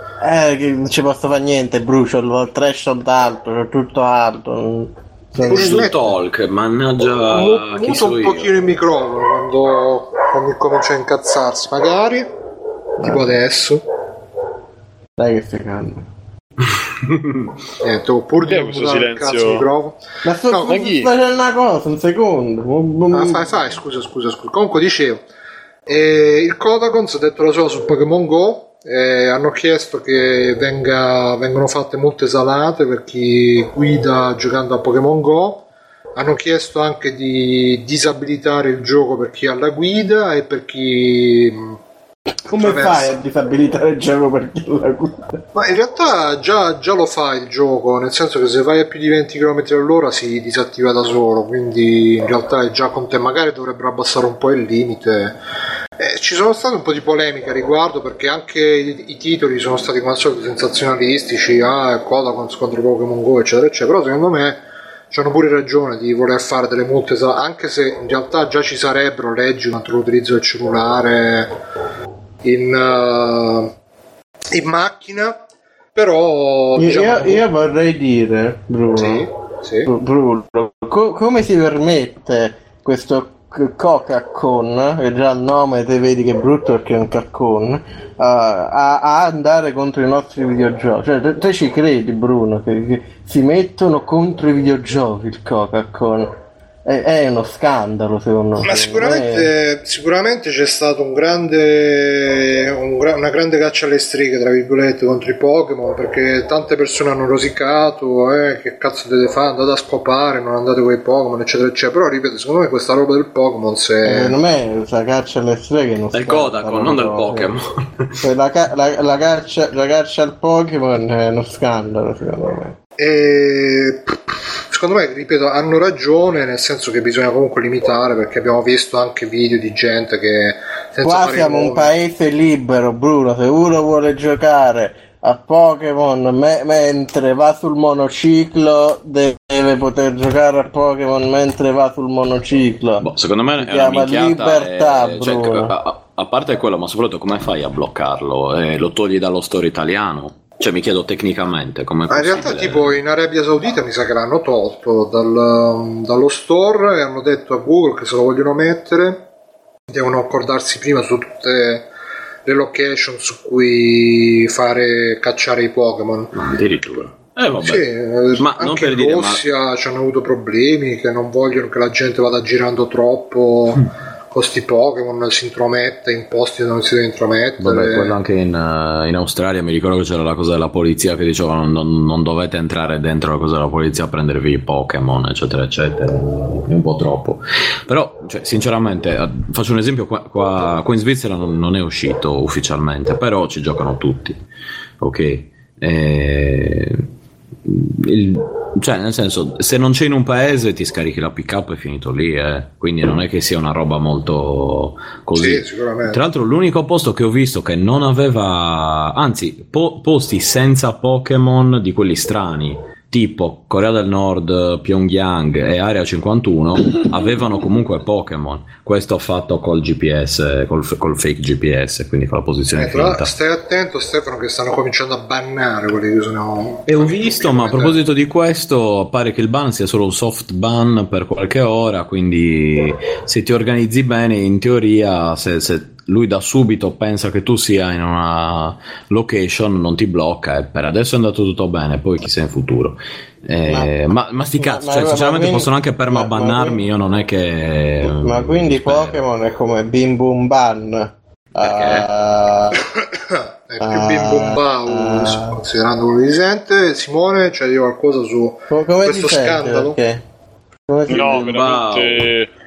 Eh, che non ci posso fare niente, brucio il threshold alto, tutto alto. Pure sul talk, mannaggia, ho muto un pochino il microfono quando... quando comincia a incazzarsi, magari eh. tipo adesso, dai che fregando. Niente, oppure che di questo silenzio provo. Ma sto no, facendo una cosa un secondo. Ah, fai fai scusa scusa scusa comunque dicevo, eh, il Codacons ha detto la sua su Pokémon Go. Eh, hanno chiesto che venga, vengano fatte molte salate per chi guida giocando a Pokémon Go. Hanno chiesto anche di disabilitare il gioco per chi ha la guida e per chi... Come traversa. Fai a disabilitare il gioco per chi ha la guida? Ma in realtà già, già lo fa il gioco, nel senso che se vai a più di venti chilometri all'ora si disattiva da solo, quindi in realtà è già con te. Magari dovrebbero abbassare un po' il limite. Eh, ci sono state un po' di polemiche a riguardo, perché anche i, i titoli sono stati come al solito sensazionalistici, ah, Codacons contro Pokémon Go eccetera eccetera, però secondo me c'hanno pure ragione di voler fare delle multe, anche se in realtà già ci sarebbero leggi contro l'utilizzo del cellulare in, uh, in macchina, però diciamo, io, io vorrei dire Bruno, sì, sì. Bruno co- come si permette questo Coca-Con, è già il nome, te vedi che è brutto perché è un caccon, uh, a, a andare contro i nostri videogiochi. Cioè te, te ci credi Bruno che, che si mettono contro i videogiochi, il Coca-Con è, è uno scandalo secondo me. Ma sicuramente, è... sicuramente c'è stato un grande un gra- una grande caccia alle streghe tra virgolette contro i Pokémon, perché tante persone hanno rosicato, eh, che cazzo deve fare, andate a scopare, non andate con i Pokémon eccetera eccetera, però ripeto, secondo me questa roba del Pokémon se... secondo me questa caccia alle streghe non del Codacon, non del Pokémon, la, ca- la, la, caccia, la caccia al Pokémon è uno scandalo secondo me. E... secondo me, ripeto, hanno ragione, nel senso che bisogna comunque limitare, perché abbiamo visto anche video di gente che senza qua fare siamo nulla. Un paese libero Bruno, se uno vuole giocare a Pokémon me- mentre va sul monociclo deve poter giocare a Pokémon mentre va sul monociclo. Boh, secondo me si è una libertà e... Bruno. Cioè, a-, a parte quello, ma soprattutto come fai a bloccarlo? Eh, lo togli dallo store italiano? Cioè mi chiedo tecnicamente come. Ma in realtà tipo in Arabia Saudita mi sa che l'hanno tolto dal, dallo store e hanno detto a Google che se lo vogliono mettere devono accordarsi prima su tutte le location su cui fare cacciare i Pokémon. Addirittura. Eh, vabbè. Sì, ma anche non per in dire, Russia ma... ci hanno avuto problemi che non vogliono che la gente vada girando troppo. Questi Pokémon si intromette in posti dove non si deve intromettere. Vabbè, quello anche in, uh, in Australia mi ricordo che c'era la cosa della polizia che diceva non, non, non dovete entrare dentro la cosa della polizia a prendervi i Pokémon eccetera eccetera, un po' troppo. Però cioè, sinceramente faccio un esempio, qua, qua, qua in Svizzera non, non è uscito ufficialmente, però ci giocano tutti, ok? E... Il, cioè nel senso, se non c'è in un paese ti scarichi la pick up e è finito lì, eh. Quindi non è che sia una roba molto così. Sì, sicuramente. Tra l'altro l'unico posto che ho visto che non aveva, anzi po- posti senza Pokémon di quelli strani tipo Corea del Nord, Pyongyang e Area cinquantuno avevano comunque Pokémon. Questo fatto col G P S, col, col fake G P S, quindi con la posizione eh, finta. Stai attento Stefano che stanno cominciando a bannare quelli che sono... E ho visto, ma a proposito di questo pare che il ban sia solo un soft ban per qualche ora, quindi se ti organizzi bene in teoria se... se lui da subito pensa che tu sia in una location non ti blocca, e per adesso è andato tutto bene, poi chissà in futuro. Eh, ma, ma, ma sti cazzo, ma, cioè, ma, sinceramente ma quindi, possono anche permabannarmi, io non è che... Ma quindi Pokémon è come Bim Bum Ban? Perché? È più ah, bim bum bau, considerando quello che si sente. Simone, c'è cioè qualcosa su come questo scandalo? Sente, come no, veramente... Wow.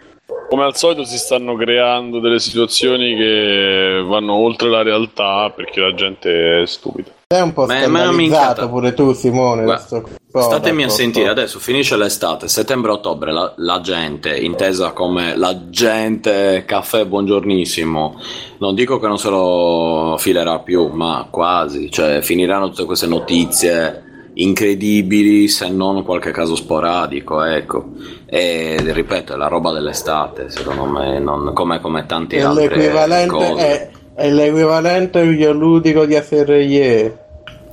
Come al solito si stanno creando delle situazioni che vanno oltre la realtà perché la gente è stupida. Sei un po' scandalizzato pure tu Simone. Guarda, statemi a sentire, adesso finisce l'estate, settembre-ottobre la, la gente, intesa come la gente caffè buongiornissimo, non dico che non se lo filerà più, ma quasi, cioè finiranno tutte queste notizie incredibili se non qualche caso sporadico, ecco. E ripeto, è la roba dell'estate secondo me, non, come, come tante altre l'equivalente, cose è, è l'equivalente videoludico di F R I E.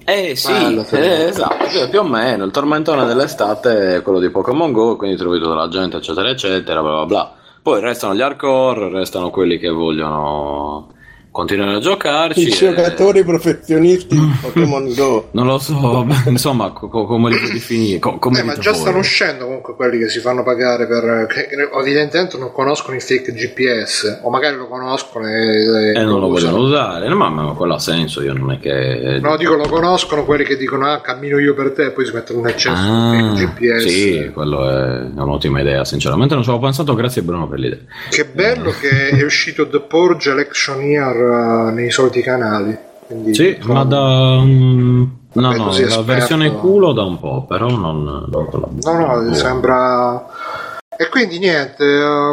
Eh sì, ah, eh, esatto, cioè, più o meno il tormentone dell'estate è quello di Pokémon Go, quindi trovi tutta la gente eccetera eccetera bla bla bla. Poi restano gli hardcore, restano quelli che vogliono continuare a giocarci. I e... giocatori professionisti di Pokémon Go. Non lo so, insomma, co- co- come li definire? Co- come eh, ma già voi? Stanno uscendo comunque quelli che si fanno pagare per. Che evidentemente non conoscono il fake G P S, o magari lo conoscono e. E eh, non lo vogliono usare. No, ma, ma quello ha senso, io non è che. No, dico, lo conoscono quelli che dicono, ah, cammino io per te, e poi si mettono un accesso ah, fake G P S. Sì, quello è un'ottima idea, sinceramente non ci avevo pensato, grazie Bruno per l'idea. Che bello eh. che è uscito The Purge Election Year nei soliti canali, quindi sì, con... ma da um, no no la esperto. Versione culo da un po', però non, non no no non sembra. E quindi niente,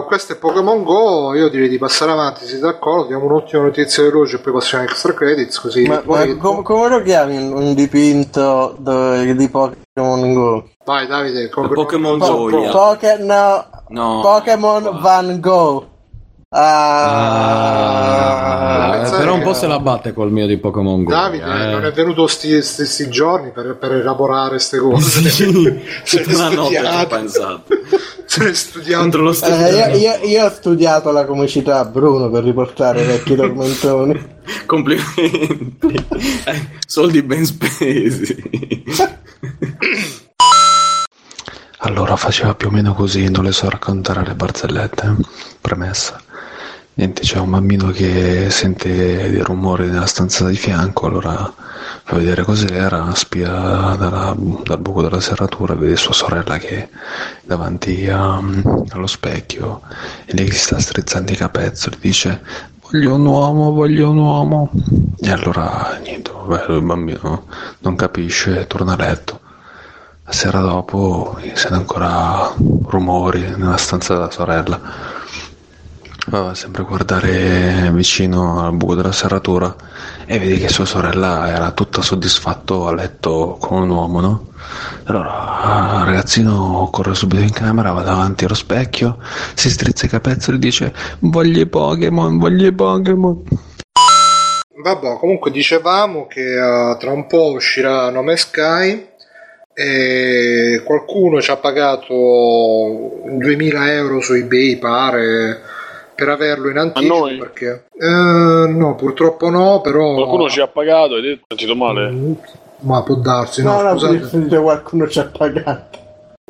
questo è Pokémon Go, io direi di passare avanti, siete d'accordo? Diamo un'ultima notizia veloce e poi passiamo a extra credits, così. Ma, ma che... com- come lo chiami un dipinto dove, di Pokémon Go? Vai Davide, com- Pokémon Go po- Poké- no, no. Pokémon no. Van Gogh. Ah, ah, però un po' se la batte col mio di Pokémon Go. Davide eh. non è venuto sti, sti, sti giorni per, per elaborare ste cose. Sì, se tutta la notte ci ho pensato. Se studiando eh, io, io, io ho studiato la comicità, Bruno, per riportare vecchi tormentoni. Complimenti, eh, soldi ben spesi. Allora faceva più o meno così, non le so raccontare le barzellette. Premessa. Niente, c'è un bambino che sente il rumore nella stanza di fianco, allora fa vedere cos'era, spia dalla, dal buco della serratura, vede sua sorella che è davanti a, allo specchio e lei si sta strizzando i capezzoli, dice voglio un uomo, voglio un uomo, e allora niente, vabbè, il bambino non capisce, torna a letto. La sera dopo sente ancora rumori nella stanza della sorella. Va sempre a guardare vicino al buco della serratura e vedi che sua sorella era tutta soddisfatto a letto con un uomo, no? Allora il ragazzino corre subito in camera, va davanti allo specchio, si strizza i capezzoli e dice voglio i Pokémon, voglio i Pokémon. Vabbè, comunque dicevamo che uh, tra un po' uscirà No Man's Sky e qualcuno ci ha pagato duemila euro su eBay pare per averlo in anticipo. A noi? Perché eh, no, purtroppo no, però qualcuno ci ha pagato, hai detto, sentito male? Ma può darsi, no, no, no, qualcuno ci ha pagato,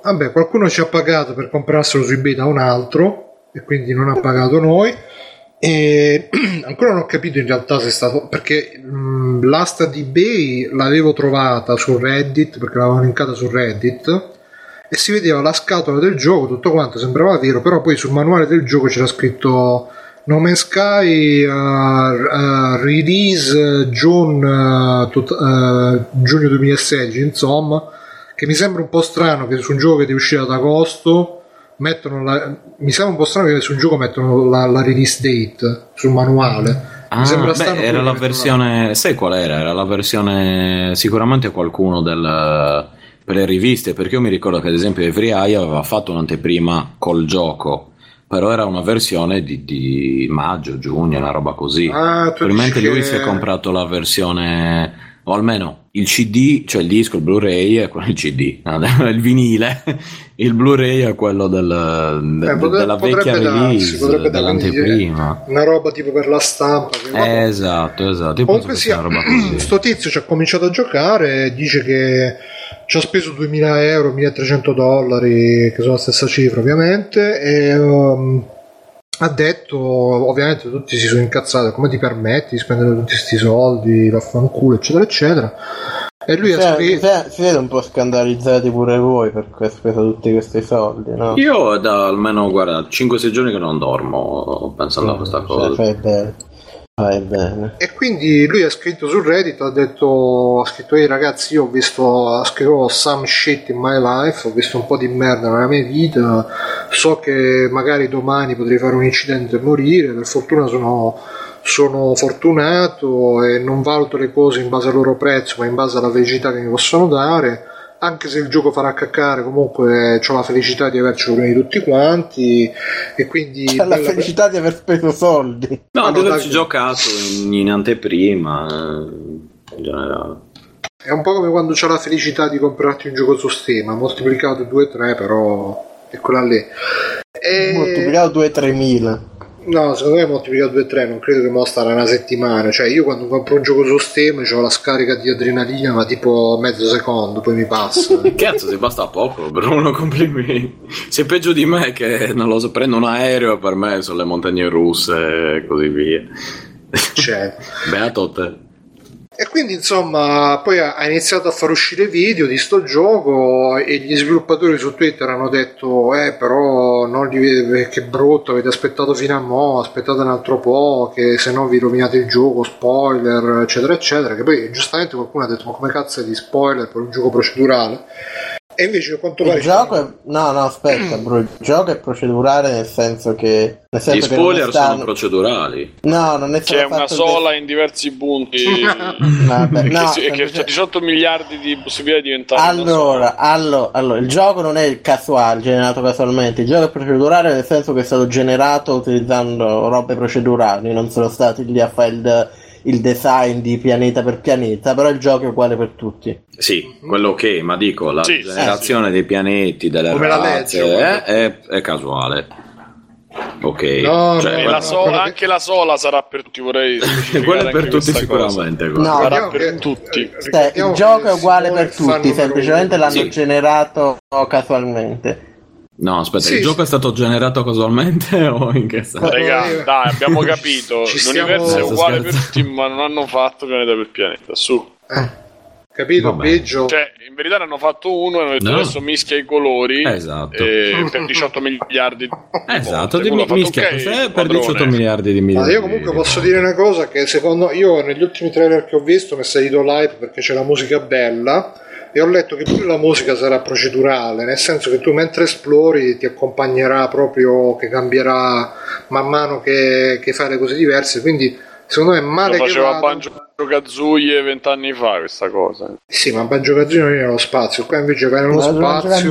vabbè, qualcuno ci ha pagato per comprarselo su eBay da un altro e quindi non ha pagato noi e ancora non ho capito in realtà se è stato, perché mh, l'asta di eBay l'avevo trovata su Reddit, perché l'avevano linkata su Reddit e si vedeva la scatola del gioco, tutto quanto sembrava vero, però poi sul manuale del gioco c'era scritto No Man's Sky uh, uh, release June, uh, tut- uh, giugno duemilasedici, insomma, che mi sembra un po' strano che su un gioco che è uscito ad agosto mettono la... mi sembra un po' strano che su un gioco mettono la, la release date sul manuale. Ah, beh, era la versione la... sai qual era? Era la versione sicuramente qualcuno del... per le riviste, perché io mi ricordo che ad esempio Every Eye aveva fatto un'anteprima col gioco, però era una versione di, di maggio, giugno, una roba così. Ah, probabilmente lui che... si è comprato la versione, o almeno il C D, cioè il disco, il Blu-ray è quello del C D, no, il vinile, il Blu-ray è quello del, de, eh, potrebbe, della vecchia release, darsi, dell'anteprima. Una roba tipo per la stampa. Eh, esatto, esatto. Comunque sia, sto tizio ci ha cominciato a giocare e dice che ci ho speso duemila euro, milletrecento dollari, che sono la stessa cifra ovviamente, e um, ha detto, ovviamente tutti si sono incazzati, come ti permetti di spendere tutti questi soldi, vaffanculo, eccetera eccetera, e lui cioè, ha scritto cioè, siete un po' scandalizzati pure voi perché ha speso tutti questi soldi, no? Io da almeno, guarda, cinque sei giorni che non dormo pensando sì, a questa cosa, cioè, fai bene. Bene. E quindi lui ha scritto su Reddit, ha detto, ha scritto ehi ragazzi, io ho visto, scrivo some shit in my life, ho visto un po' di merda nella mia vita, so che magari domani potrei fare un incidente e morire, per fortuna sono, sono fortunato e non valuto le cose in base al loro prezzo ma in base alla felicità che mi possono dare, anche se il gioco farà caccare comunque ho la felicità di averci con tutti quanti e quindi la felicità per... di aver speso soldi, no, di averci giocato in, in anteprima in generale. È un po' come quando c'è la felicità di comprarti un gioco su Steam moltiplicato due tre, però è quella lì. E... moltiplicato due a tre mila. No, secondo me è moltiplicato due a tre. Non credo che mo starà una settimana. Cioè, io quando compro un gioco su Steam ho la scarica di adrenalina, ma tipo mezzo secondo, poi mi passa. Cazzo, si basta poco, Bruno, complimenti. Sei peggio di me che non lo so, prendo un aereo, per me sono le montagne russe e così via. Cioè, beato te. E quindi insomma poi ha iniziato a far uscire video di sto gioco e gli sviluppatori su Twitter hanno detto eh però non li, che brutto, avete aspettato fino a mo', aspettate un altro po' che se no vi rovinate il gioco, spoiler eccetera eccetera, che poi giustamente qualcuno ha detto ma come cazzo è di spoiler per un gioco procedurale. E invece quanto il gioco è... no no aspetta bro, il gioco è procedurale nel senso che nel senso gli che spoiler non sta... sono procedurali, no non è che è una sola de... in diversi punti vabbè, no, che, semplice... che c'è diciotto miliardi di possibilità di diventare allora, allora allora il gioco non è casuale, generato casualmente, il gioco è procedurale nel senso che è stato generato utilizzando robe procedurali, non sono stati lì a fare il il design di pianeta per pianeta, però il gioco è uguale per tutti. Sì, quello che, ma dico, la sì, generazione sì, sì. dei pianeti, delle come razze, la è, è, è casuale. Ok. No, cioè, no, la so- no, anche che... la sola sarà per tutti, vorrei quella è per tutti sicuramente. No, sarà per tutti. Cioè, il gioco è uguale per tutti, semplicemente l'hanno sì. generato casualmente. No, aspetta, sì, il gioco sì. è stato generato casualmente o in che senso? Raga, dai, abbiamo capito. L'universo siamo... è uguale per tutti, ma non hanno fatto pianeta per pianeta, su. Eh. Capito, peggio. Cioè, in verità ne hanno fatto uno e hanno detto no. adesso mischia i colori. Esatto. Eh, per diciotto miliardi di esatto, di mi, mischia okay, per padrone. diciotto miliardi di miliardi. Ma io comunque posso dire una cosa che secondo io negli ultimi trailer che ho visto mi è salito live perché c'è la musica bella. E ho letto che più la musica sarà procedurale, nel senso che tu mentre esplori ti accompagnerà proprio, che cambierà man mano che, che fai le cose diverse, quindi secondo me è male lo che faceva vado... Banjo-Kazooie vent'anni fa questa cosa. Sì, ma Banjo-Kazooie non è nello spazio, qua invece vai nello spazio.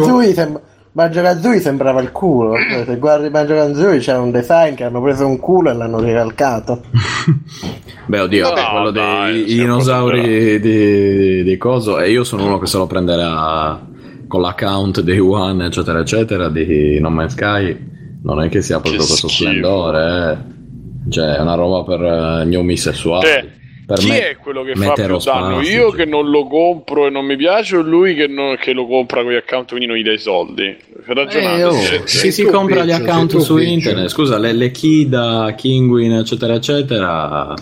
Banjo-Kazooie sembrava il culo, se guardi Banjo-Kazooie c'era un design che hanno preso un culo e l'hanno ricalcato. Beh oddio, no, quello dai, dei dinosauri di, di coso, e io sono uno che se lo prenderà con l'account Day One eccetera eccetera di No Man's Sky, non è che sia proprio questo splendore, eh. Cioè è una roba per gnomi sessuali. Beh. Per chi me, è quello che fa più danno? Io che non lo compro e non mi piace, o lui che, non, che lo compra con gli account quindi non gli dai i soldi? Ragionate, eh, oh, se, se si compra gli account su internet, scusa, le, le Kida, Kinguin eccetera eccetera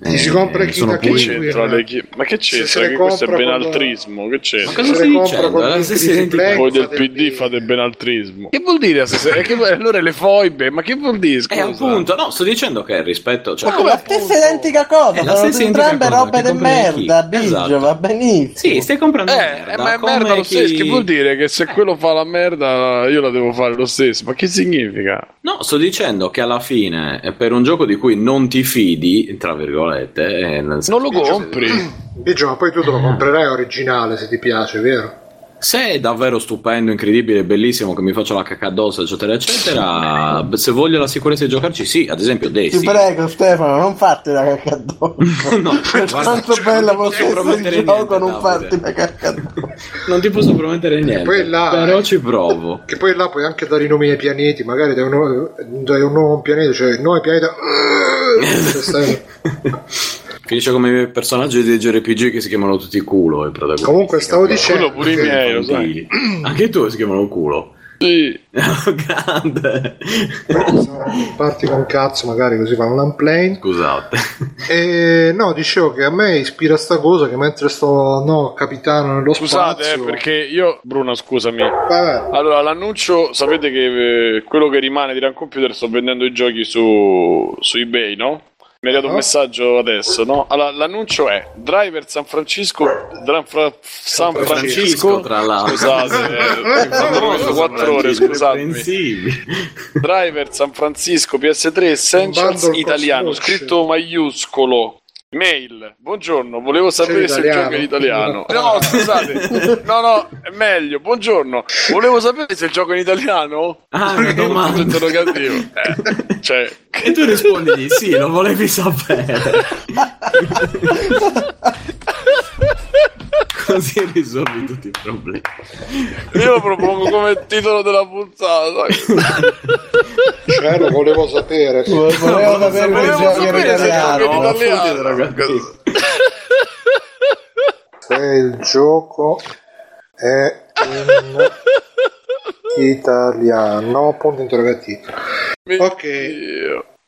eh, si compra chi da chi c'entra le chi... ma che c'entra che questo è benaltrismo la... che c'entra ma cosa stai dicendo? Se si sente voi del P D fate benaltrismo, che vuol dire? Se... che... allora le foibe, ma che vuol dire? Scusa. È appunto no, sto dicendo che rispetto cioè... ma come la stessa identica cosa, la stessa entrambe robe di merda Biggio, esatto. Va benissimo, sì, stai comprando eh, merda, ma è merda lo stesso, che vuol dire? Che se quello fa la merda io la devo fare lo stesso, ma che significa? No, sto dicendo che alla fine per un gioco di cui non ti fidi tra virgolette Eh, non, non lo compri, Biggio, ma poi tu te lo comprerai originale se ti piace, vero? Se è davvero stupendo, incredibile, bellissimo, che mi faccio la cacca addosso eccetera eccetera, se voglio la sicurezza di giocarci, sì, ad esempio Daisy. Ti prego Stefano, non fate la cacca addosso. No, tanto bella posso il gioco, non farti la cacca addosso. Non ti posso promettere niente, poi là, però eh, ci provo. Che poi là puoi anche dare i nomi ai pianeti, magari dai un, dai un nuovo pianeta, cioè il nome pianeta finisce come i personaggi dei J R P G che si chiamano tutti culo i protagonisti. Comunque stavo dicendo pure i miei, lo sai. Anche tu si chiamano culo. Sì. Grande. Parti con cazzo magari così fanno l'unplane. Scusate. E, no, dicevo che a me ispira sta cosa che mentre sto no capitano nello Scusate, spazio. Scusate, eh, perché io Bruno, scusami. Vabbè. Allora, l'annuncio, sapete che eh, quello che rimane di Run Computer sto vendendo i giochi su su eBay, no? Mi ha dato un messaggio adesso, no? Allora, l'annuncio è Driver San Francisco Dran Fra- San Francisco, Francisco tra l'altro. Scusate, eh, quattro ore, scusatemi. Driver San Francisco P S tre Essentials italiano, scritto maiuscolo. Mail, buongiorno, volevo sapere se il gioco è in italiano. No, scusate, no, no, è meglio, buongiorno, volevo sapere se il gioco è in italiano. Ah, una domanda interrogativa. Eh, cioè... E tu rispondi, sì, lo volevi sapere. Così risolvi tutti i problemi. Io lo propongo come titolo della puntata. Cioè, lo volevo sapere. Volevo sapere che giochi in italiano. Il gioco è in italiano. Punto interrogativo. Ok.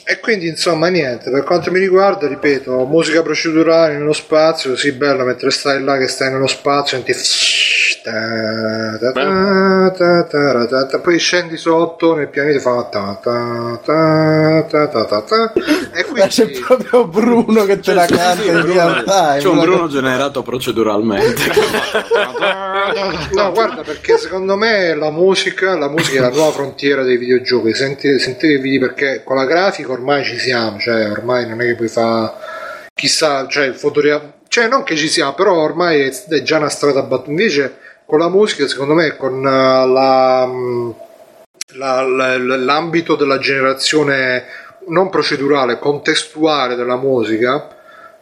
E quindi insomma niente, per quanto mi riguarda, ripeto, musica procedurale nello spazio, così bello mentre stai là che stai nello spazio, senti poi scendi sotto nel pianeta e fa ta ta ta ta ta ta ta, e quindi c'è proprio Bruno che te la canta in realtà. C'è un Bruno generato proceduralmente. No, guarda, perché secondo me la musica la musica è la nuova frontiera dei videogiochi. Sentitevi, perché con la grafica ormai ci siamo, cioè ormai non è che puoi fare chissà, cioè il fotorealismo, cioè non che ci sia, però ormai è, è già una strada battuta. Invece con la musica, secondo me, con uh, la, la, la, l'ambito della generazione non procedurale, contestuale della musica,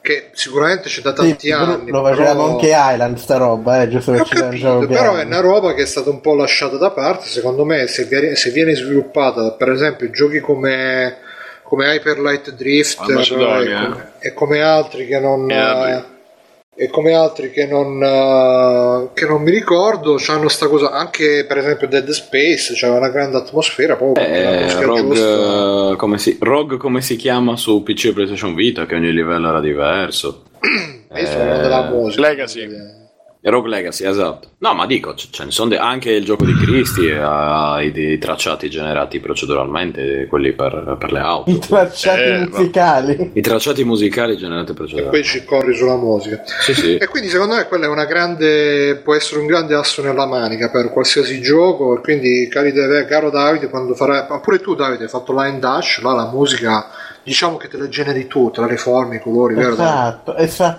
che sicuramente c'è da tanti sì, anni, lo facevamo però... anche Island sta roba, eh, giusto per capito, però è una roba che è stata un po' lasciata da parte. Secondo me se viene, se viene sviluppata, per esempio, giochi come come Hyper Light Drift però, e, come, e come altri che non eh, e come altri che non uh, che non mi ricordo, c'hanno sta cosa. Anche per esempio Dead Space c'aveva una grande atmosfera proprio, eh, Rogue, come si, Rogue come si chiama su P C e PlayStation Vita, che ogni livello era diverso. eh, della musica, Legacy e Rogue Legacy, esatto. No, ma dico, ce ne sono de- anche il gioco di Cristi ha i, i tracciati generati proceduralmente, quelli per, per le auto, i tracciati eh, musicali va. i tracciati musicali generati proceduralmente, e poi ci corri sulla musica, sì, sì. E quindi secondo me quella è una grande, può essere un grande asso nella manica per qualsiasi gioco. E quindi cari, caro Davide, quando farai, ma pure tu Davide hai fatto Line Dash, là la musica diciamo che te la generi tu tra le forme, i colori, esatto, vero? Esatto.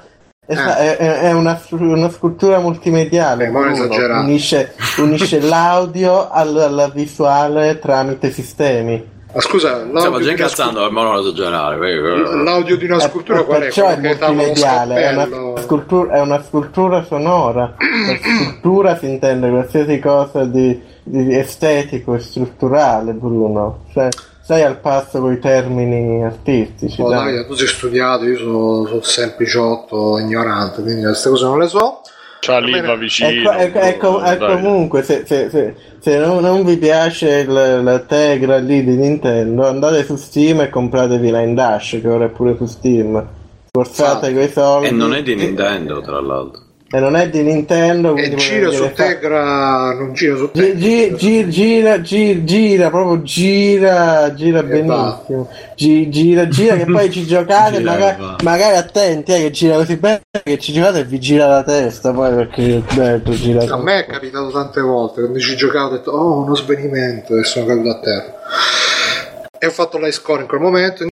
Eh. È, è una, una scultura multimediale, eh, non esagerare. unisce, unisce l'audio alla, alla visuale tramite sistemi. Ma scusa, stiamo già incazzando, scu- ma non esagerare. L'audio di una scultura eh, qual è? È multimediale, è una, scultura, è una scultura sonora. Per scultura si intende qualsiasi cosa di, di estetico e strutturale, Bruno. Cioè, sei al passo con i termini artistici. Oh, dai, tu sei studiato, io sono, sono sempliciotto, ignorante, quindi queste cose non le so. C'ha l'I V A vicino. E co- co- co- comunque, se, se, se, se non, non vi piace il, la Tegra lì di Nintendo, andate su Steam e compratevi Line Dash, che ora è pure su Steam. Forzate ah, quei soldi. E non è di Nintendo, tra l'altro. E non è di Nintendo, quindi gira su Tegra, non gira su Tegra, gi- gi- gira, gira, gira, proprio gira, gira e benissimo, gi- gira, gira, che poi ci giocate, gira, magari, magari attenti, eh, che gira così bene che ci giocate e vi gira la testa, poi perché beh, gira. A me è capitato tante volte, quando ci giocavo ho detto, oh, uno svenimento, e sono caduto a terra, e ho fatto l'high score in quel momento.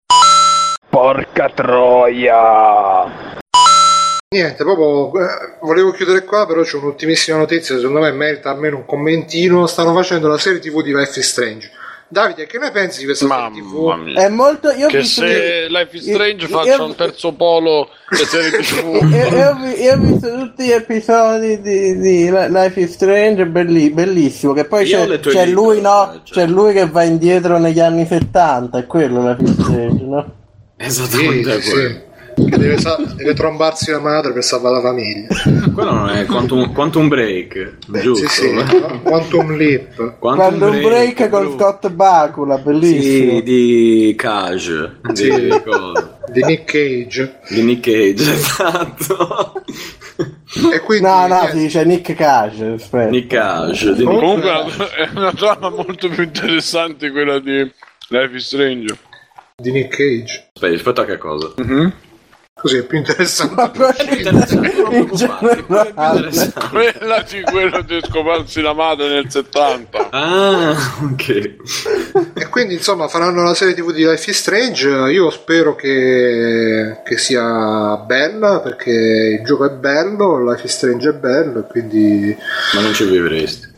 Porca troia! Niente, proprio eh, volevo chiudere qua, però c'è un'ultimissima notizia che secondo me merita almeno un commentino. Stanno facendo la serie tivù di Life is Strange. Davide, che ne pensi di questa Mamma serie tivù? Mia. È molto, io che visto se Life is Strange io, faccia io, un terzo polo e serie tivù. Io, io, io ho visto tutti gli episodi di, di Life is Strange, belli, bellissimo. Che poi io c'è, c'è lui, no? C'è lui che va indietro negli anni settanta, è quello Life is Strange, no? Esattamente sì, quello. Sì. Che deve, sa- deve trombarsi la madre per salvare la famiglia. Quello non è Quantum, quantum Break. Beh, giusto, sì, sì. No? Quantum Leap. Quantum, quantum Break, break con Scott Bakula, bellissimo. Sì, di Cage, sì. Di, di Nick Cage. Di Nick Cage, esatto. E quindi, no, no, eh, si dice Nick Cage. Aspetta. Nick Cage. Di Comunque Nick... è una trama molto più interessante quella di Life is Strange. Di Nick Cage. Aspetta, aspetta che cosa? Mm-hmm. Così è più interessante, quella di quello di scoparsi la madre nel settanta. Ah, ok. E quindi insomma faranno la serie tivù di Life is Strange. Io spero che, che sia bella, perché il gioco è bello, Life is Strange è bello, e quindi ma non ci vivresti.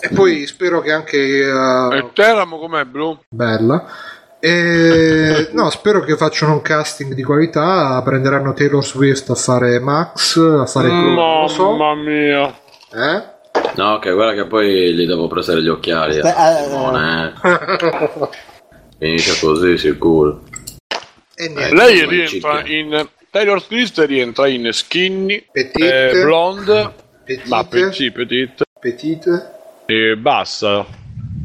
E poi spero che anche uh... e Teramo com'è, Blu? Bella. E, no, spero che facciano un casting di qualità. Prenderanno Taylor Swift a fare Max, a fare Closo. Mamma mia, eh? No, che guarda che poi gli devo prendere gli occhiali. Simone, eh. Finisce così sicuro. E niente, lei rientra in Taylor Swift rientra in skinny, petite, eh, blonde, petite, ma pe- sì, petite, petite e bassa.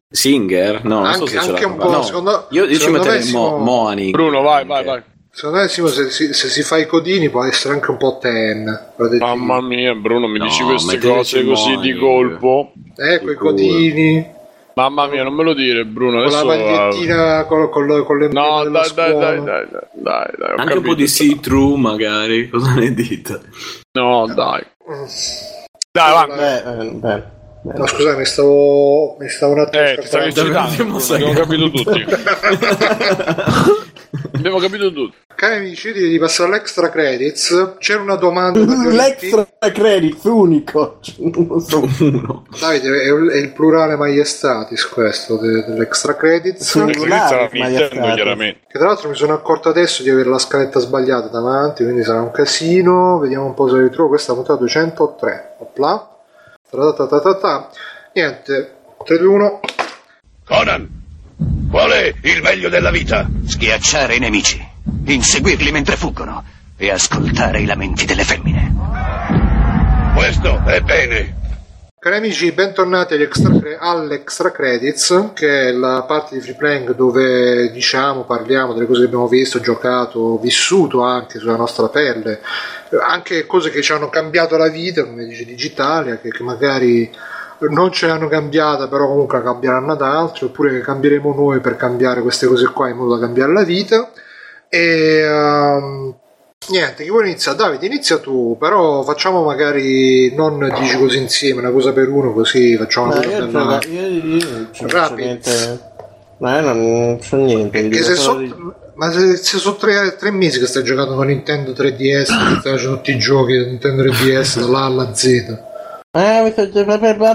Singer? No, anche, non so se anche ce un po'. No, secondo, io io secondo ci metterei mo, Moani. Bruno, vai, vai, vai. Secondo me, se, se, se si fa i codini, può essere anche un po' ten. Mamma mia, Bruno, mi no, dici queste cose così Moani, di colpo. Ecco i codini. Mamma mia, non me lo dire, Bruno. Con adesso, la magliettina, uh... con, con, con le no, dai, dai, dai, dai, dai, dai, dai. Anche capito, un po' di see-through, magari. Cosa ne dite? No, dai. Dai, vai. Beh, no, scusa, mi stavo mi stavo un attimo eh, scardando. Abbiamo capito tutti. Abbiamo capito tutti. Cari amici, direi di passare all'extra credits. C'era una domanda. L'extra credits unico. Non so uno. Davide, è, è il plurale maiestatis questo de, dell'extra credits. Plurale maiestatis, chiaramente. Che tra l'altro mi sono accorto adesso di avere la scaletta sbagliata davanti, quindi sarà un casino. Vediamo un po' se ritrovo questa puntata duecentotre. Opla. Ta ta ta ta. Niente, tre due uno. Conan, qual è il meglio della vita? Schiacciare i nemici, inseguirli mentre fuggono e ascoltare i lamenti delle femmine. Questo è bene. Cari amici, bentornati all'Extra Credits, che è la parte di Free Playing dove diciamo, parliamo delle cose che abbiamo visto, giocato, vissuto anche sulla nostra pelle, anche cose che ci hanno cambiato la vita, come dice Digitalia, che, che magari non ce l'hanno cambiata, però comunque la cambieranno ad altri, oppure che cambieremo noi per cambiare queste cose qua in modo da cambiare la vita. E... Um, niente, chi vuole iniziare? Davide, inizia tu, però facciamo magari non dici così insieme, una cosa per uno, così facciamo una no, cosa io per l'altro. Io, io, io non c'ho niente, no, non c'ho niente. Che se so, di... Ma se, se sono tre, tre mesi che stai giocando con Nintendo tre D S, che stai facendo tutti i giochi da Nintendo tre D S dall'A alla Z. Eh,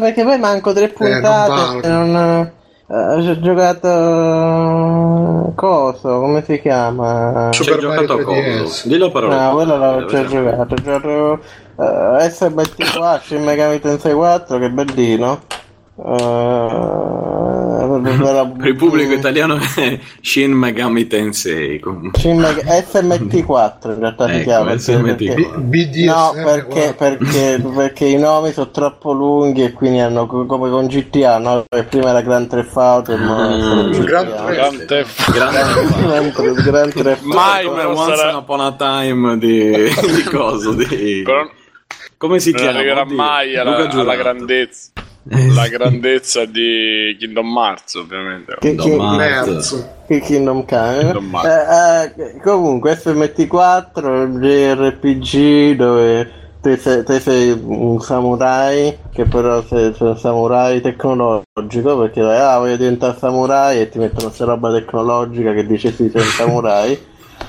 perché poi manco tre puntate, eh, non, non uh, ho giocato... Coso, come si chiama? Super Mario tre D S. Dillo parole. No, quello l'ho già giocato. Gioco uh, S B T quattro, Shin Megami Tensei quattro, che bellino. Uh, il pubblico italiano è Shin Megami Tensei. Shin Meg- S M T quattro in realtà si chiama. S M T quattro. No, perché, perché, perché i nomi sono troppo lunghi e quindi hanno come con G T A, no? Che prima era Grand Theft Auto e mm, G T A. Grand Theft Auto. Mai per Once sarà... Upon a Time di, di coso di... Però... Come si non chiama? Non arriverà mai alla, alla grandezza. La grandezza di Kingdom Hearts, ovviamente. Kingdom Hearts. Kingdom Come. Eh, eh, comunque S M T quattro è un J R P G dove te sei, te sei un samurai, che però sei, sei un samurai tecnologico, perché dai, ah, voglio diventare samurai e ti mettono sta roba tecnologica che dice sì, sei un samurai.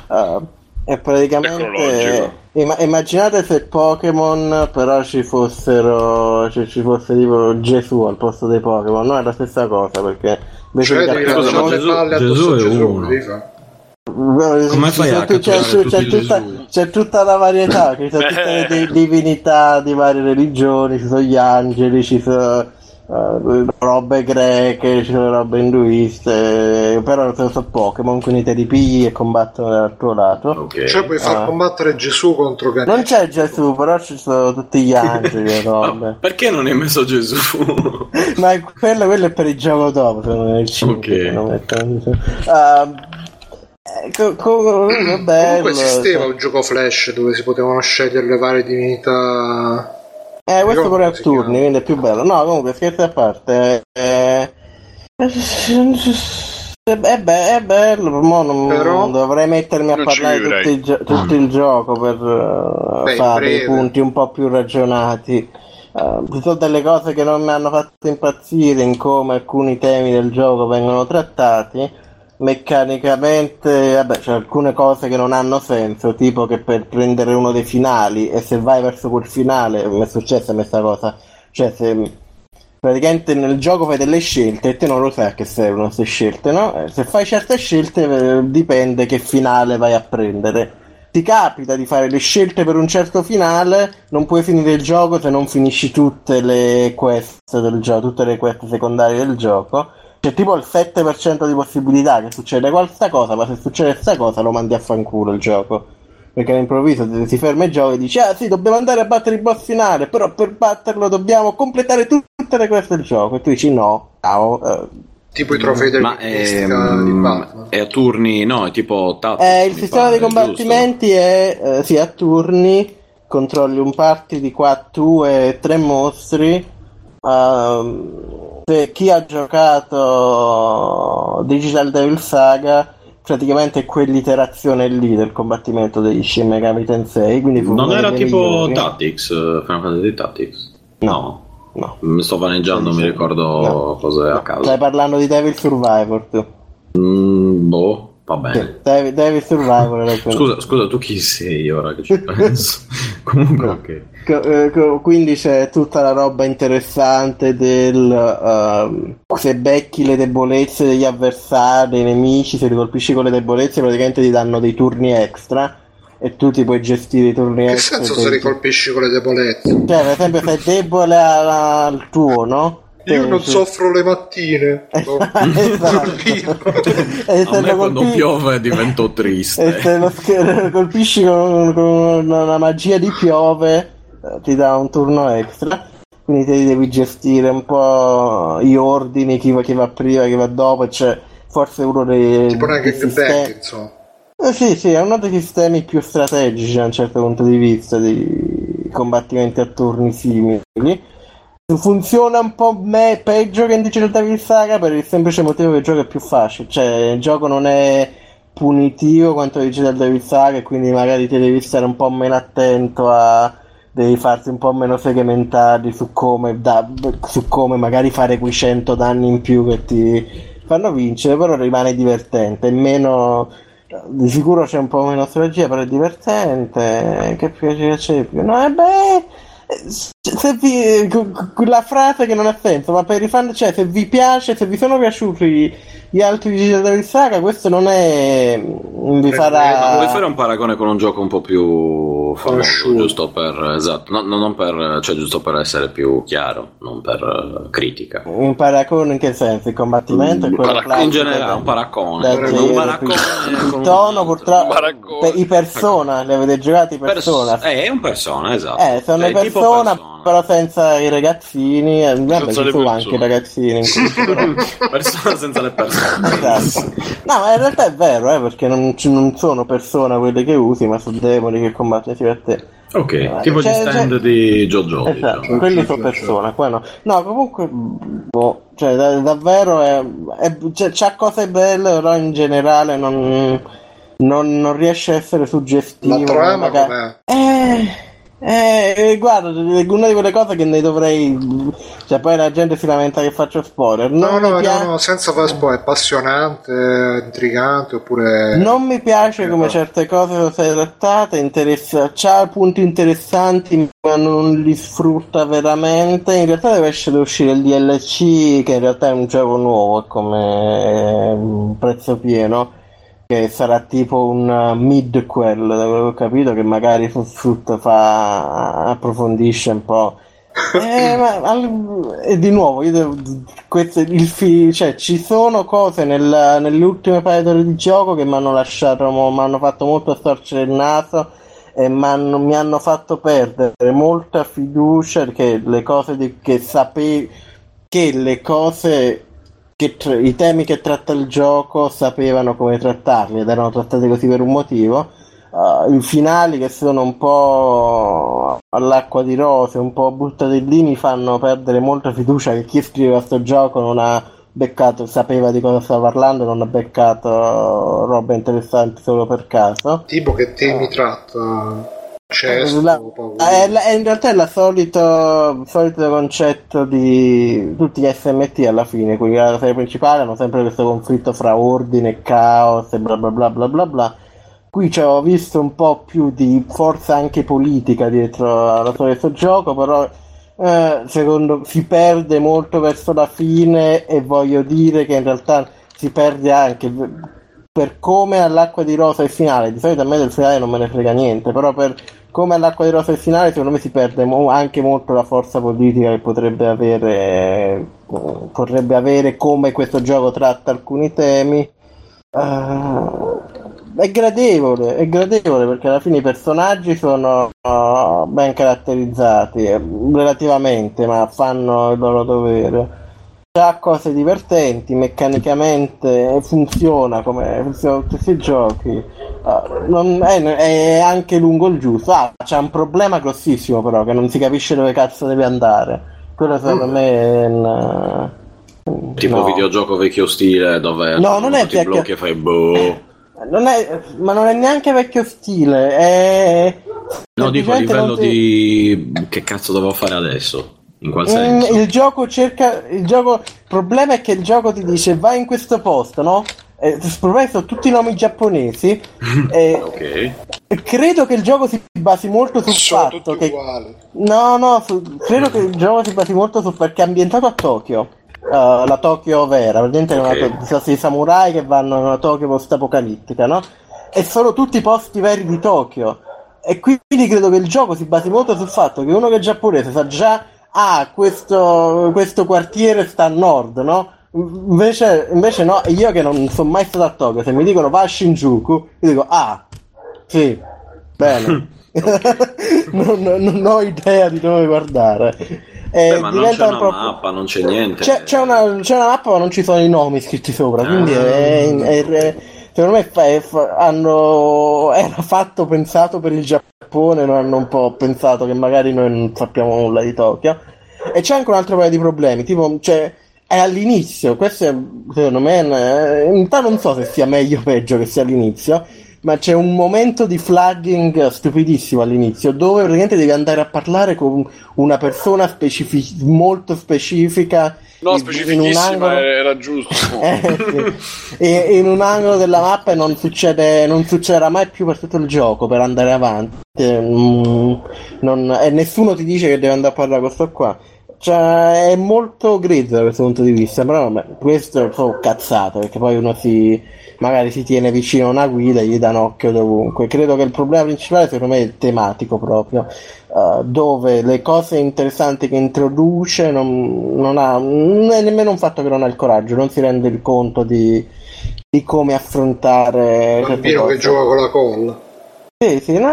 Uh, E praticamente imm- immaginate se Pokémon però ci fossero, cioè ci fosse tipo Gesù al posto dei Pokémon, no? È la stessa cosa, perché invece cioè, di cacciare le palle addosso a Gesù, c'è tutta la varietà, ci sono tutte le divinità di varie religioni, ci sono gli angeli, ci sono Uh, robe greche, ci sono robe induiste, però sono Pokémon, quindi te li pigli e combattono dal tuo lato. Okay. Cioè puoi far uh. combattere Gesù contro Ganesha. Non c'è Gesù, però ci sono tutti gli angeli. Robe. Perché non hai messo Gesù? Ma quello, quello è per il gioco dopo, secondo me, il cinque. Okay. Non metto... uh, Co- co- bello, comunque esisteva cioè. Un gioco flash dove si potevano scegliere le varie divinità. Eh, questo però è a turni, quindi è più bello. No, comunque, scherzi a parte. Eh, è, be- è bello, mo non, però non dovrei mettermi a parlare tutto il, gio- tutto il gioco per uh, Beh, fare dei punti un po' più ragionati. Uh, ci sono delle cose che non mi hanno fatto impazzire in come alcuni temi del gioco vengono trattati. Meccanicamente, vabbè, c'è alcune cose che non hanno senso, tipo che per prendere uno dei finali, e se vai verso quel finale, mi è successa questa cosa, cioè se praticamente nel gioco fai delle scelte e te non lo sai a che servono queste scelte, no? Se fai certe scelte dipende che finale vai a prendere. Ti capita di fare le scelte per un certo finale, non puoi finire il gioco se non finisci tutte le quest del gioco, tutte le quest secondarie del gioco. C'è tipo il sette per cento di possibilità che succede qualsiasi cosa, ma se succede questa cosa lo mandi a fanculo il gioco, perché all'improvviso si ferma il gioco e dici ah sì, dobbiamo andare a battere il boss finale, però per batterlo dobbiamo completare tutte le quest del gioco, e tu dici no, ciao. Uh, tipo i trofei del, ma è, um, è a turni, no, è tipo tattico, eh, il sistema pare, dei combattimenti giusto? È eh, sì, a turni, controlli un party di quattro e tre mostri. Uh, se chi ha giocato Digital Devil Saga, praticamente è quell'iterazione lì del combattimento degli Shin Megami Tensei, quindi fu non era tipo migliori. Tactics, Final Fantasy Tactics? No, no, mi sto vaneggiando, mi ricordo no. Cos'è no. A caso. Stai parlando di Devil Survivor tu? Mm, boh, va bene. Devil, Devil Survivor era quello. Scusa, scusa, tu chi sei ora che ci penso? Comunque no. Ok. Quindi c'è tutta la roba interessante del uh, se becchi le debolezze degli avversari, dei nemici, se li colpisci con le debolezze praticamente ti danno dei turni extra e tu ti puoi gestire i turni che extra. Che senso se li colpisci con le debolezze? Cioè per esempio se è debole al tuo, no? Io non soffro le mattine. Esatto. E se a me quando colpi... piove divento triste. E se lo colpisci con, con una magia di piove ti dà un turno extra, quindi te devi gestire un po' gli ordini, chi va, chi va prima, chi va dopo, cioè forse uno dei tipo anche più vecchio, insomma. Eh, sì, sì, è uno dei sistemi più strategici da un certo punto di vista, di combattimenti a turni simili. Funziona un po' me- peggio che in Digital Devil Saga per il semplice motivo che il gioco è più facile, cioè il gioco non è punitivo quanto Digital Devil Saga e quindi magari ti devi stare un po' meno attento a... devi farsi un po' meno segmentati su come, da, su come magari fare quei cento danni in più che ti fanno vincere, però rimane divertente, meno, di sicuro c'è un po' meno strategia, però è divertente, che piacere c'è più, no e beh, se vi, la frase che non ha senso, ma per i fan, cioè se vi piace, se vi sono piaciuti gli altri Digital di Saga, questo non è, non vi farà... Vuoi fare un paragone con un gioco un po' più famoso, giusto per, esatto, no, no, non per, cioè giusto per essere più chiaro, non per critica. Un paragone in che senso? Il combattimento mm, è quello para- in generale, un paragone, un paragone il tono purtroppo per, i Persona, le avete giocati Persona? Pers- eh, è un Persona, esatto. Eh, sono le persone persona. Però senza i ragazzini, vabbè, ci sono anche i ragazzini in Persona senza le persone. Esatto. No, ma in realtà è vero, eh, perché non, non sono persone quelle che usi, ma sono demoni che combattono per te. Ok, eh, tipo cioè, gli stand cioè... di JoJo. Esatto, diciamo. Quelli sono persone, qua no. No, comunque, boh, cioè da, davvero è, è, c'è, c'ha cose belle, però in generale non, non, non riesce a essere suggestivo. La trama magari... com'è? Eh... Eh, guarda, una di quelle cose che ne dovrei, cioè poi la gente si lamenta che faccio spoiler. No, no, piace... no, no, senza fare spoiler, è appassionante, intrigante, oppure non mi piace eh, come no. Certe cose sono state trattate, interessa... c'ha punti interessanti ma non li sfrutta veramente. In realtà deve uscire il D L C che in realtà è un gioco nuovo, come un prezzo pieno, che sarà tipo un midquel, da quello che ho capito, che magari frutta fa approfondisce un po'. E, ma, e di nuovo io devo, questo, il fi, cioè ci sono cose nel, nelle ultime paio d'ore di gioco che mi hanno lasciato, mi hanno fatto molto storcere il naso e m'hanno, mi hanno fatto perdere molta fiducia che le cose di, che sapevi che le cose che tra- i temi che tratta il gioco sapevano come trattarli ed erano trattati così per un motivo. Uh, i finali che sono un po' all'acqua di rose, un po' buttati lì, mi fanno perdere molta fiducia che chi scriveva sto gioco non ha beccato, sapeva di cosa stava parlando, non ha beccato roba interessante solo per caso. Tipo che temi uh. tratta? Cesto, la, è, è, in realtà è il solito, solito concetto di tutti gli S M T alla fine, quindi la serie principale hanno sempre questo conflitto fra ordine, caos e bla bla bla bla bla bla. Qui ci ho visto un po' più di forza anche politica dietro alla storia di questo gioco, però eh, secondo si perde molto verso la fine, e voglio dire che in realtà si perde anche per come all'acqua di rosa il finale. Di solito a me del finale non me ne frega niente, però per come all'acqua di rosa il finale secondo me si perde mo- anche molto la forza politica che potrebbe avere eh, potrebbe avere come questo gioco tratta alcuni temi. Uh, è gradevole, è gradevole perché alla fine i personaggi sono uh, ben caratterizzati eh, relativamente, ma fanno il loro dovere. C'ha cose divertenti, meccanicamente funziona come funzionano tutti i giochi. Uh, non è, è anche lungo il giusto. Ah, c'è un problema grossissimo però che non si capisce dove cazzo deve andare. Quello secondo mm. me è una... tipo no. videogioco vecchio stile dove no, non è ti vecchio... blocchi e fai boh. Non è, ma non è neanche vecchio stile, è... no, dico a livello si... di che cazzo devo fare adesso, in qual senso? Mm, il gioco cerca il gioco il problema è che il gioco ti dice vai in questo posto, no? Eh, il problema sono tutti i nomi giapponesi eh, okay. Credo che il gioco si basi molto sul sono fatto che uguali. no no su... credo che il gioco si basi molto sul perché è ambientato a Tokyo. Uh, la Tokyo vera, praticamente okay. È una to- i samurai che vanno in una Tokyo post-apocalittica, no? E sono tutti posti veri di Tokyo. E quindi credo che il gioco si basi molto sul fatto che uno che è giapponese sa già, ah, questo, questo quartiere sta a nord, no? Invece, invece no, io che non sono mai stato a Tokyo, se mi dicono va a Shinjuku, io dico, ah, sì, bene. non, non ho idea di dove guardare. Eh, Beh, ma non c'è una proprio... mappa, non c'è niente. C'è, c'è, una, c'è una mappa, ma non ci sono i nomi scritti sopra. Quindi, ah. è, è, è, secondo me, è, hanno, era fatto pensato per il Giappone. Non hanno un po' pensato che magari noi non sappiamo nulla di Tokyo. E c'è anche un altro paio di problemi. Tipo, cioè, è all'inizio. Questo è, secondo me, è, in realtà non so se sia meglio o peggio che sia all'inizio. Ma c'è un momento di flagging stupidissimo all'inizio, dove praticamente devi andare a parlare con una persona specific- molto specifica. No, specificissima, era giusto. eh, sì. E in un angolo della mappa non succede, non succederà mai più per tutto il gioco, per andare avanti. Mm, non, e nessuno ti dice che devi andare a parlare con questo qua. Cioè, è molto grezzo da questo punto di vista, però vabbè, questo è proprio cazzato, perché poi uno si magari si tiene vicino a una guida e gli dà un occhio dovunque. Credo che il problema principale secondo me è tematico proprio, uh, dove le cose interessanti che introduce non, non ha, non è nemmeno un fatto che non ha il coraggio, non si rende il conto di, di come affrontare. Il bambino che gioca con la colla. Sì, sì, no,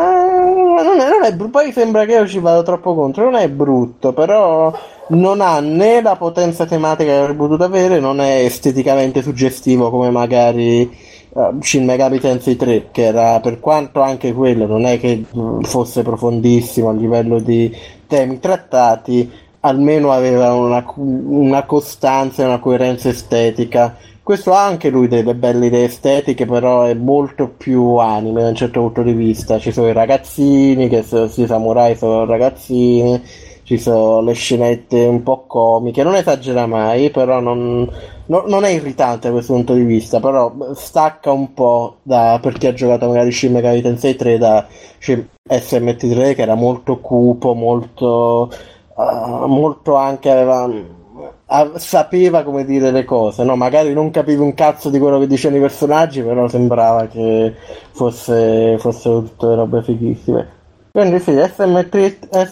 non è, non è brutto. Poi sembra che io ci vado troppo contro. Non è brutto, però non ha né la potenza tematica che avrebbe potuto avere, non è esteticamente suggestivo come magari uh, Shin Megami Tensei tre, che era, per quanto anche quello non è che fosse profondissimo a livello di temi trattati, almeno aveva una, una costanza e una coerenza estetica. Questo ha anche lui delle belle idee estetiche, però è molto più anime da un certo punto di vista. Ci sono i ragazzini, che so, i samurai sono ragazzini, ci sono le scenette un po' comiche, non esagera mai, però non, no, non è irritante da questo punto di vista, però stacca un po' da, per chi ha giocato magari Shin Megami Tensei tre, da S M T tre, che era molto cupo, molto, uh, molto anche aveva... A, sapeva come dire le cose, no? Magari non capivo un cazzo di quello che dicevano i personaggi, però sembrava che fosse fossero tutte robe fighissime. Quindi sì, S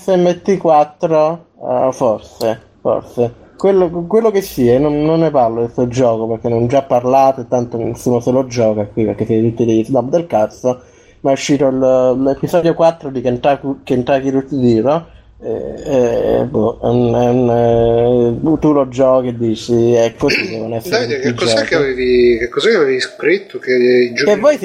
M T quattro uh, forse forse quello, quello che sì, e non, non ne parlo di questo gioco perché non già parlate, tanto nessuno se lo gioca qui perché siete tutti degli snob del cazzo. Ma è uscito l- l'episodio quattro di Kentucky, Kentucky Route Zero. Eh, eh, boh, un, un, un, tu lo giochi e dici è così, devono essere. Davide, che cos'è che, avevi, che cos'è che avevi scritto? Che i giochi voi...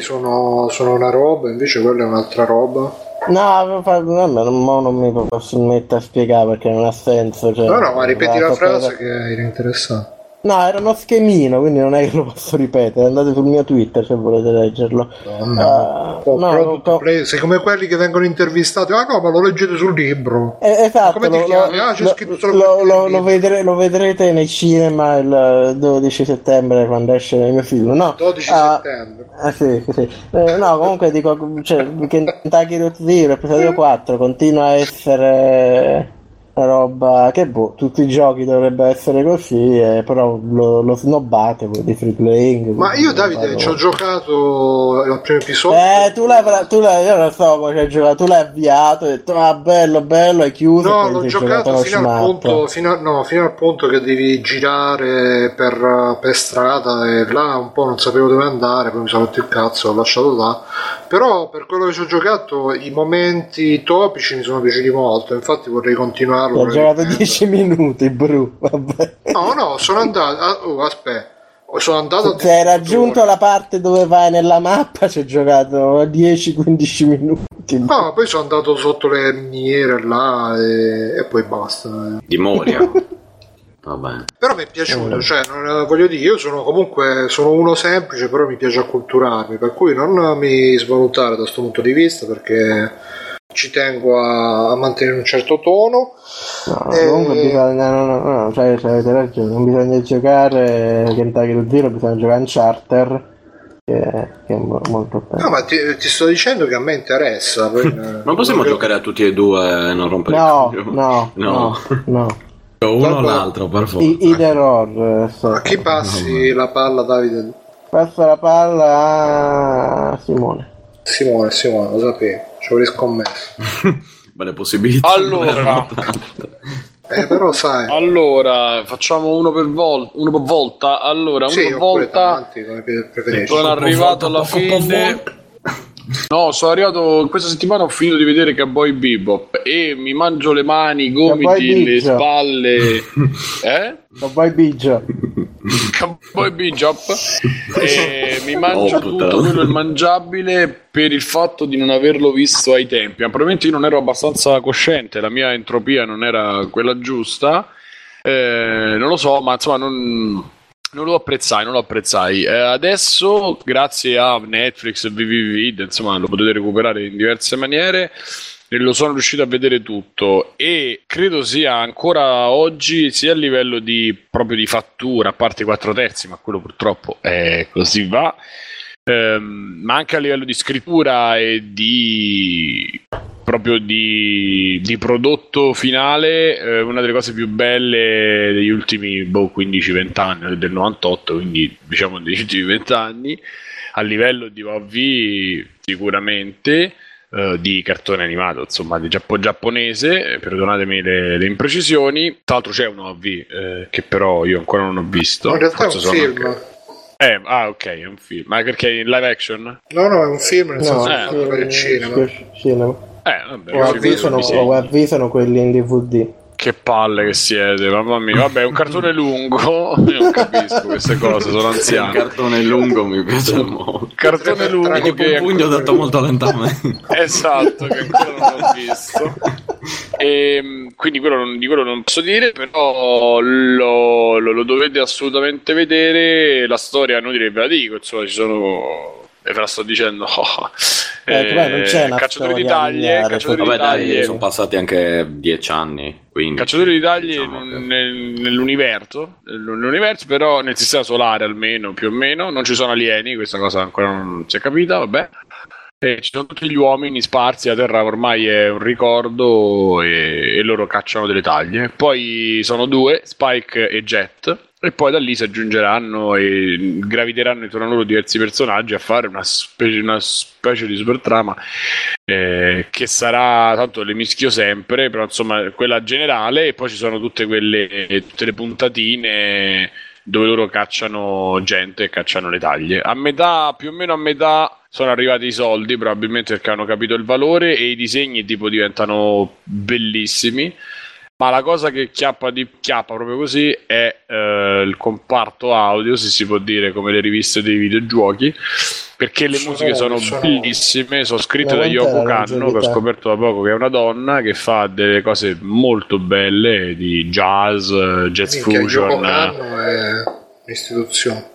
sono, sono una roba, invece quella è un'altra roba? No, non, non mi posso mettere a spiegare perché non ha senso. Cioè, no, no, ma ripeti la frase che era interessante. No, era uno schemino, quindi non è che lo posso ripetere. Andate sul mio Twitter se volete leggerlo. No, uh, no, no, play, sei come quelli che vengono intervistati. Ah no, ma lo leggete sul libro. Eh, esatto. Come lo, ti lo, ah, c'è lo, scritto solo lo, lo, lo, vedre, lo vedrete nei cinema il dodici settembre quando esce il mio film. No, dodici settembre. Ah, sì, sì. Eh, no, comunque dico, cioè, Kentucky Route Zero, episodio quattro, continua a essere... roba che boh, tutti i giochi dovrebbero essere così, eh, però lo, lo snobbate voi di Free Playing. Ma io Davide ci ho giocato al primo episodio. Eh, tu l'hai, tu l'hai, io non so come ci hai giocato, tu l'hai avviato, hai detto ah bello bello, hai chiuso. No, l'ho giocato, giocato fino al punto, fino a, no, fino al punto che devi girare per, per strada, e là un po' non sapevo dove andare, poi mi sono rotto il cazzo, l'ho lasciato là. Però per quello che ci ho giocato, i momenti topici mi sono piaciuti molto, infatti vorrei continuare. Ho giocato dieci minuti, Bru. Vabbè. No, no, sono andato. Oh, aspetta, sono andato. Se hai raggiunto la parte dove vai nella mappa, ci ho giocato dieci quindici minuti. No, ma poi sono andato sotto le miniere là e, e poi basta. Di Moria. Vabbè. Però mi è piaciuto, eh. Cioè, non, voglio dire, io sono comunque sono uno semplice, però mi piace acculturarmi, per cui non mi svalutare da questo punto di vista, perché ci tengo a, a mantenere un certo tono. No, e... comunque bisogna, no, no, no, cioè, cioè avete ragione, non bisogna giocare Kentucky lo Zero, bisogna giocare Uncharted, che è, che è molto bello. No, ma ti, ti sto dicendo che a me interessa. Poi, ma possiamo perché... giocare a tutti e due e non rompere no, il culo? No, no, no, no. Uno o l'altro, per forza. I, either or, so. A chi passi no, la palla, Davide? Passa la palla a Simone. Simone, Simone, lo sapevo, ci avrei scommesso. Ma le possibilità allora eh, però sai, allora facciamo uno per volta, uno per volta, allora uno sì, per volta sono arrivato alla fine. No, sono arrivato questa settimana, ho finito di vedere Cowboy Bebop e mi mangio le mani, i gomiti, le spalle. Eh? Cowboy Biggio. Cowboy Biggio. E mi mangio oh, tutto quello il mangiabile per il fatto di non averlo visto ai tempi. Probabilmente io non ero abbastanza cosciente, la mia entropia non era quella giusta. Eh, non lo so, ma insomma non Non lo apprezzai, non lo apprezzai. Eh, adesso, grazie a Netflix e V V V, insomma, lo potete recuperare in diverse maniere, e lo sono riuscito a vedere tutto. E credo sia ancora oggi, sia a livello di proprio di fattura, a parte i quattro terzi, ma quello purtroppo è così va, ehm, ma anche a livello di scrittura e di proprio di, di prodotto finale, eh, una delle cose più belle degli ultimi boh, quindici venti anni, del novantotto, quindi diciamo degli ultimi venti anni, a livello di O V sicuramente, eh, di cartone animato, insomma, di giappo giapponese, eh, perdonatemi le, le imprecisioni, tra l'altro c'è un O V eh, che però io ancora non ho visto. In realtà è un film. Anche... Eh, ah, ok, è un film, ma perché è in live action? No, no, è un film, nel senso che è per il cinema. cinema. Eh, vabbè, o avvisano, o avvisano quelli in D V D. Che palle che siete, mamma mia. Vabbè, è un cartone lungo. Io non capisco queste cose, sono anziano. Un cartone lungo mi piace molto. Un cartone sì, lungo che un pugno ancora... dato molto lentamente. Esatto, che ancora non ho visto. E quindi quello non, di quello non posso dire, però lo, lo, lo dovete assolutamente vedere. La storia non direi, ve la dico, insomma, ci sono... E ve la sto dicendo, oh. eh, eh, non c'è cacciatori di taglie, cacciatori vabbè, di taglie. Dai, sono passati anche dieci anni. Quindi, cacciatori di taglie diciamo che... nel, nell'universo, nell'universo, però nel sistema solare almeno più o meno non ci sono alieni. Questa cosa ancora non si è capita. Vabbè, e ci sono tutti gli uomini sparsi, la Terra ormai è un ricordo e, e loro cacciano delle taglie. Poi sono due, Spike e Jet. E poi da lì si aggiungeranno e graviteranno intorno a loro diversi personaggi a fare una specie, una specie di super trama, eh, che sarà, tanto le mischio sempre, però insomma quella generale, e poi ci sono tutte quelle tutte le puntatine dove loro cacciano gente e cacciano le taglie. A metà, più o meno a metà, sono arrivati i soldi, probabilmente perché hanno capito il valore, e i disegni tipo diventano bellissimi. Ma la cosa che chiappa di chiappa proprio così è eh, il comparto audio, se si può dire, come le riviste dei videogiochi, perché le c'è musiche sono c'è bellissime, sono scritte da Yoko Kanno, che ho scoperto da poco che è una donna che fa delle cose molto belle di jazz, jazz Minchia, fusion. Yoko Kanno è un'istituzione.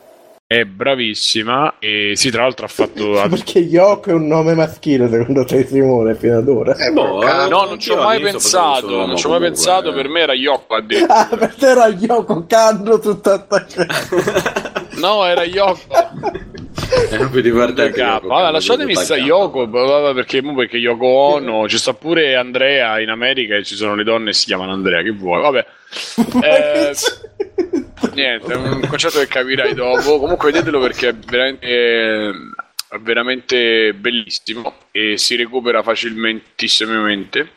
È bravissima, e sì, tra l'altro ha fatto. Perché Yoko è un nome maschile, secondo te, Simone, fino ad ora? Eh, boh, no, no, non ci ho mai pensato. Non, non ci ho mai pensato, eh. Per me era Yoko. Ha detto. Ah, per te era Yoko Kanno tutto attaccato. No, era Yoko. Non riguarda capo. Allora, lasciatemi sta Yoko, perché perché Yoko Ono, ci sta pure Andrea in America e ci sono le donne che si chiamano Andrea, che vuoi? Vabbè. Eh, niente, è un concetto che capirai dopo. Comunque vedetelo perché è veramente eh, è veramente bellissimo e si recupera facilissimamente.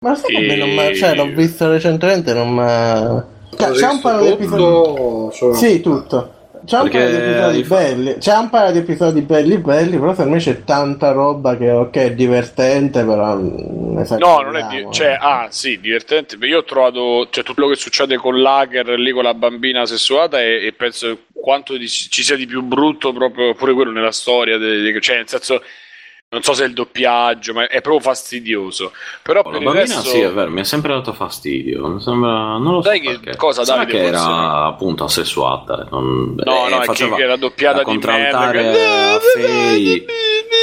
Ma sai che non ma, cioè, l'ho visto recentemente, non ma c'è un paio di episodi. Cioè... Sì, tutto. C'è un paio di episodi fa... belli, c'è un paio di episodi belli belli, però per me c'è tanta roba che ok, è divertente, però no, non è di... cioè ah, sì, divertente. Io ho trovato, cioè, tutto quello che succede con l'hacker lì con la bambina sessuata e, e penso quanto di, ci sia di più brutto proprio pure quello nella storia de, de, cioè nel senso non so se è il doppiaggio, ma è proprio fastidioso. Però oh, per la bambina resto... sì, è vero, mi è sempre dato fastidio. Mi sembra, non lo so. Sai che cosa Davide che era forse... appunto assessuata. Non... No, eh, no, faceva... che era doppiata di merda. Che... Eh,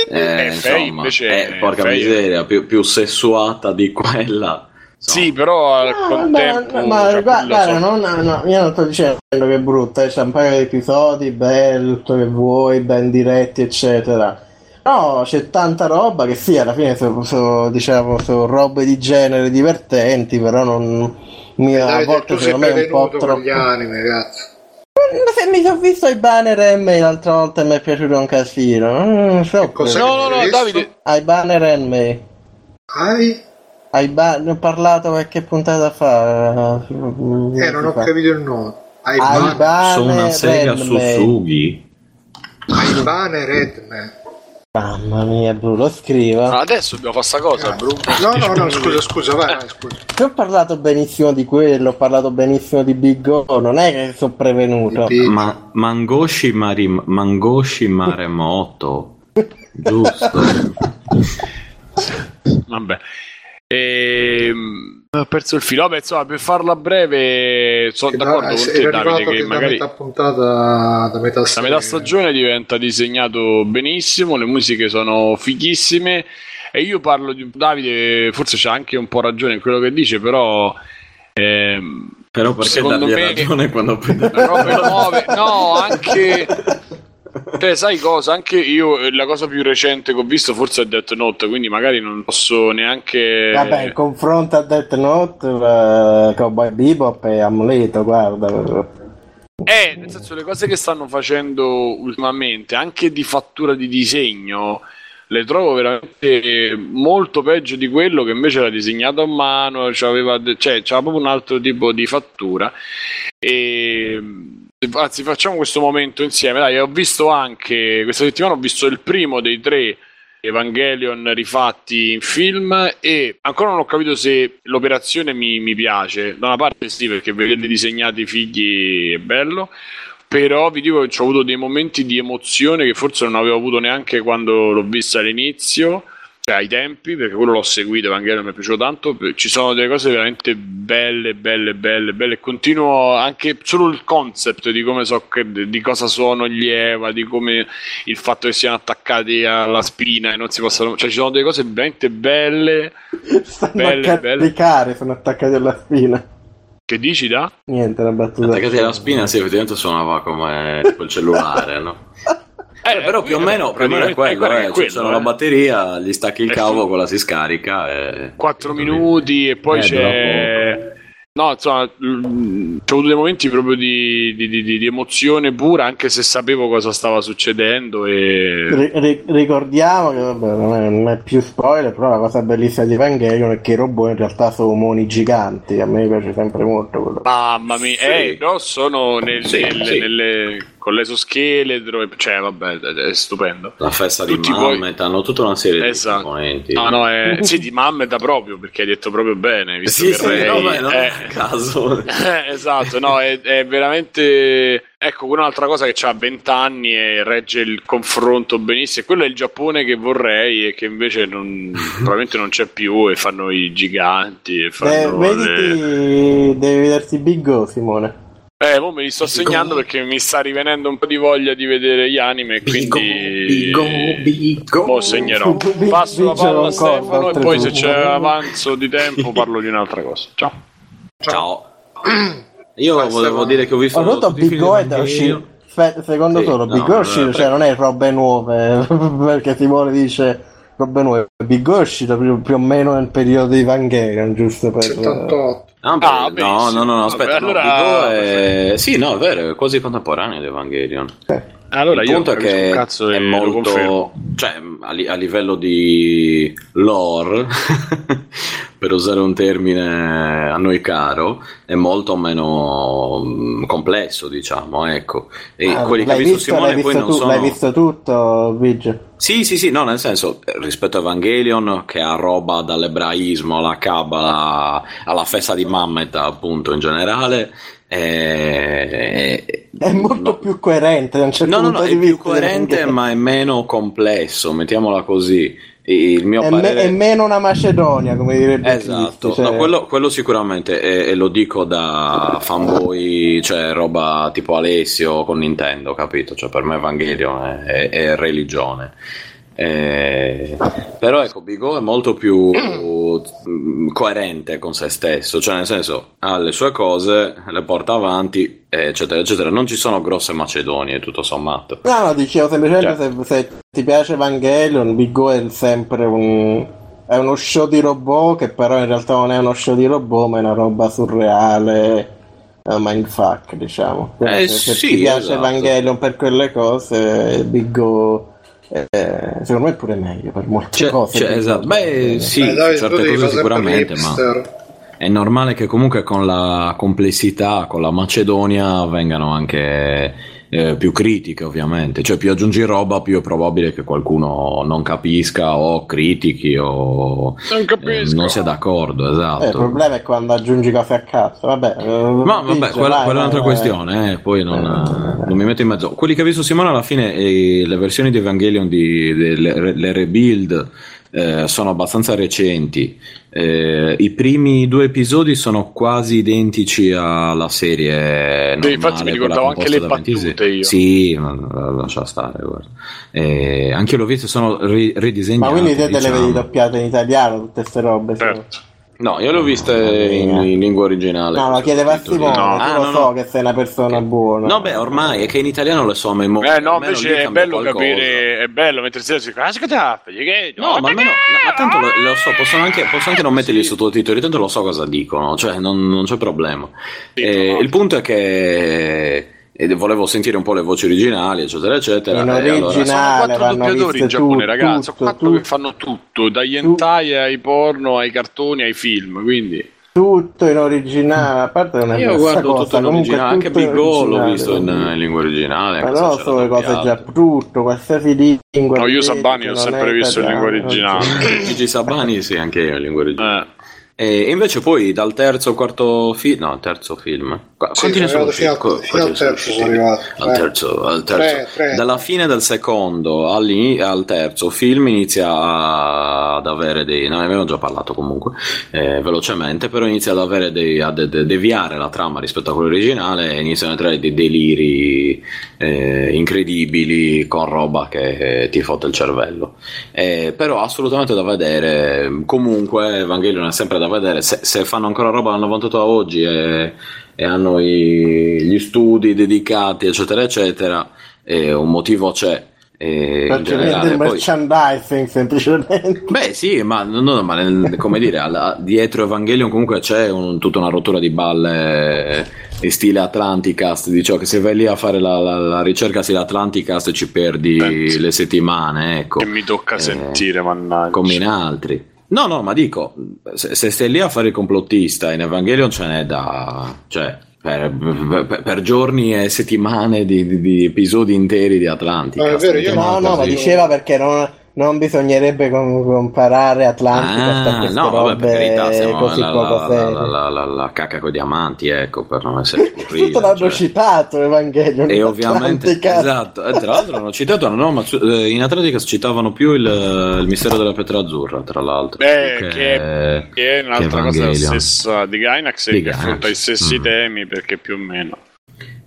eh, insomma, invece, eh, porca fei... miseria, più, più sessuata di quella. No. Sì, però al no, contempo ma, ma cioè, guarda, guarda so... no, no, io non sto dicendo che è brutta, c'è un paio di episodi belli, tutto che vuoi, ben diretti, eccetera. No, c'è tanta roba che sì, alla fine sono so, diciamo, so, robe di genere divertenti, però non mi a volte secondo me un po' troppo gli anime, ragazzi. Se mi sono visto Haibane Renmei l'altra volta e mi è piaciuto un casino. Non so cosa no, no, no, Davide. Haibane Renmei. Hai? Haibane, ne ho parlato qualche puntata fa. Eh, non ho capito il nome. Haibane. Sono una sega Suzuki. Haibane Renmei. Mamma mia, Bru, lo scriva. Ma adesso dobbiamo fare questa cosa, Bru. No, no, no, scusa, scusa, vai, scusa. Ti ho parlato benissimo di quello, ho parlato benissimo di Big O, non è che sono prevenuto. Ma Mangoshi Marim, Mangoshi Maremoto. Giusto. Vabbè. Ehm... ho perso il filo. Vabbè, insomma, per farla breve sono che d'accordo da, con te Davide che, che magari da metà puntata da metà, da metà stagione diventa disegnato benissimo, le musiche sono fighissime e io parlo di Davide, forse c'ha anche un po' ragione in quello che dice, però ehm, però perché secondo Davide me ragione quando però nove, no anche te sai cosa, anche io la cosa più recente che ho visto forse è Death Note, quindi magari non posso neanche vabbè in confronto a Death Note uh, Cowboy Bebop e Amuleto, guarda eh nel senso le cose che stanno facendo ultimamente anche di fattura di disegno le trovo veramente molto peggio di quello che invece era disegnato a mano, cioè aveva, cioè, c'era proprio un altro tipo di fattura e anzi facciamo questo momento insieme dai. Ho visto anche questa settimana ho visto il primo dei tre Evangelion rifatti in film e ancora non ho capito se l'operazione mi, mi piace, da una parte sì perché vederli disegnati fighi è bello, però vi dico che ho avuto dei momenti di emozione che forse non avevo avuto neanche quando l'ho vista all'inizio, cioè ai tempi, perché quello l'ho seguito, Evangelion mi è piaciuto tanto, ci sono delle cose veramente belle, belle, belle, belle, continuo anche solo il concept di come so che, di cosa sono gli Eva, di come il fatto che siano attaccati alla spina e non si possano, cioè ci sono delle cose veramente belle, stanno belle, a belle. Sono attaccati alla spina. Che dici da? Niente, la battuta. Attaccati alla spina, sì, effettivamente suonava come tipo il cellulare, no? Eh, però più o meno, più o meno è quello, eh, quello cioè, eh. Sono la batteria, gli stacchi il cavo, quella si scarica e... quattro minuti e poi eh, c'è dopo. No insomma c'ho avuto dei momenti proprio di, di, di, di emozione pura anche se sapevo cosa stava succedendo e... R- ricordiamo che vabbè, non, è, non è più spoiler però la cosa bellissima di Evangelion è che i robot in realtà sono umoni giganti, a me piace sempre molto quello. Mamma mia sì. eh, no, sono nel, sì, nel, sì. Nelle, con l'esoscheletro cioè vabbè è stupendo la festa tutti di Mamet poi... hanno tutta una serie esatto. di componenti no no è... sì di Mamet proprio perché hai detto proprio bene visto sì, che sì, Ray, no, beh, no. È... caso eh, esatto no è, è veramente ecco un'altra cosa che ha venti anni e regge il confronto benissimo, quello è il Giappone che vorrei e che invece non, probabilmente non c'è più e fanno i giganti e fanno eh, le... devi vederti Big O Simone eh mo me li sto segnando Big perché mi sta rivenendo un po' di voglia di vedere gli anime quindi lo segnerò Big passo Big la palla a Stefano conto, e poi se c'è avanzo di tempo parlo di un'altra cosa ciao ciao, ciao. Io volevo dire che ho visto ho tutto Big O è da uscire Fe- secondo sì, solo no, Big Girl, cioè non è robe nuove, perché Simone dice robe nuove. Big Girl più, più o meno nel periodo di Evangelion, giusto? Per settantotto Ah, beh, ah, no, no, no, no, aspetta, no, allora... è... sì, no, è vero, è quasi contemporaneo di Evangelion. Eh. Allora, il punto io è che cazzo è molto, cioè, a, li- a livello di lore, per usare un termine a noi caro, è molto meno complesso, diciamo, ecco. E ah, quelli che ha visto, visto Simone visto poi tu, non sono... L'hai visto tutto, Biggio? Sì, sì, sì, no, nel senso, rispetto a Evangelion, che ha roba dall'ebraismo alla cabala, alla festa di Mammeta, appunto, in generale, è, è molto no. più coerente da un certo no, punto no, no, di vista. No, no, è più coerente, ma è meno complesso, mettiamola così. Il mio è, parere... me, è meno una Macedonia, come direbbe. Esatto, cioè... no, quello, quello sicuramente, e, e lo dico da fanboy, cioè roba tipo Alessio con Nintendo, capito? Cioè per me Evangelion è, è, è religione. Eh, però ecco, Big O è molto più coerente con se stesso, cioè nel senso ha le sue cose, le porta avanti, eccetera eccetera, non ci sono grosse macedonie tutto sommato. No, no, dicevo semplicemente yeah. se, se ti piace Evangelion, Big O è sempre un... è uno show di robot, che però in realtà non è uno show di robot, ma è una roba surreale, mindfuck, diciamo. Quindi, eh, se sì, ti piace esatto. Evangelion per quelle cose, Big O Eh, secondo me è pure meglio per molte c'è, cose c'è, esatto. Beh sì, Beh, dai, certe cose sicuramente, ma è normale che comunque con la complessità, con la Macedonia vengano anche eh, più critiche, ovviamente, cioè più aggiungi roba più è probabile che qualcuno non capisca o critichi o non, eh, non sia d'accordo, esatto. Eh, il problema è quando aggiungi cose a cazzo, vabbè, ma vabbè, dice, quella, vai, quella è un'altra questione, eh, poi non, eh, non mi metto in mezzo. Quelli che ha visto Simone alla fine, eh, le versioni di Evangelion, di, di, le, le rebuild, eh, sono abbastanza recenti, eh, i primi due episodi sono quasi identici alla serie normale. Infatti mi ricordavo anche le battute io. Sì, lascia stare, guarda. Eh, anche io l'ho visto, sono ri- ridisegnate. Ma quindi te, diciamo, te le vedi doppiate in italiano tutte queste robe? Certo. No, io l'ho vista in, in lingua originale. No, ma chiedeva a Simone, no. Ah, lo no, so no. che sei una persona che... buona. No, beh, ormai è che in italiano lo so a memoria. Eh, no, invece è bello qualcosa. Capire, è bello mentre si dice no, ma almeno, ma tanto lo, lo so, possono anche, posso anche non mettergli i sì. sottotitoli, tanto lo so cosa dicono, cioè non, non c'è problema. Sì, eh, no. Il punto è che e volevo sentire un po' le voci originali, eccetera eccetera. In originale, allora, sono quattro doppiatori in Giappone, tutto, ragazzi, tutto, quattro tutto, che fanno tutto, dagli hentai ai porno, ai cartoni, ai film, quindi tutto in originale, a parte non è io guardo cosa, tutto in originale, anche Big O l'ho visto in, in lingua originale, però no, sono le cose già tutto, qualsiasi lingua. No, io Sabani ho sempre visto in lingua originale. Gigi Sabani sì, anche io in lingua originale. E invece poi dal terzo quarto film, no, terzo film, sì, quanti ne sono usciti? Al terzo, al terzo, tre, tre. Dalla fine del secondo al terzo film inizia ad avere dei, no, ne avevo già parlato comunque, eh, velocemente, però inizia ad avere dei, a de- de- deviare la trama rispetto a quella originale, e iniziano a entrare dei deliri eh, incredibili con roba che eh, ti fotte il cervello, eh, però assolutamente da vedere. Comunque Evangelion è sempre da vedere, se, se fanno ancora roba dal novantotto a oggi e, e hanno i, gli studi dedicati, eccetera eccetera, e un motivo c'è, e in generale, del poi, merchandising semplicemente. Beh sì, ma, no, ma nel, come dire, alla, dietro Evangelion comunque c'è un, tutta una rottura di balle in stile Atlanticast, di ciò che se vai lì a fare la, la, la ricerca stile Atlanticast ci perdi Penso. le settimane, ecco. Che mi tocca eh, sentire, mannaggia, come in altri. No, no, ma dico, se, se stai lì a fare il complottista in Evangelion ce n'è da, cioè, per, per, per giorni e settimane di, di, di episodi interi di Atlantica. No, è vero, io no, no, ma diceva perché non, non bisognerebbe comparare Atlantica ah, no, vabbè, per carità, siamo la, la, la, la, la, la, la cacca coi diamanti, ecco, per non essere scoprire. Tutto l'hanno cioè. citato Evangelion, e ovviamente, esatto, e tra l'altro hanno citato, no, ma in Atlantica citavano più il, il mistero della pietra azzurra, tra l'altro. Beh, che, che, che è un'altra che cosa la stessa di Gainax, che affronta i stessi mm. temi, perché più o meno.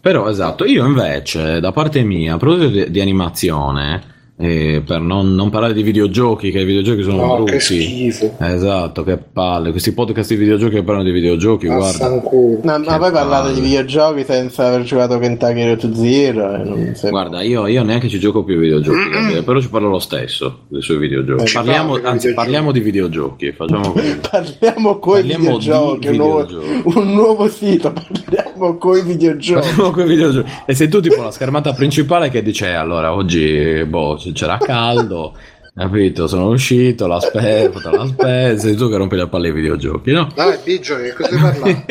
Però esatto, io invece, da parte mia, a proposito di, di animazione, Eh, per non, non parlare di videogiochi, che i videogiochi sono no, brutti. Che schifo. Esatto, che palle. Questi podcast di videogiochi che parlano di videogiochi, guarda. No, ma poi parlate di videogiochi senza aver giocato Kentucky Road to Zero. Eh, non eh, guarda, io, io neanche ci gioco più ai videogiochi, Gabriele, però ci parlo lo stesso dei suoi videogiochi. Eh, parliamo, no, anzi, videogiochi. Parliamo di videogiochi. Facciamo parliamo coi videogiochi. Di videogiochi. Nuovo, un nuovo sito, parliamo coi videogiochi. Parliamo coi videogiochi. E sei tu tipo la schermata principale che dice: allora, oggi boh. C'era caldo, capito? Sono uscito, la spe- la spe- sei tu che rompi la palle ai videogiochi, no? Dai, Biggio, che cosa parla?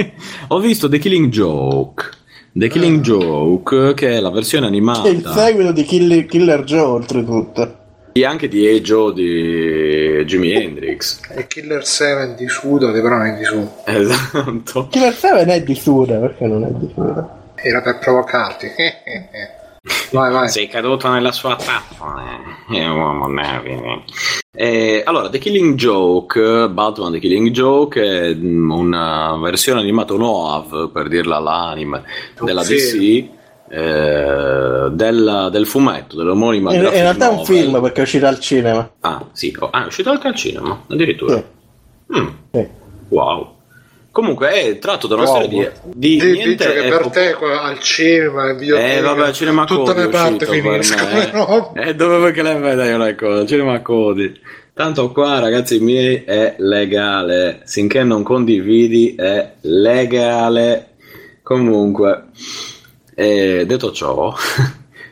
Ho visto The Killing Joke. The Killing uh. Joke, che è la versione animata. È il seguito di Kill- Killer Joe, oltretutto. E anche di Hey Joe di Jimi Hendrix. E Killer Seven di Suda, che però non è di Suda. Esatto. Killer Seven è di Suda, perché non è di Suda? Era per provocarti. Vai, vai. Sei caduto nella sua tappa, eh, uomo nervine. Eh, allora, The Killing Joke, Batman The Killing Joke è una versione animata, un O A V per dirla all'anime, della D C, eh, del, del fumetto, dell'omonima. In, in realtà è un film perché è uscito al cinema. Ah, sì, ah, è uscito anche al cinema, addirittura. Sì. Mm. Sì. Wow. Comunque è tratto da una wow. storia di, di, di niente che è per pop- te al cinema, eh vabbè, al cinema tutte Cody le parti finiscono, e eh, dove vuoi che le veda io la cosa, cinema Cody. Tanto qua, ragazzi miei, è legale, sinché non condividi è legale. Comunque, eh, detto ciò,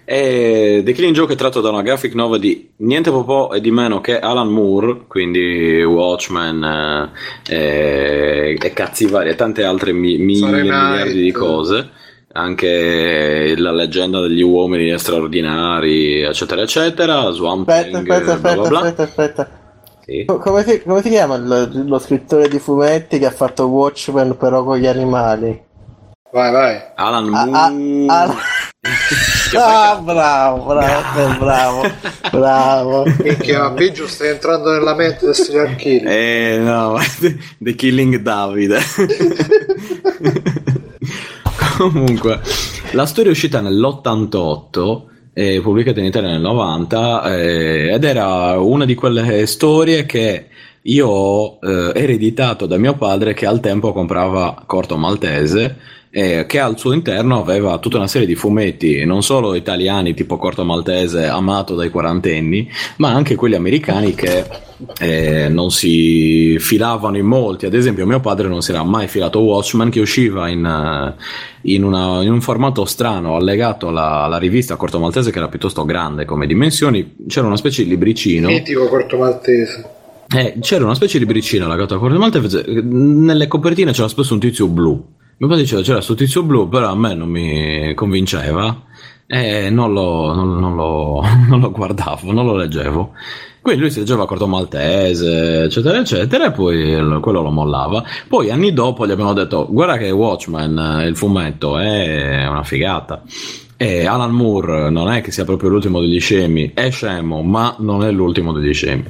e The Killing Joke è tratto da una graphic novel di niente popò e di meno che Alan Moore, quindi Watchmen eh, e cazzi vari e tante altre mi- mille miliardi di cose, anche la leggenda degli uomini straordinari, eccetera eccetera. Swamp aspetta, Thing, aspetta, bla, bla, bla. aspetta aspetta sì. come, si, come si chiama lo, lo scrittore di fumetti che ha fatto Watchmen però con gli animali? Vai, vai. Alan Moore. A- a- a- Ah, bravo, bravo, bravo, bravo. Perché ma Biggio sta entrando nella mente del serial killer. Eh no, The Killing Davide. Comunque, la storia è uscita nell'ottantotto e pubblicata in Italia nel novanta, eh, ed era una di quelle storie che io ho eh, ereditato da mio padre, che al tempo comprava Corto Maltese, eh, che al suo interno aveva tutta una serie di fumetti, non solo italiani tipo Corto Maltese amato dai quarantenni, ma anche quelli americani che eh, non si filavano in molti. Ad esempio mio padre non si era mai filato Watchmen, che usciva in, in, una, in un formato strano allegato alla, alla rivista Corto Maltese, che era piuttosto grande come dimensioni. C'era una specie di libricino mitico Corto Maltese. Eh, c'era una specie di libricino legato a Corto Maltese, nelle copertine c'era spesso un tizio blu. Mio padre diceva c'era sto tizio blu, però a me non mi convinceva e non lo, non, non lo, non lo guardavo, non lo leggevo. Quindi lui si leggeva Corto Maltese, eccetera eccetera, e poi quello lo mollava. Poi anni dopo gli abbiamo detto: guarda che Watchmen, il fumetto, è una figata, e Alan Moore non è che sia proprio l'ultimo degli scemi, è scemo ma non è l'ultimo degli scemi,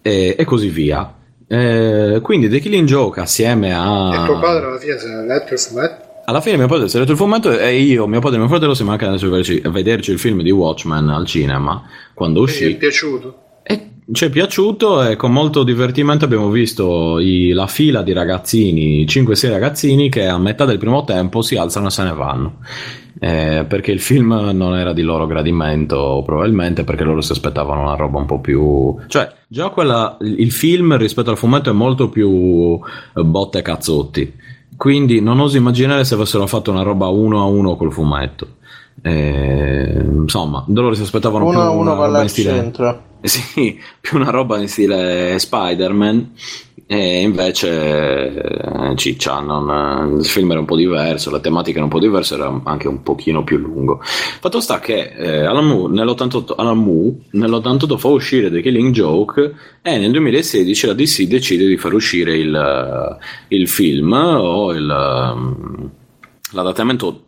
e, e così via. Eh, quindi The Killing Joke assieme a... E tuo padre alla fine si è letto il fumetto? Alla fine mio padre si è letto il fumetto, e io, mio padre e mio fratello siamo anche andati a vederci il film di Watchmen al cinema quando uscì. E ti è piaciuto? E ci è piaciuto, e con molto divertimento abbiamo visto i, la fila di ragazzini, cinque sei ragazzini che a metà del primo tempo si alzano e se ne vanno, eh, perché il film non era di loro gradimento, probabilmente perché loro si aspettavano una roba un po' più, cioè già quella, il film rispetto al fumetto è molto più botte e cazzotti, quindi non oso immaginare se avessero fatto una roba uno a uno col fumetto. Eh, insomma, loro si aspettavano uno più a uno una roba in stile centro. Sì, più una roba in stile Spider-Man, e invece eh, ciccia, non, il film era un po' diverso, la tematica era un po' diversa, era anche un pochino più lungo. Fatto sta che eh, Alan Moore nell'ottantotto, Alan Moore nell'ottantotto fa uscire The Killing Joke, e nel duemilasedici la D C decide di far uscire il, il film o il... Um, l'adattamento,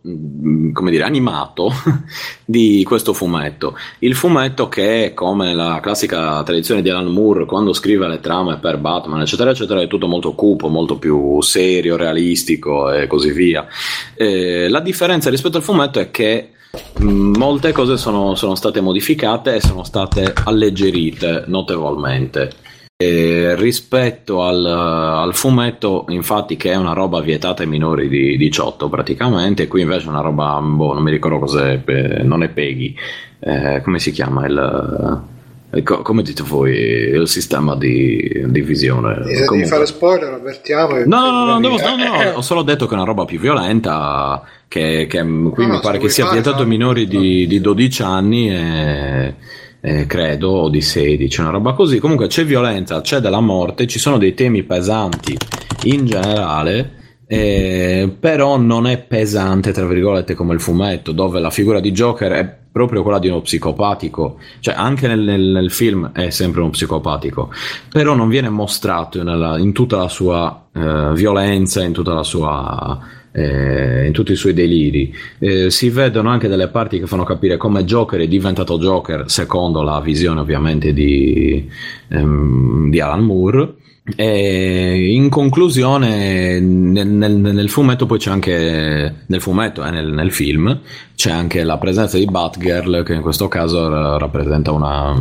come dire, animato di questo fumetto. Il fumetto che, come la classica tradizione di Alan Moore, quando scrive le trame per Batman eccetera eccetera, è tutto molto cupo, molto più serio, realistico e così via. Eh, la differenza rispetto al fumetto è che molte cose sono, sono state modificate e sono state alleggerite notevolmente. E rispetto al, al fumetto, infatti, che è una roba vietata ai minori di diciotto praticamente, qui invece è una roba, boh, non mi ricordo cos'è, non è Peggy, eh, come si chiama il... Come dite voi il sistema di, di visione? Se devi fare spoiler, avvertiamo. No, no, no, devo, no, no, ho solo detto che è una roba più violenta. Che, che qui no, mi pare che sia vietato ai minori di, di dodici anni, e, e credo, o di sedici, una roba così. Comunque c'è violenza, c'è della morte, ci sono dei temi pesanti in generale. Eh, però non è pesante tra virgolette come il fumetto, dove la figura di Joker è proprio quella di uno psicopatico, cioè anche nel, nel, nel film è sempre uno psicopatico, però non viene mostrato nella, in tutta la sua eh, violenza, in tutta la sua eh, in tutti i suoi deliri. Eh, si vedono anche delle parti che fanno capire come Joker è diventato Joker secondo la visione ovviamente di, ehm, di Alan Moore. E in conclusione nel, nel, nel fumetto poi c'è anche nel fumetto e eh, nel, nel film c'è anche la presenza di Batgirl, che in questo caso rappresenta una,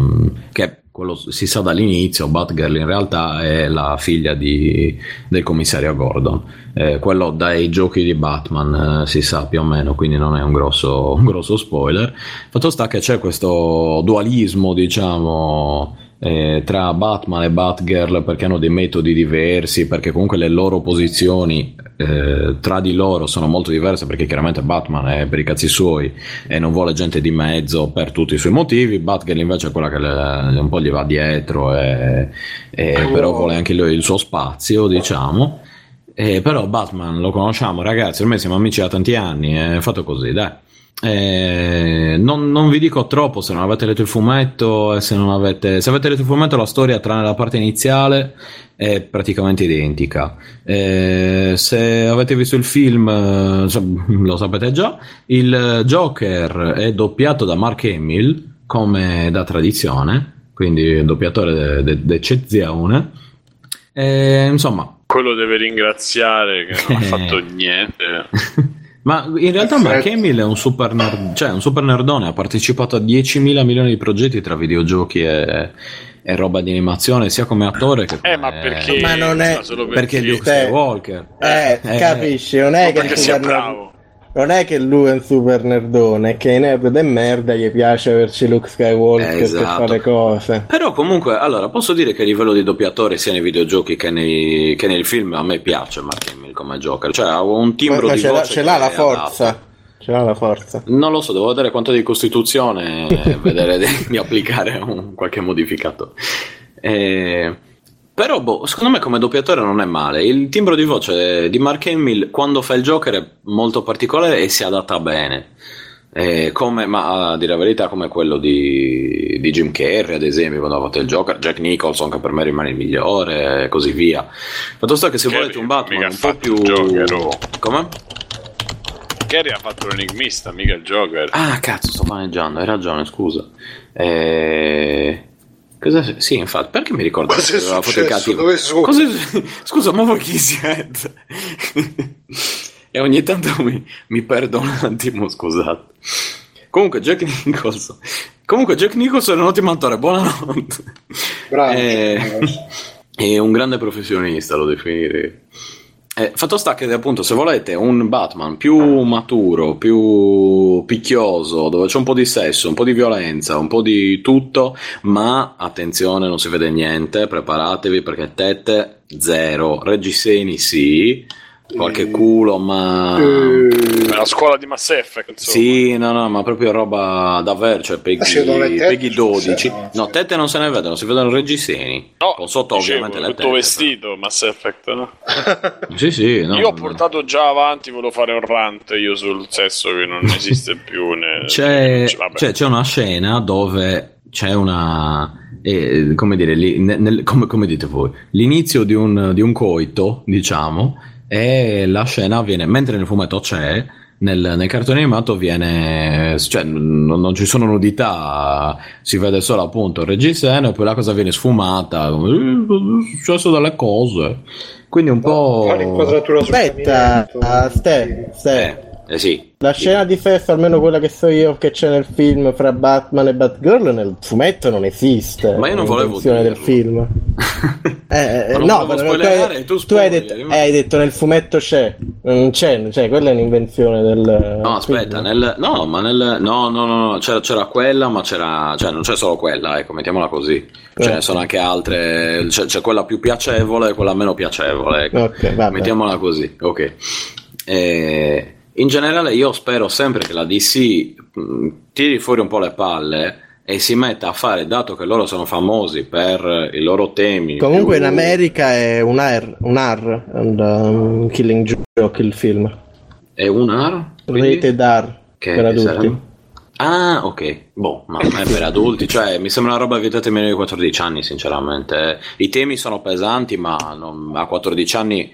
che quello si sa dall'inizio, Batgirl in realtà è la figlia di, del commissario Gordon, eh, quello dai giochi di Batman, eh, si sa più o meno, quindi non è un grosso, un grosso spoiler. Fatto sta che c'è questo dualismo, diciamo, Eh, tra Batman e Batgirl, perché hanno dei metodi diversi, perché comunque le loro posizioni eh, tra di loro sono molto diverse, perché chiaramente Batman è per i cazzi suoi e non vuole gente di mezzo per tutti i suoi motivi. Batgirl invece è quella che le, un po' gli va dietro e, e oh. però vuole anche lui il suo spazio, diciamo. Eh, però Batman lo conosciamo, ragazzi, ormai siamo amici da tanti anni, è eh, fatto così, dai. Eh, non, non vi dico troppo se non avete letto il fumetto, e se non avete se avete letto il fumetto la storia tranne la parte iniziale è praticamente identica. Eh, se avete visto il film lo sapete già, il Joker è doppiato da Mark Hamill come da tradizione, quindi doppiatore de- d'eccezione. Eh, insomma, quello deve ringraziare che non ha fatto niente. Ma in realtà Mark Hamill è un super nerd, cioè un super nerdone, ha partecipato a diecimila milioni di progetti tra videogiochi e, e roba di animazione, sia come attore che come... Eh, ma perché? Ma non è solo perché Luke Skywalker. Eh, eh, capisci, non è che sia bravo. Non è che lui è un super nerdone, che i nerd de merda gli piace averci Luke Skywalker, eh, esatto, per fare cose. Però comunque, allora, posso dire che a livello di doppiatore sia nei videogiochi che nei, che nel film a me piace Mark Hamill come Joker, cioè ha un timbro ma, ma di ce voce la, ce l'ha la forza adatto. Ce l'ha la forza. Non lo so, devo vedere quanto di costituzione e vedere di, di applicare un qualche modificato. Eh, però boh, secondo me come doppiatore non è male. Il timbro di voce di Mark Hamill quando fa il Joker è molto particolare e si adatta bene, eh, come, ma a dire la verità, come quello di, di Jim Carrey ad esempio quando ha fatto il Joker, Jack Nicholson che per me rimane il migliore e così via. Fatto sta che se Carrey, volete un Batman un po' più Joker, oh. Come? Carrey ha fatto l'enigmista, mica il Joker. Ah cazzo, sto maneggiando, hai ragione, scusa. Eh... Cosa, sì, infatti, perché mi ricordo cosa che aveva fatto il cattivo? Cosa, scusa, ma voi chi siete? E ogni tanto mi, mi perdo un attimo, scusate. Comunque, Jack Nicholson. Comunque, Jack Nicholson è un ottimo attore, buonanotte. Bravo. È, è un grande professionista, lo definirei. Eh, fatto sta che appunto se volete un Batman più maturo, più picchioso, dove c'è un po' di sesso, un po' di violenza, un po' di tutto, ma attenzione, non si vede niente, preparatevi perché tette zero, reggiseni sì, qualche culo, ma la scuola di Mass Effect, insomma. Sì, no no, ma proprio roba davvero, cioè Peggy, Peggy dodici, no, no, tette non se ne vedono, si vedono reggiseni, no, con sotto dicevo, ovviamente tutto tette, vestito però. Mass Effect, no? Sì sì, no, io ho portato già avanti, volevo fare un rant io sul sesso che non esiste più, né... c'è, cioè, c'è una scena dove c'è una eh, come dire lì, nel, come, come dite voi, l'inizio di un, di un coito, diciamo. E la scena avviene, mentre nel fumetto c'è, nel, nel cartone animato viene, cioè non, non ci sono nudità, si vede solo appunto il reggiseno e poi la cosa viene sfumata, è successo delle cose, quindi un po'... Fa l'inquadratura sul... Aspetta, Ste, Ste, Eh sì. La scena di sesso, almeno quella che so io, che c'è nel film fra Batman e Batgirl, nel fumetto non esiste. Ma io non volevo dire del film. eh, non no, spoilerare, tu, tu hai detto, eh, hai detto nel fumetto c'è, non c'è, cioè quella è un'invenzione del. No, aspetta, film. nel no, ma nel no, no, no, no c'era, c'era quella, ma c'era, cioè non c'è solo quella, ecco, mettiamola così. Ce ne eh. sono anche altre, c'è, c'è quella più piacevole e quella meno piacevole, ecco. Okay, vabbè. Mettiamola così, ok. E in generale io spero sempre che la D C tiri fuori un po' le palle e si metta a fare, dato che loro sono famosi per i loro temi. Comunque più... in America è un R, un R and, um, Killing Joke il film. È un R? Rated R, che per adulti. Sarà... Ah, ok, boh, ma è per adulti, cioè mi sembra una roba vietata ai meno di quattordici anni, sinceramente. I temi sono pesanti, ma non... a quattordici anni...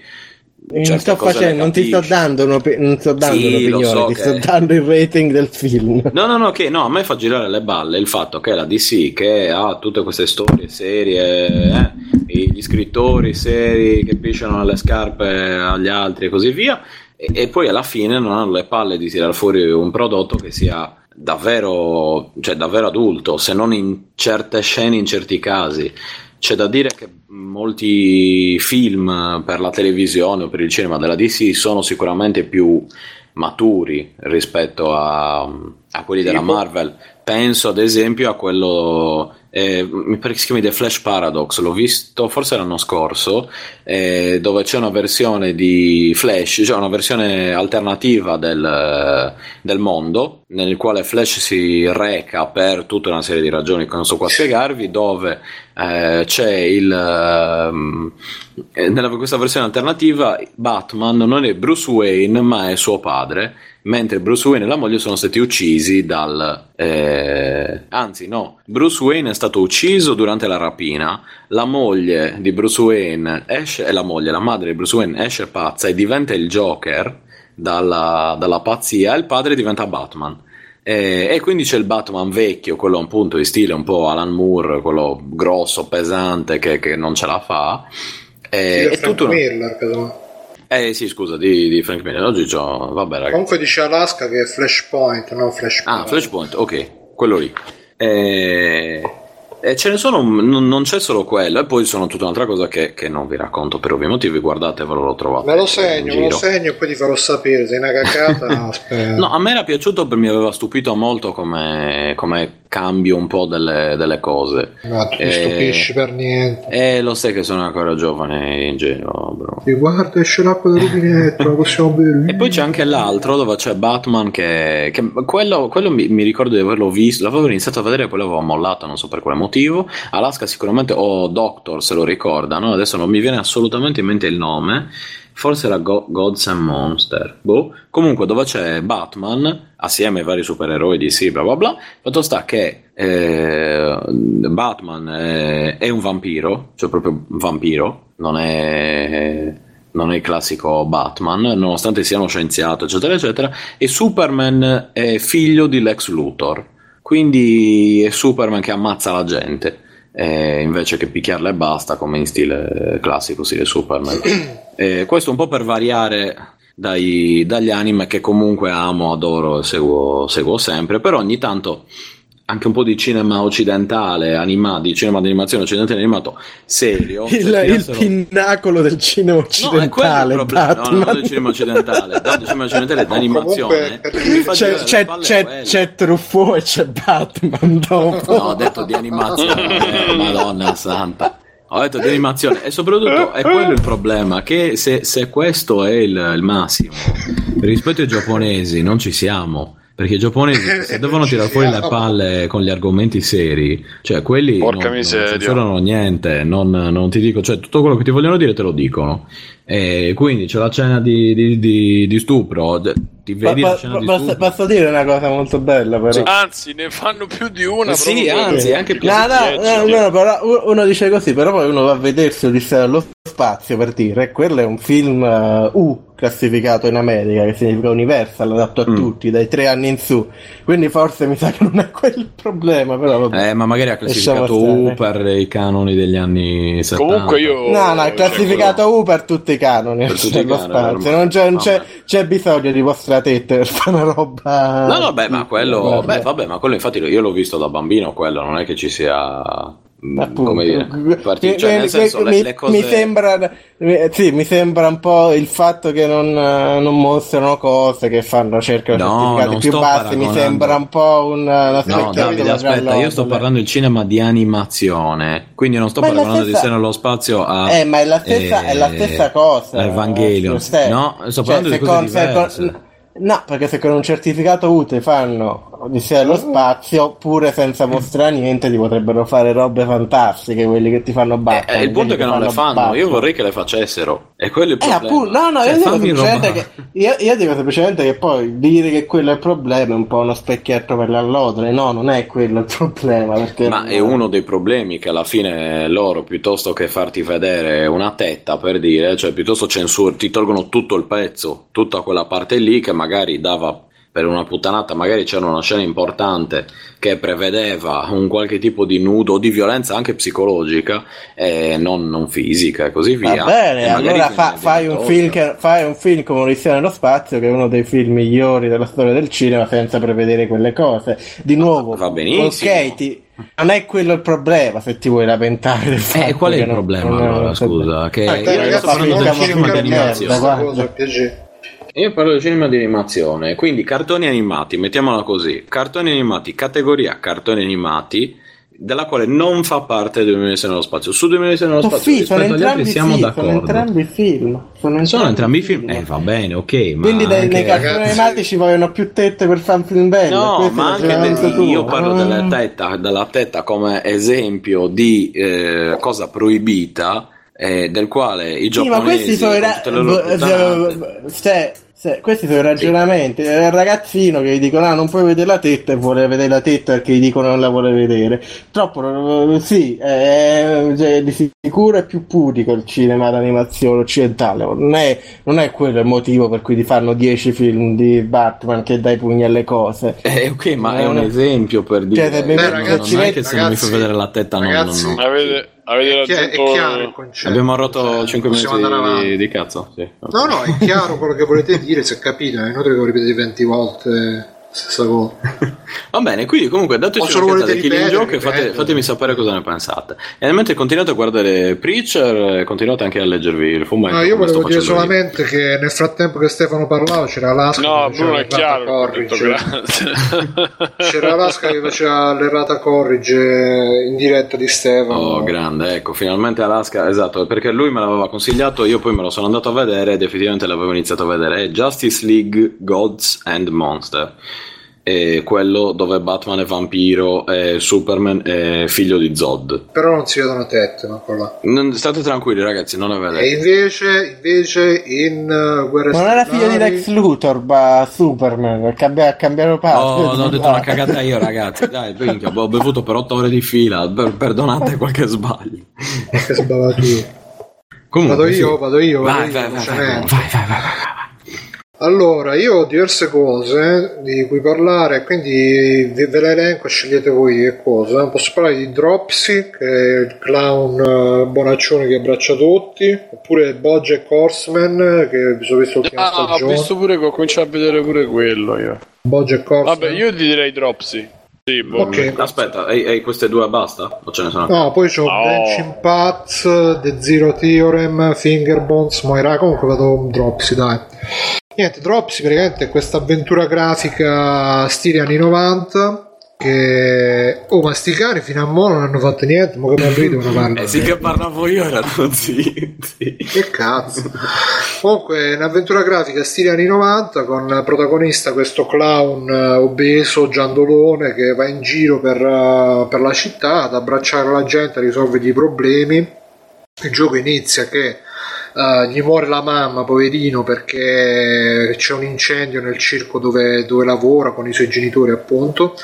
Cioè, non sto facendo, non ti sto dando un'opinione, sì, so ti che... sto dando il rating del film. No, no, no, che no, a me fa girare le balle il fatto che la D C, che ha tutte queste storie, serie, eh, gli scrittori, serie che pisciano le scarpe agli altri e così via, e, e poi alla fine non hanno le palle di tirar fuori un prodotto che sia davvero, cioè davvero adulto, se non in certe scene, in certi casi. C'è da dire che molti film per la televisione o per il cinema della D C sono sicuramente più maturi rispetto a, a quelli tipo? Della Marvel. Penso ad esempio a quello, eh, mi pare che si chiami The Flash Paradox, l'ho visto forse l'anno scorso, eh, dove c'è una versione di Flash, cioè una versione alternativa del, del mondo, nel quale Flash si reca per tutta una serie di ragioni che non so qua spiegarvi, dove eh, c'è il eh, nella questa versione alternativa Batman non è Bruce Wayne ma è suo padre, mentre Bruce Wayne e la moglie sono stati uccisi dal... Eh, anzi no, Bruce Wayne è stato ucciso durante la rapina, la moglie di Bruce Wayne esce, e la moglie, la madre di Bruce Wayne esce pazza e diventa il Joker dalla, dalla pazzia, e il padre diventa Batman. E, e quindi c'è il Batman vecchio, quello appunto di stile un po' Alan Moore, quello grosso, pesante, che, che non ce la fa. E, sì, è tutto... Miller, Eh sì, scusa, di, di Frank Miller, oggi c'ho... vabbè ragazzi. Comunque dice Alaska che è Flashpoint, no Flashpoint. Ah, Flashpoint, ok, quello lì. E, e ce ne sono, non, non c'è solo quello, e poi sono tutta un'altra cosa che, che non vi racconto per ovvi motivi, guardatevelo, l'ho trovato. Me lo segno, me lo segno e poi ti farò sapere, sei una cacata. No, a me era piaciuto, mi aveva stupito molto come... come cambio un po' delle, delle cose. No, tu mi stupisci per niente. Eh, lo sai che sono ancora giovane e ingenuo, bro. E guarda, esce l'acqua del rubinetto, possiamo bere. E poi c'è anche l'altro dove c'è Batman che... che quello quello mi, mi ricordo di averlo visto, l'avevo iniziato a vedere, quello avevo mollato, non so per quale motivo. Alaska sicuramente, o oh, Doctor se lo ricordano, adesso non mi viene assolutamente in mente il nome. Forse era Go- Gods and Monster, boh. Comunque dove c'è Batman assieme ai vari supereroi di D C, bla bla bla, fatto sta che eh, Batman è, è un vampiro, cioè proprio un vampiro, non è, non è il classico Batman, nonostante sia uno scienziato eccetera eccetera, e Superman è figlio di Lex Luthor, quindi è Superman che ammazza la gente, eh, invece che picchiarla e basta come in stile classico stile Superman. Eh, questo un po' per variare dai, dagli anime che comunque amo, adoro e seguo, seguo sempre, però ogni tanto anche un po' di cinema occidentale animato, di cinema d'animazione occidentale animato serio, il, cioè, il essero... pinnacolo del cinema occidentale, no, è Batman. No, non del cinema occidentale, del cinema occidentale d'animazione. Comunque... c'è, c'è, c'è, c'è Truffaut e c'è Batman dopo. No, ho detto di animazione. Madonna santa, ho detto di animazione, e soprattutto è quello il problema, che se, se questo è il, il massimo rispetto ai giapponesi non ci siamo, perché i giapponesi se devono tirare fuori le palle con gli argomenti seri, cioè quelli Porca non, non censurano niente, non, non ti dico, cioè tutto quello che ti vogliono dire te lo dicono, e quindi c'è la cena di, di, di, di stupro, ti vedi pa, la cena pa, di posso, stupro posso dire una cosa molto bella però, cioè, anzi ne fanno più di una, sì anzi anche più no, di no, no, però uno dice così, però poi uno va a vedersi Odissea dello spazio per dire, quello è un film uh, U classificato in America, che significa Universal, adatto a mm. tutti dai tre anni in su, quindi forse mi sa che non è quel il problema, però eh, ma magari ha classificato U per i canoni degli anni settanta. Comunque io no no ha classificato U per tutti Sudafricano, nel spazio. Non c'è, non c'è, c'è bisogno di vostra tette per fare una roba. No, no, beh, ma quello. Beh, vabbè, ma quello infatti io l'ho visto da bambino, quello non è che ci sia. Appunto. Come dire, partic- cioè, nel senso, mi, le, le cose... mi sembra sì, mi sembra un po' il fatto che non, non mostrano cose che fanno, cercano certificati no, più bassi, mi sembra un po' un no, Davide, aspetta, io sto parlando di cinema di animazione, quindi non sto ma parlando stessa... di Seno allo spazio a eh, ma è la stessa, eh, è la stessa cosa, Evangelion, no, sto parlando cioè, di cose diverse con... No, perché se con un certificato U T E fanno Odissea dello spazio, oppure senza mostrare niente, ti potrebbero fare robe fantastiche, quelli che ti fanno battere. Eh, il punto è che non le fanno, battere. Io vorrei che le facessero. E quello è il problema. Eh, appunto, no, no, cioè, io, dico che, io, io dico semplicemente che poi dire che quello è il problema è un po' uno specchietto per l'allodole. No, non è quello il problema. Perché ma non... è uno dei problemi che alla fine loro, piuttosto che farti vedere una tetta, per dire, cioè piuttosto censur, ti tolgono tutto il pezzo, tutta quella parte lì che magari dava... per una puttanata, magari c'era una scena importante che prevedeva un qualche tipo di nudo o di violenza anche psicologica, eh, non, non fisica e così via. Va bene, e allora fa, fai, un film che, fai un film come Odissea nello spazio, che è uno dei film migliori della storia del cinema, senza prevedere quelle cose. Di nuovo, ah, va benissimo. Ok, ti... non è quello il problema, se ti vuoi lamentare del fatto. Eh, qual è il problema? Non... allora, scusa, che ah, io sono del cinema di animazione. Io parlo di cinema di animazione, quindi cartoni animati, mettiamola così, cartoni animati, categoria cartoni animati, della quale non fa parte duemilaventisei nello spazio. Su duemilaventisei nello spazio, oh, sì, rispetto agli altri siamo sì, d'accordo. Sono entrambi film. Sono, sono entrambi film. film. Eh, va bene, ok. Ma quindi anche... nei cartoni animati ci vogliono più tette per fare un film bello. No, ma anche te, io parlo ah. della tetta, della tetta come esempio di eh, cosa proibita. Eh, del quale i giapponesi sì, ra- b- se, se, questi sono i ragionamenti sì. Il ragazzino che gli dicono ah, non puoi vedere la tetta e vuole vedere la tetta perché gli dicono non la vuole vedere troppo, sì è, cioè, di sicuro è più purico il cinema d'animazione occidentale, non è, non è quello il motivo per cui ti fanno dieci film di Batman che dai pugni alle cose, eh, ok, ma è, è un esempio per dire cioè, beh, beh, ragazzi, non è che se ragazzi, non mi fai vedere la tetta ragazzi, non, non, non. Avete... È chi- è chiaro il concetto. Abbiamo rotto cinque minuti di, di cazzo. Sì. No, no, è chiaro quello che volete dire, si è capito, è inutile che lo ripetete venti volte stessa cosa. Va bene, quindi comunque dateci una chiacchierata di Killing Joke, fate, fatemi sapere cosa ne pensate. E mentre continuate a guardare Preacher, continuate anche a leggervi il fumetto. No, io volevo dire solamente io. che nel frattempo che Stefano parlava c'era Alaska. No, Bruno è chiaro. Corri, c'era, c'era Alaska che faceva l'errata corrige in diretta di Stefano. Oh, grande, ecco, finalmente Alaska, esatto, perché lui me l'aveva consigliato, io poi me lo sono andato a vedere ed effettivamente l'avevo iniziato a vedere. È Justice League Gods and Monsters. E quello dove Batman è vampiro e Superman è figlio di Zod, però non si vedono tette, no? Non, state tranquilli ragazzi, non le vedete. E invece, invece in uh, Guerra Stellari non era figlio di Lex Luthor ma Superman, perché abbiamo cambiato parte. Oh, no, ho detto una cagata io ragazzi, dai, minchia, ho bevuto per otto ore di fila, per, perdonate qualche sbaglio, qualche sbavatura. Comunque vado io, sì. vado io vai vai vai, vai, vai, vai, vai, vai. Allora, io ho diverse cose di cui parlare, quindi ve le elenco, scegliete voi che cosa. Posso parlare di Dropsy, che è il clown bonaccione che abbraccia tutti, oppure Bojack Horseman, che vi sono visto l'ultima ah, stagione. Ah, ho visto pure che ho cominciato a vedere pure quello io. Bojack Horseman. Vabbè, io ti direi Dropsy. Sì, okay. Aspetta, hai, hai queste due basta? O ce ne sono? No, poi c'ho oh. Benching Paths, The Zero Theorem, Fingerbones, Moira. Comunque vado con Dropsy, dai. Niente, Dropsy praticamente è questa avventura grafica stile anni novanta che oh masticare fino a mo non hanno fatto niente, ma che bello devono parlare. Eh sì che parlavo io era tutti che cazzo. Comunque è un'avventura grafica stile anni novanta con protagonista questo clown obeso giandolone che va in giro per, uh, per la città ad abbracciare la gente, a risolvergli i problemi. Il gioco inizia che Uh, gli muore la mamma, poverino, perché c'è un incendio nel circo dove, dove lavora con i suoi genitori appunto,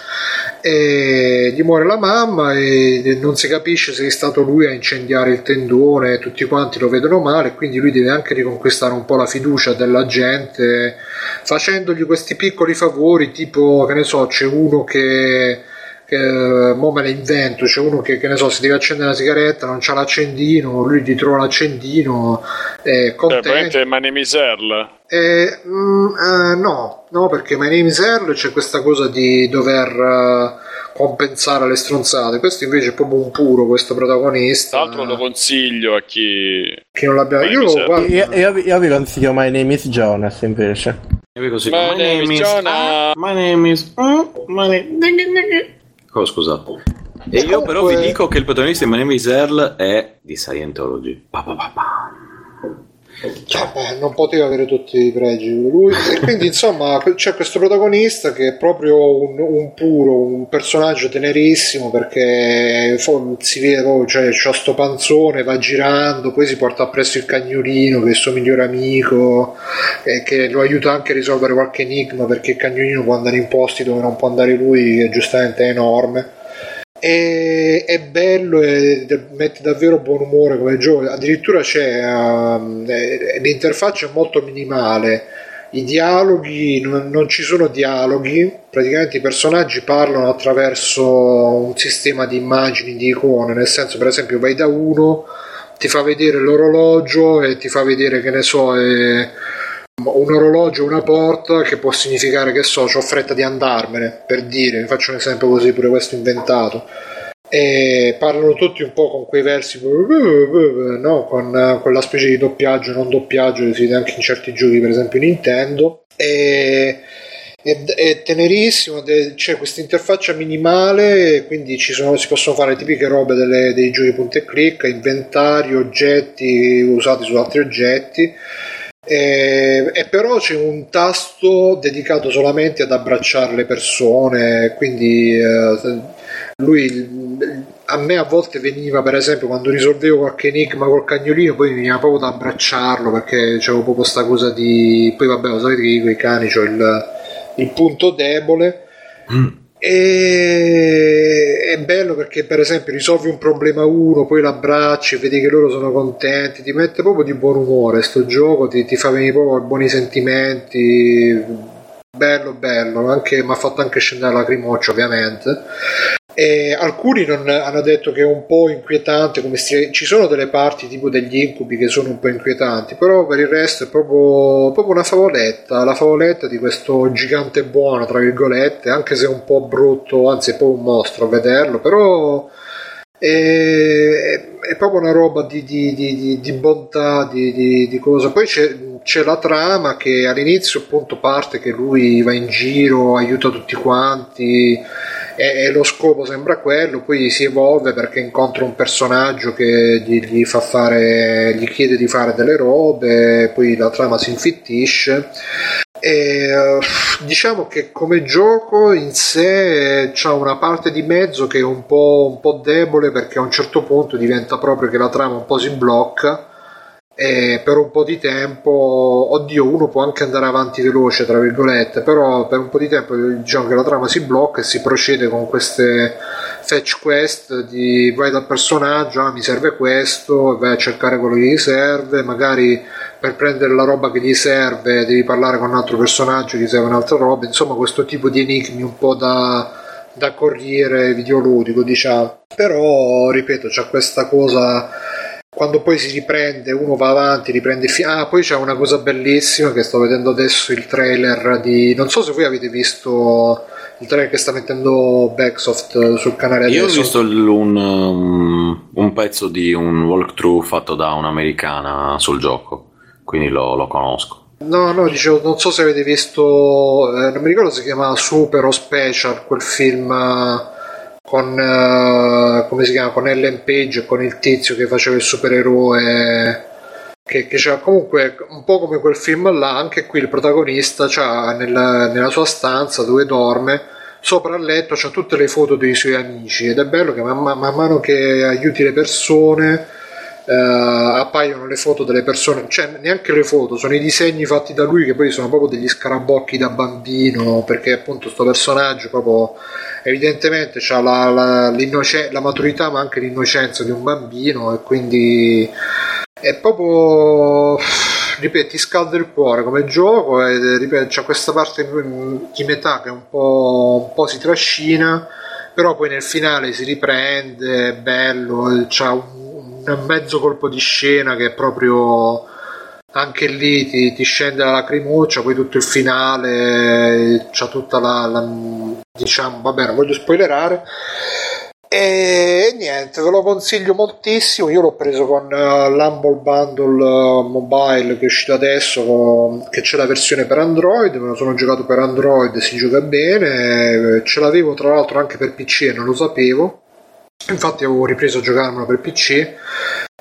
e gli muore la mamma e non si capisce se è stato lui a incendiare il tendone, tutti quanti lo vedono male, quindi lui deve anche riconquistare un po' la fiducia della gente facendogli questi piccoli favori, tipo che ne so, c'è uno che che mo me le invento, c'è uno che, che ne so, si deve accendere una sigaretta, non c'ha l'accendino, lui gli trova l'accendino, è contento. Eh, My Name is Earl. Eh, mm, eh, no, no, perché My Name is Earl c'è questa cosa di dover uh, compensare le stronzate, questo invece è proprio un puro, questo protagonista. Tra l'altro lo consiglio a chi, chi non l'abbia. Io, lo, io, io, io vi consiglio My Name is Jonas invece. Io vi consiglio My, My Name, name is Jonas. My Name is My Name. Oh, scusate. E io comunque... però vi dico che il protagonista di My Name is Earl è di Scientology. Pa, pa, pa, pa. Cioè, eh, non poteva avere tutti i pregi lui. E quindi insomma c'è questo protagonista che è proprio un, un puro, un personaggio tenerissimo, perché si vede proprio, cioè, c'ha sto panzone, va girando, poi si porta appresso il cagnolino che è il suo migliore amico e che lo aiuta anche a risolvere qualche enigma, perché il cagnolino può andare in posti dove non può andare lui, che giustamente è enorme. E, è bello e mette davvero buon umore come gioco. Addirittura c'è um, l'interfaccia è molto minimale, i dialoghi non, non ci sono dialoghi, praticamente i personaggi parlano attraverso un sistema di immagini, di icone, nel senso, per esempio vai da uno, ti fa vedere l'orologio e ti fa vedere, che ne so, è un orologio, una porta, che può significare, che so, c'ho fretta di andarmene, per dire, vi faccio un esempio così, pure questo inventato. E parlano tutti un po' con quei versi, no? Con quella specie di doppiaggio, non doppiaggio che si vede anche in certi giochi, per esempio Nintendo. E è tenerissimo, c'è questa interfaccia minimale, quindi ci sono, si possono fare le tipiche robe delle, dei giochi punta e clicca, inventari, oggetti usati su altri oggetti. E, e però c'è un tasto dedicato solamente ad abbracciare le persone, quindi eh, lui, a me a volte veniva, per esempio quando risolvevo qualche enigma col cagnolino, poi mi veniva proprio da abbracciarlo, perché c'avevo proprio questa cosa di, poi vabbè, lo sapete che io con i cani c'ho il, il punto debole. mm. E è bello perché, per esempio, risolvi un problema uno, poi l'abbracci, vedi che loro sono contenti, ti mette proprio di buon umore sto gioco, ti, ti fa venire proprio buoni sentimenti, bello bello, anche mi ha fatto anche scendere la lacrimoccia, ovviamente. E alcuni non, hanno detto che è un po' inquietante, come stia, ci sono delle parti tipo degli incubi che sono un po' inquietanti, però per il resto è proprio, proprio una favoletta, la favoletta di questo gigante buono, tra virgolette, anche se è un po' brutto, anzi è proprio un mostro a vederlo, però è, è proprio una roba di, di, di, di, di bontà, di, di, di cosa. Poi c'è, c'è la trama che all'inizio appunto parte che lui va in giro, aiuta tutti quanti, e lo scopo sembra quello, poi si evolve perché incontra un personaggio che gli, gli fa fare, gli chiede di fare delle robe, poi la trama si infittisce. E diciamo che come gioco in sé c'ha una parte di mezzo che è un po', un po' debole, perché a un certo punto diventa proprio che la trama un po' si blocca e per un po' di tempo, oddio, uno può anche andare avanti veloce, tra virgolette, però per un po' di tempo diciamo che la trama si blocca e si procede con queste fetch quest di vai dal personaggio, ah mi serve questo, vai a cercare quello che gli serve, magari per prendere la roba che gli serve devi parlare con un altro personaggio, gli serve un'altra roba, insomma questo tipo di enigmi un po' da da corriere videoludico, diciamo. Però ripeto, c'è questa cosa, quando poi si riprende, uno va avanti, riprende. Fi- ah, poi c'è una cosa bellissima che sto vedendo adesso, il trailer di, non so se voi avete visto il trailer che sta mettendo Backsoft sul canale adesso. Io ho visto l- un, um, un pezzo di un walkthrough fatto da un'americana sul gioco, quindi lo, lo conosco. No, no, dicevo, non so se avete visto, eh, non mi ricordo se si chiamava Super o Special, quel film... Uh, con uh, come si chiama, con Ellen Page e con il tizio che faceva il supereroe, che, che c'era comunque un po' come quel film là. Anche qui il protagonista c'ha nella, nella sua stanza dove dorme, sopra al letto c'ha tutte le foto dei suoi amici, ed è bello che man, man mano che aiuti le persone uh, appaiono le foto delle persone, cioè neanche le foto, sono i disegni fatti da lui, che poi sono proprio degli scarabocchi da bambino, perché appunto sto personaggio proprio evidentemente c'ha la, la, l'innocen- la maturità ma anche l'innocenza di un bambino, e quindi è proprio, ripeto, ti scalda il cuore come gioco, e ripeto, c'ha questa parte di metà che un po', un po' si trascina, però poi nel finale si riprende, è bello, c'ha un, un mezzo colpo di scena che è proprio, anche lì ti, ti scende la lacrimuccia, poi tutto il finale c'ha tutta la, la, diciamo, vabbè, non voglio spoilerare. E, e niente, ve lo consiglio moltissimo. Io l'ho preso con uh, l'Humble Bundle uh, mobile che è uscito adesso, con, che c'è la versione per Android, me lo sono giocato per Android, si gioca bene, ce l'avevo tra l'altro anche per P C e non lo sapevo, infatti avevo ripreso a giocarmelo per P C,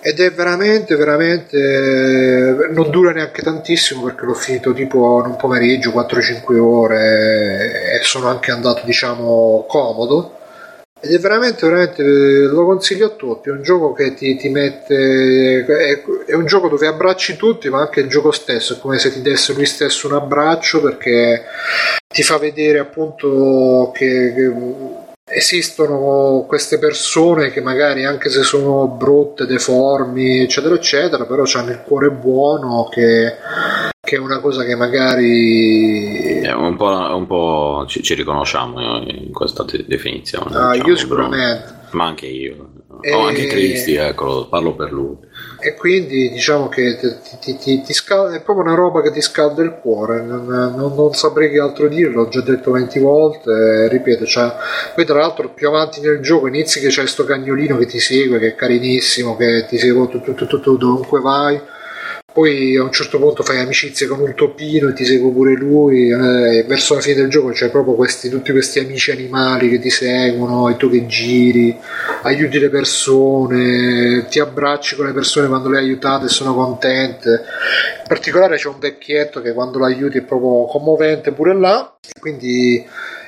ed è veramente veramente, non dura neanche tantissimo perché l'ho finito tipo in un pomeriggio, quattro cinque ore, e sono anche andato diciamo comodo. Ed è veramente, veramente, lo consiglio a tutti, è un gioco che ti, ti mette, è, è un gioco dove abbracci tutti, ma anche il gioco stesso, è come se ti desse lui stesso un abbraccio, perché ti fa vedere appunto che, che esistono queste persone che magari anche se sono brutte, deformi, eccetera, eccetera, però hanno il cuore buono, che, che è una cosa che magari... È un po', un po' ci, ci riconosciamo in questa de- definizione. Ah, diciamo, io sicuramente. Però, ma anche io. E... O anche Cristi, ecco, parlo per lui. E quindi diciamo che ti, ti, ti, ti scalda, è proprio una roba che ti scalda il cuore, non, non, non saprei che altro dire, l'ho già detto venti volte, ripeto, cioè, poi tra l'altro più avanti nel gioco inizi che c'è questo cagnolino che ti segue, che è carinissimo, che ti segue tutto, tutto, tutto, dovunque vai, poi a un certo punto fai amicizie con un topino e ti segue pure lui, eh, e verso la fine del gioco c'è proprio questi, tutti questi amici animali che ti seguono, e tu che giri, aiuti le persone, ti abbracci con le persone quando le hai aiutate e sono contente. In particolare c'è un vecchietto che quando lo aiuti è proprio commovente pure là, quindi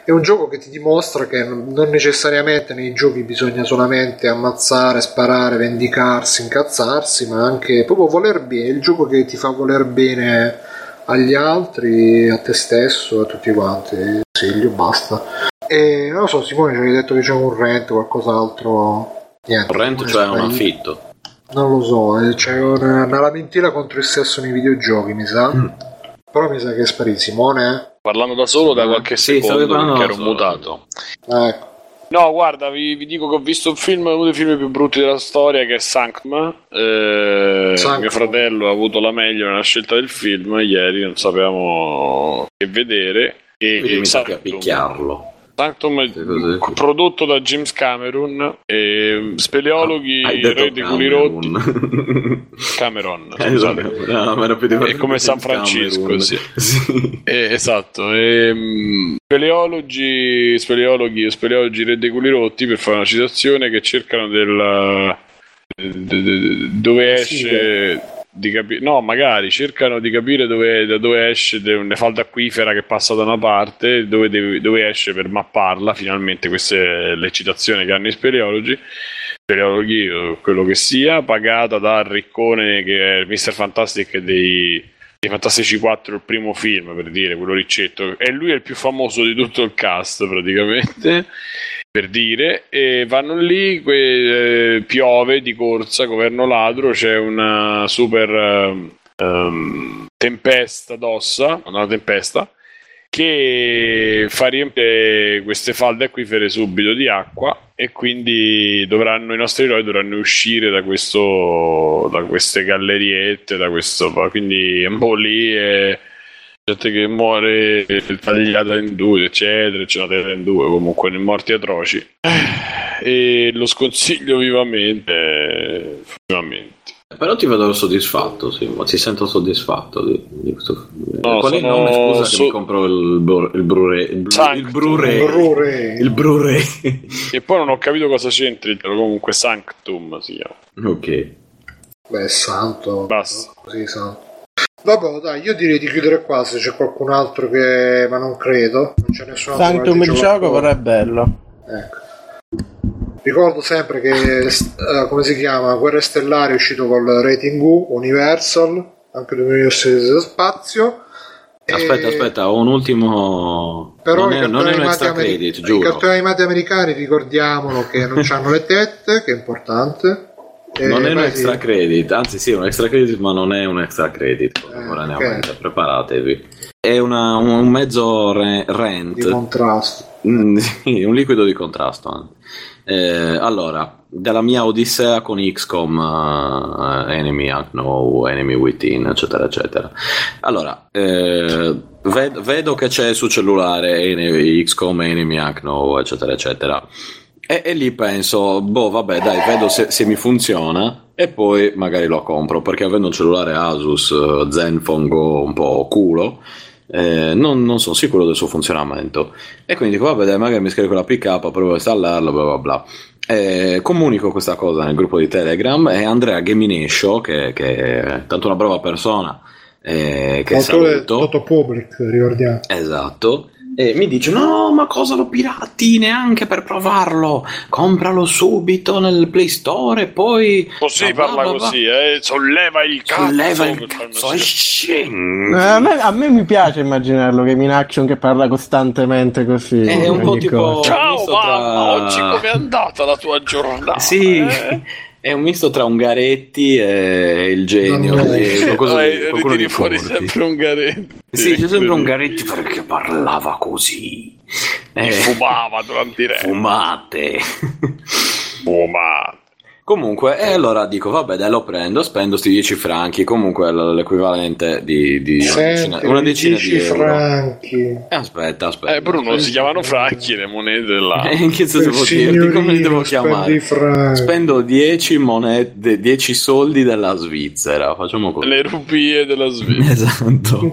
è un gioco che ti dimostra che non necessariamente nei giochi bisogna solamente ammazzare, sparare, vendicarsi, incazzarsi, ma anche proprio voler bene, il gioco che ti fa voler bene agli altri, a te stesso, a tutti quanti. Consiglio, basta. E non lo so, Simone ci avevi detto che c'è un rent, qualcos'altro. Niente, un rent, cioè un affitto, non lo so, c'è una, una lamentela contro il sesso nei videogiochi, mi sa. Mm. Però mi sa che è sparito Simone, eh? Parlando da solo da qualche sì, secondo perché ero mutato. Ecco. No, guarda, vi, vi dico che ho visto un film, uno dei film più brutti della storia, che è Sanctum. Eh, mio fratello ha avuto la meglio nella scelta del film ieri, non sapevamo che vedere. E mi sa che a picchiarlo. Sanctum è prodotto da James Cameron, e speleologi, eroi dei culi rotti. Cameron, scusate. No, no, più è come San Francisco, sì. Sì. Eh, esatto. E, speleologi, speleologi, speleologi, eroi dei culi rotti, per fare una citazione, che cercano del de, de, de, dove esce di capire, no, magari cercano di capire dove, da dove esce de- una falda acquifera che passa da una parte, dove, deve, dove esce, per mapparla finalmente. Questa è l'eccitazione che hanno i speleologi, speleologi, quello che sia, pagata da Riccone, che è mister Fantastic dei, dei Fantastici quattro, il primo film, per dire, quello riccetto, e lui è il più famoso di tutto il cast praticamente, per dire. E vanno lì, que- piove di corsa, governo ladro, c'è una super um, tempesta d'ossa, una tempesta che fa riempire queste falde acquifere subito di acqua, e quindi dovranno, i nostri eroi dovranno uscire da questo, da queste galleriette, da questo, quindi un po' lì è gente che muore tagliata in due, eccetera, c'è una terra in due, comunque morti atroci, e lo sconsiglio vivamente, vivamente. Però ti vedo soddisfatto, sì, ma ti sento soddisfatto di, di questo film. No, qual è il nome, scusa, so... che mi compro il Blu-ray, il Blu-ray, il Blu-ray, e poi non ho capito cosa c'entri, comunque Sanctum si chiama. Ok, beh, santo, basta, così santo. Vabbè, dai, io direi di chiudere qua, se c'è qualcun altro che... ma non credo, non c'è nessuno. Sanctum il gioco, però è bello, ecco. Ricordo sempre che uh, come si chiama, Guerre Stellari è uscito col rating U Universal, anche duemilasedici spazio. Aspetta, e... aspetta, ho un ultimo. Però non i è, non è un extra amer- credit, giuro. I cartoni animati americani, ricordiamolo, che non hanno le tette, che è importante. E non è un extra sì. credit, anzi sì, è un extra credit, ma non è un extra credit. Eh, okay. Preparatevi. è una, un mezzo re, rent di contrasto, mm, sì, un liquido di contrasto. Eh, allora, dalla mia odissea con X COM, uh, Enemy Unknown, Enemy Within, eccetera eccetera. Allora, eh, ved- vedo che c'è su cellulare X COM, Enemy Unknown, eccetera eccetera, e-, e lì penso, boh vabbè dai, vedo se, se mi funziona e poi magari lo compro, perché avendo un cellulare Asus Zenfone Go un po' culo, Eh, non, non sono sicuro del suo funzionamento, e quindi dico vabbè dai, magari mi scarico la P K, provo a installarla, bla bla bla. Eh, comunico questa cosa nel gruppo di Telegram, e Andrea Geminescio, che, che è tanto una brava persona, eh, che saluto, Toto Public, ricordiamo, esatto, e mi dice no, ma cosa lo pirati, neanche per provarlo, compralo subito nel Play Store e poi così bla, parla bla, bla, così bla. Eh, solleva il cazzo, solleva il cazzo, no, a, me, a me mi piace immaginarlo che Minaction che parla costantemente così, è un po' tipo ciao mamma, tra... oggi com'è andata la tua giornata? Sì, eh? È un misto tra Ungaretti e il genio. No, no. E qualcosa di, eh, ritiri fuori sempre Ungaretti. Sì, c'è sempre Ungaretti perché parlava così. Eh. Fumava durante i re. Fumate. Fumate. Comunque, e eh, allora dico, vabbè dai, lo prendo, spendo sti dieci franchi, comunque l'equivalente di, di Senti, una decina di euro. Franchi. Aspetta, aspetta. Eh Bruno, aspetta. Si chiamano franchi le monete della... Eh, che cosa devo dirti? Come li devo chiamare? Spendo dieci monete, dieci soldi della Svizzera, facciamo così. Le rupie della Svizzera. Esatto.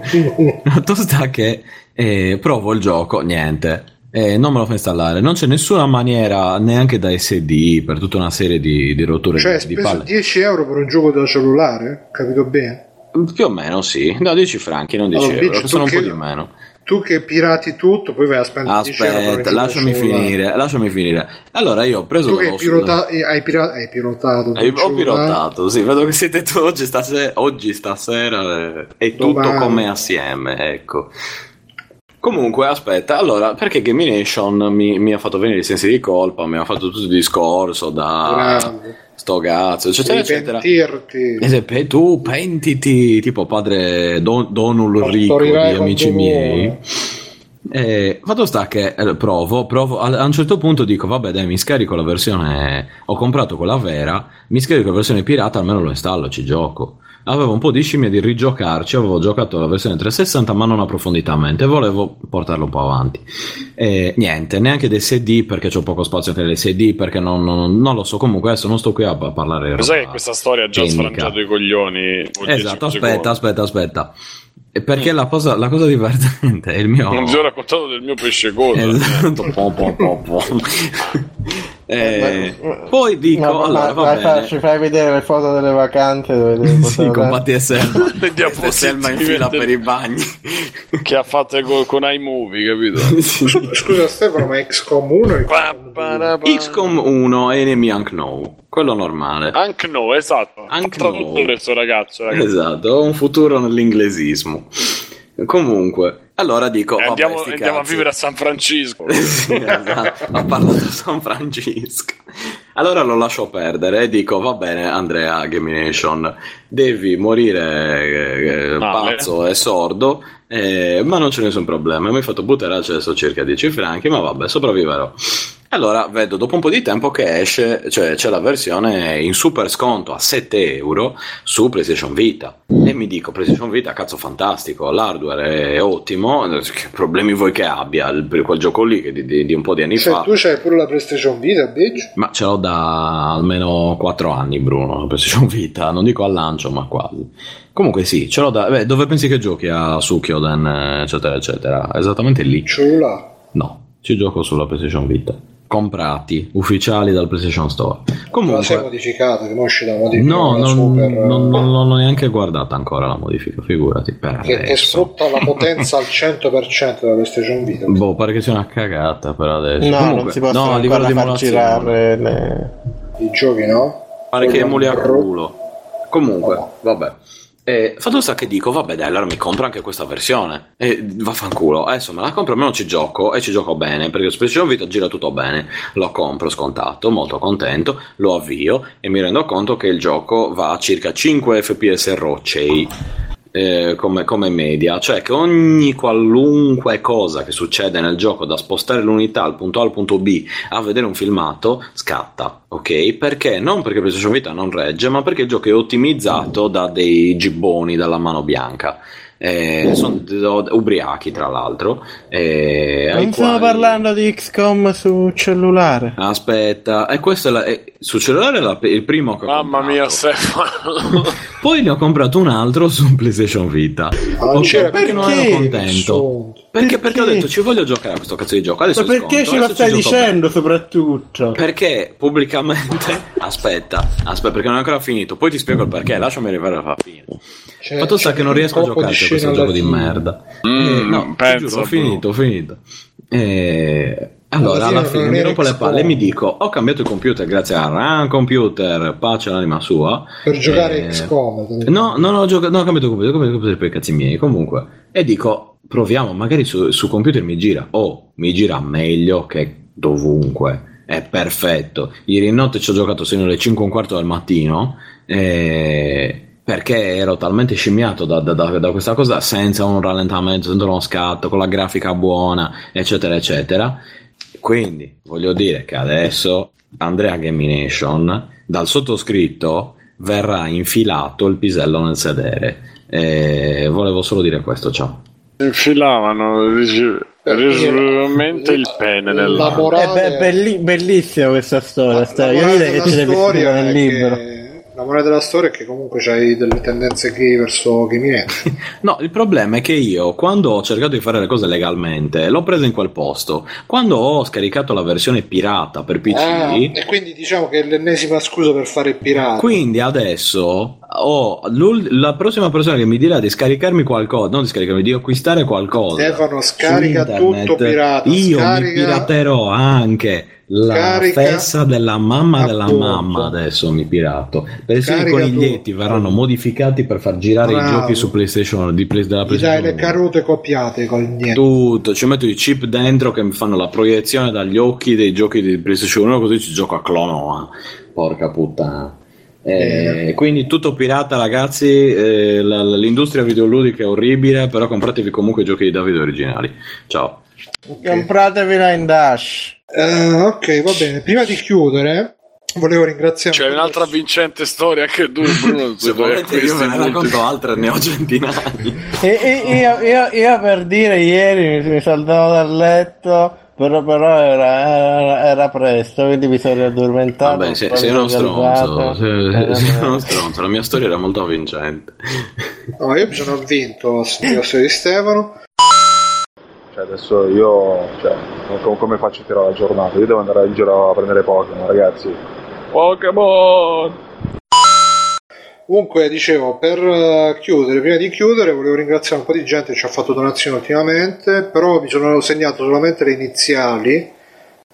Noto sta che eh, provo il gioco, niente. Eh, non me lo fa installare, non c'è nessuna maniera, neanche da S D, per tutta una serie di, di rotture, cioè, di, di palle. Cioè, speso dieci euro per un gioco da cellulare? Capito bene? Più o meno, sì. No, dieci franchi, non dieci allora, euro, Biggio, sono un che, po' di meno. Tu che pirati tutto, poi vai a spendere dieci euro. Aspetta, lasciami finire, lasciami finire. Allora, io ho preso... Tu che pirota- hai, pira- hai pirotato? Hai, ho pirotato, sì, vedo che siete tu oggi stasera, oggi stasera è tutto Domani. Come assieme, ecco. Comunque, aspetta, allora, perché Gamination mi, mi ha fatto venire i sensi di colpa, mi ha fatto tutto il discorso da Grande. Sto cazzo, eccetera, eccetera. Pentirti. E tu pentiti, tipo padre Don, Don Ulrico di Amici miei. Eh, fatto sta che eh, provo, provo, a, a un certo punto dico vabbè dai, mi scarico la versione, ho comprato quella vera, mi scarico la versione pirata, almeno lo installo, ci gioco. Avevo un po' di scimmia di rigiocarci, avevo giocato la versione trecentosessanta ma non approfonditamente, volevo portarlo un po' avanti. Eh, niente, neanche dei S D perché c'ho poco spazio per le S D, perché non, non, non lo so, comunque adesso non sto qui a parlare. Sai che questa storia ha già sfrangiato i coglioni. Esatto, aspetta, aspetta, aspetta. Perché mm. la, cosa, la cosa divertente è il mio... Non vi ho raccontato del mio pesce coda. Esatto. po, po, po, po. Eh, ma, ma, poi dico ma, allora, ma, va bene. Ci fai vedere le foto delle vacanze dove sì, compatti e Selma e Selma in fila per i bagni che ha fatto con, con iMovie, capito? Sì. Scusa Stefano, ma X COM uno X COM uno e Enemy Unknown, quello normale Unknown, esatto, soprattutto questo ragazzo, ragazzo esatto, un futuro nell'inglesismo. Comunque allora dico eh, andiamo, vabbè, andiamo a vivere a San Francisco. Sì, esatto. Ho parlato di San Francisco, allora lo lascio perdere e dico va bene Andrea Gamination, devi morire eh, pazzo e sordo, eh, ma non c'è nessun problema. Mi hai fatto buttare al cesso circa dieci franchi, ma vabbè, sopravviverò. Allora vedo dopo un po' di tempo che esce, cioè c'è la versione in super sconto a sette euro su PlayStation Vita, e mi dico PlayStation Vita, cazzo, fantastico, l'hardware è ottimo, che problemi vuoi che abbia per quel gioco lì che di, di, di un po' di anni cioè, fa. Tu c'hai pure la PlayStation Vita, Biggio? Ma ce l'ho da almeno quattro anni, Bruno, la PlayStation Vita, non dico al lancio ma quasi. Comunque sì, ce l'ho da... Beh, dove pensi che giochi a Sukyoden, eccetera eccetera, esattamente lì. Ce l'ho? No, ci gioco sulla PlayStation Vita, comprati ufficiali dal PlayStation Store. Comunque la sei modificata, che non uscì da modifica, no, non, super... non, non, non l'ho neanche guardata ancora la modifica, figurati, per che, che sfrutta la potenza al cento per cento della PlayStation Vita. Boh, pare che sia una cagata per adesso. No, comunque, non si possono no, ancora far girare le... i giochi, no? Pare che emuli a culo. Comunque, no. Vabbè. Eh, fatto sta che dico vabbè dai, allora mi compro anche questa versione e eh, vaffanculo, adesso me la compro, almeno ci gioco e ci gioco bene, perché su PlayStation Vita gira tutto bene. Lo compro scontato, molto contento, lo avvio e mi rendo conto che il gioco va a circa cinque fps roccei, eh, come, come media, cioè che ogni qualunque cosa che succede nel gioco, da spostare l'unità al punto A al punto B a vedere un filmato, scatta, ok? Perché? Non perché PlayStation Vita non regge, ma perché il gioco è ottimizzato da dei gibboni dalla mano bianca. Eh, sono ubriachi, tra l'altro. Eh, non stiamo quali... parlando di X COM su cellulare. Aspetta, e eh, questo è la... eh, su cellulare è la... il primo che ho Mamma comprato. Mia, Stefano. Poi ne ho comprato un altro su PlayStation Vita. Oh, okay, perché non ero contento? Perché, perché? Perché ho detto ci voglio giocare a questo cazzo di gioco. Adesso ma perché sconto, ce lo stai dicendo, soprattutto? Perché pubblicamente. Aspetta, aspetta, perché non è ancora finito. Poi ti spiego il perché. Lasciami arrivare alla fine. Cioè, fatto sta che non riesco a giocare a questo gioco di merda. Mm, eh, no, penso, giuro, ho finito, ho finito. Eh, allora, alla fine mi rompo le palle e mi dico: ho cambiato il computer grazie a RAM computer, pace all'anima sua. Per giocare eh, X COM. No, non ho giocato, no, ho cambiato il computer, ho cambiato il computer per i cazzi miei. Comunque, e dico: proviamo, magari su, su computer mi gira. Oh, mi gira meglio che dovunque. È perfetto. Ieri notte ci ho giocato sino alle cinque e un quarto del mattino. Eh, perché ero talmente scimmiato da, da, da, da questa cosa, senza un rallentamento, senza uno scatto, con la grafica buona, eccetera eccetera. Quindi voglio dire che adesso Andrea Gamination, dal sottoscritto, verrà infilato il pisello nel sedere. E volevo solo dire questo, ciao. Infilavano risolutivamente il pene nella morale... è belli, bellissima questa storia, la, la io direi che ce l'hai nel libro che... La morale della storia è che comunque c'hai delle tendenze gay verso gaming. No, il problema è che io, quando ho cercato di fare le cose legalmente, l'ho presa in quel posto. Quando ho scaricato la versione pirata per P C, ah, e quindi diciamo che è l'ennesima scusa per fare il pirata. Quindi adesso ho la prossima persona che mi dirà di scaricarmi qualcosa, non di scaricarmi, di acquistare qualcosa. Stefano, scarica internet, tutto pirata. Io scarica... mi piraterò anche la carica, fessa della mamma appunto. Della mamma adesso mi pirato. Persino i coniglietti tu. Verranno modificati per far girare bravo. I giochi su PlayStation, di play, della PlayStation. Dai, le carote copiate con niente. Tutto, ci metto i chip dentro che mi fanno la proiezione dagli occhi dei giochi di PlayStation uno, così ci gioco a Clonoa. Porca puttana. Eh, eh. Quindi tutto pirata, ragazzi. Eh, la, l'industria videoludica è orribile, però compratevi comunque i giochi di Davide originali. Ciao. Okay. Compratevi la in Dash. Uh, ok, va bene. Prima di chiudere, volevo ringraziare. C'è un'altra vincente storia che tu, Bruno. Se volete, io ve ne racconto altre, ne ho centinaia. E, e io, io, io per dire, ieri mi, mi saldavo dal letto. Però, però era, era presto, quindi mi sono addormentato. Vabbè, se, sei uno stronzo, se, sei uno stronzo. La mia storia era molto vincente. No, io mi sono vinto, signor di Stefano. Cioè adesso io, cioè, come faccio a tirare la giornata? Io devo andare in giro a prendere Pokémon, ragazzi. Pokémon! Comunque, dicevo, per chiudere, prima di chiudere, volevo ringraziare un po' di gente che ci ha fatto donazioni ultimamente, però mi sono segnato solamente le iniziali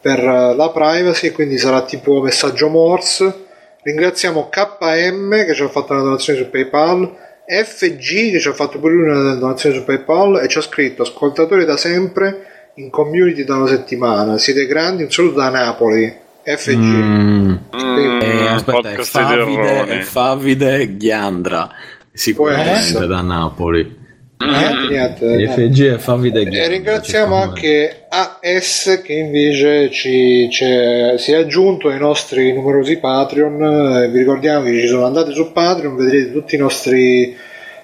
per la privacy, quindi sarà tipo messaggio Morse. Ringraziamo K M che ci ha fatto una donazione su PayPal, F G che ci ha fatto pure una donazione su PayPal e ci ha scritto: ascoltatori da sempre in community da una settimana, siete grandi, un saluto da Napoli. F G mm, mm, eh, aspetta, è Favide, è Favide Ghiandra, sicuramente da Napoli. Niente, niente, niente. F G e Favide Ghiandra. E ringraziamo anche A S che invece ci, cioè, si è aggiunto ai nostri numerosi Patreon. Vi ricordiamo che ci sono andati su Patreon, vedrete tutti i nostri,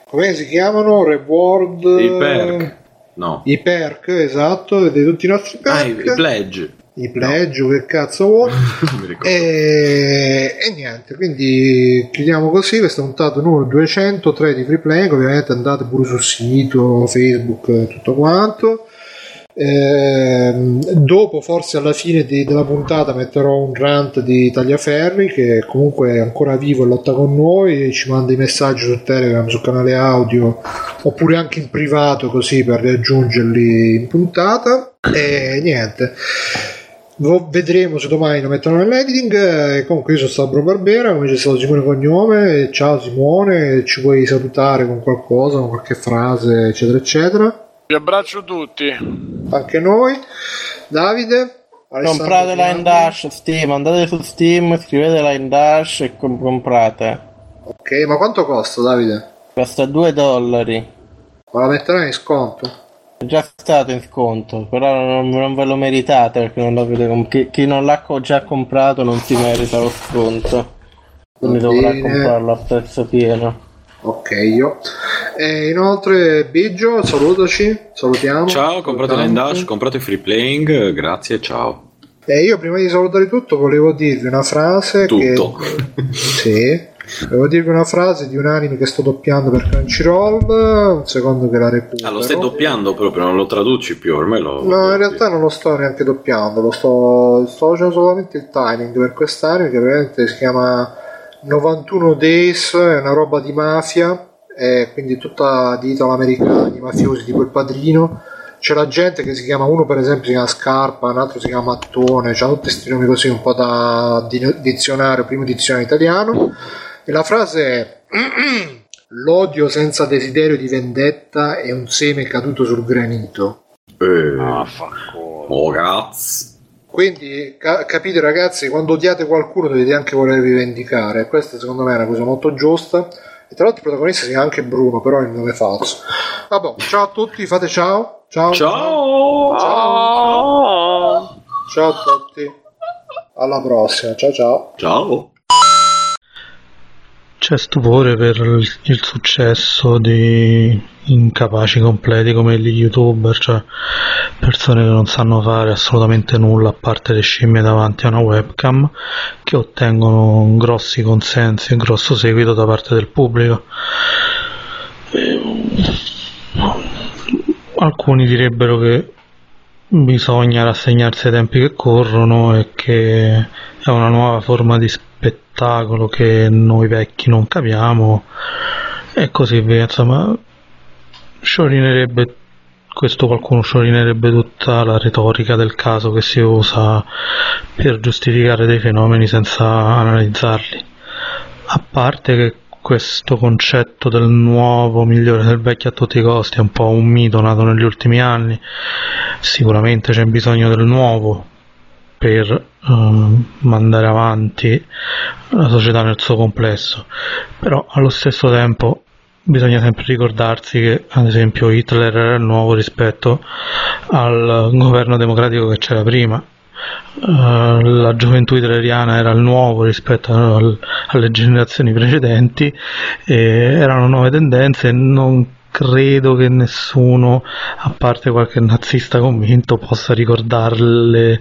come si chiamano? Reward, i perk, no, i perk, esatto, vedete tutti i nostri perk, ah, i pledge, i pledge, no. Che cazzo vuoi? e, e niente, quindi chiudiamo così questa puntata numero duecentotré di Free Play. Ovviamente andate pure sul sito, Facebook, tutto quanto. Eh, dopo, forse alla fine di, della puntata metterò un rant di Tagliaferri che comunque è ancora vivo e lotta con noi, ci manda i messaggi su Telegram, sul canale audio oppure anche in privato, così per raggiungerli in puntata. E niente, vedremo se domani lo mettono nell'editing. Comunque io sono stato Bruno Barbera, come c'è stato Simone Cognome. Ciao Simone, ci puoi salutare con qualcosa, con qualche frase, eccetera eccetera. Vi abbraccio tutti, anche noi. Davide, comprate la in Dash Steam, andate su Steam, scrivete la in Dash e comp- comprate. Ok, ma quanto costa, Davide? Costa due dollari. Ma la metterò in sconto? È già stato in sconto, però non, non ve lo meritate, perché non lo, chi, chi non l'ha già comprato non si merita lo sconto. Quindi dovrà comprarlo a prezzo pieno. Ok, io. E inoltre Biggio, salutaci, salutiamo. Ciao, comprate l'Endash, comprate Free Playing, grazie, ciao. E io prima di salutare tutto volevo dirvi una frase. Tutto. Che... sì. Volevo dirvi una frase di un anime che sto doppiando per Crunchyroll. Un secondo che la recupero. Ah, lo stai doppiando proprio, non lo traduci più ormai lo... No, in realtà non lo sto neanche doppiando, lo sto, sto facendo solamente il timing per quest'anime che veramente si chiama novantuno Days, è una roba di mafia, è quindi tutta di italo-americani, mafiosi tipo Il Padrino. C'è la gente che si chiama, uno per esempio si chiama Scarpa, un altro si chiama Attone, c'ha tutti questi nomi così un po' da dizionario, primo dizionario italiano. E la frase è: l'odio senza desiderio di vendetta è un seme caduto sul granito. Eh, ah, oh, cazzo. Quindi ca- capite ragazzi, quando odiate qualcuno dovete anche volervi vendicare. Questa secondo me è una cosa molto giusta. E tra l'altro il protagonista si chiama anche Bruno, però il nome è falso. Vabbè, ciao a tutti, fate ciao. Ciao. Ciao. Ciao. Ciao. Ciao a tutti. Alla prossima. Ciao ciao. Ciao. C'è stupore per il successo di incapaci completi come gli youtuber, cioè persone che non sanno fare assolutamente nulla a parte le scimmie davanti a una webcam, che ottengono grossi consensi e un grosso seguito da parte del pubblico. E, alcuni direbbero che bisogna rassegnarsi ai tempi che corrono e che è una nuova forma di spettacolo che noi vecchi non capiamo e così via. Insomma, sciorinerebbe, questo qualcuno sciorinerebbe tutta la retorica del caso che si usa per giustificare dei fenomeni senza analizzarli. A parte che questo concetto del nuovo migliore del vecchio a tutti i costi è un po' un mito nato negli ultimi anni. Sicuramente c'è bisogno del nuovo per eh, mandare avanti la società nel suo complesso, però allo stesso tempo bisogna sempre ricordarsi che ad esempio Hitler era il nuovo rispetto al governo democratico che c'era prima. Uh, la gioventù hitleriana era il nuovo rispetto al, alle generazioni precedenti, e erano nuove tendenze. Non credo che nessuno, a parte qualche nazista convinto, possa ricordarle,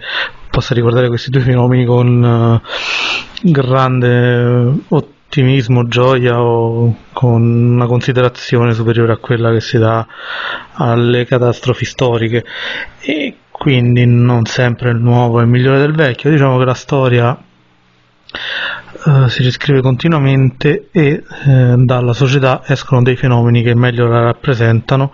possa ricordare questi due fenomeni con uh, grande ottimismo, gioia o con una considerazione superiore a quella che si dà alle catastrofi storiche. E quindi non sempre il nuovo è il migliore del vecchio, diciamo che la storia eh, si riscrive continuamente e eh, dalla società escono dei fenomeni che meglio la rappresentano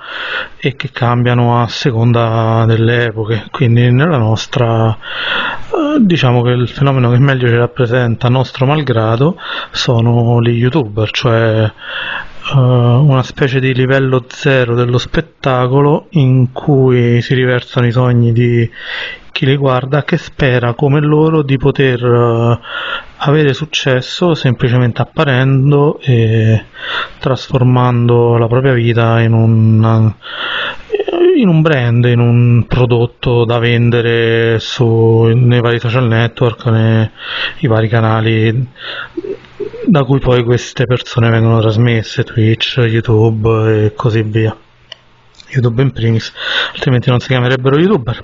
e che cambiano a seconda delle epoche. Quindi nella nostra eh, diciamo che il fenomeno che meglio ci rappresenta, nostro malgrado, sono gli youtuber, cioè una specie di livello zero dello spettacolo in cui si riversano i sogni di chi li guarda, che spera come loro di poter avere successo semplicemente apparendo e trasformando la propria vita in un, in un brand, in un prodotto da vendere su, nei vari social network, nei i vari canali da cui poi queste persone vengono trasmesse, Twitch, YouTube e così via. YouTube in primis, altrimenti non si chiamerebbero YouTuber.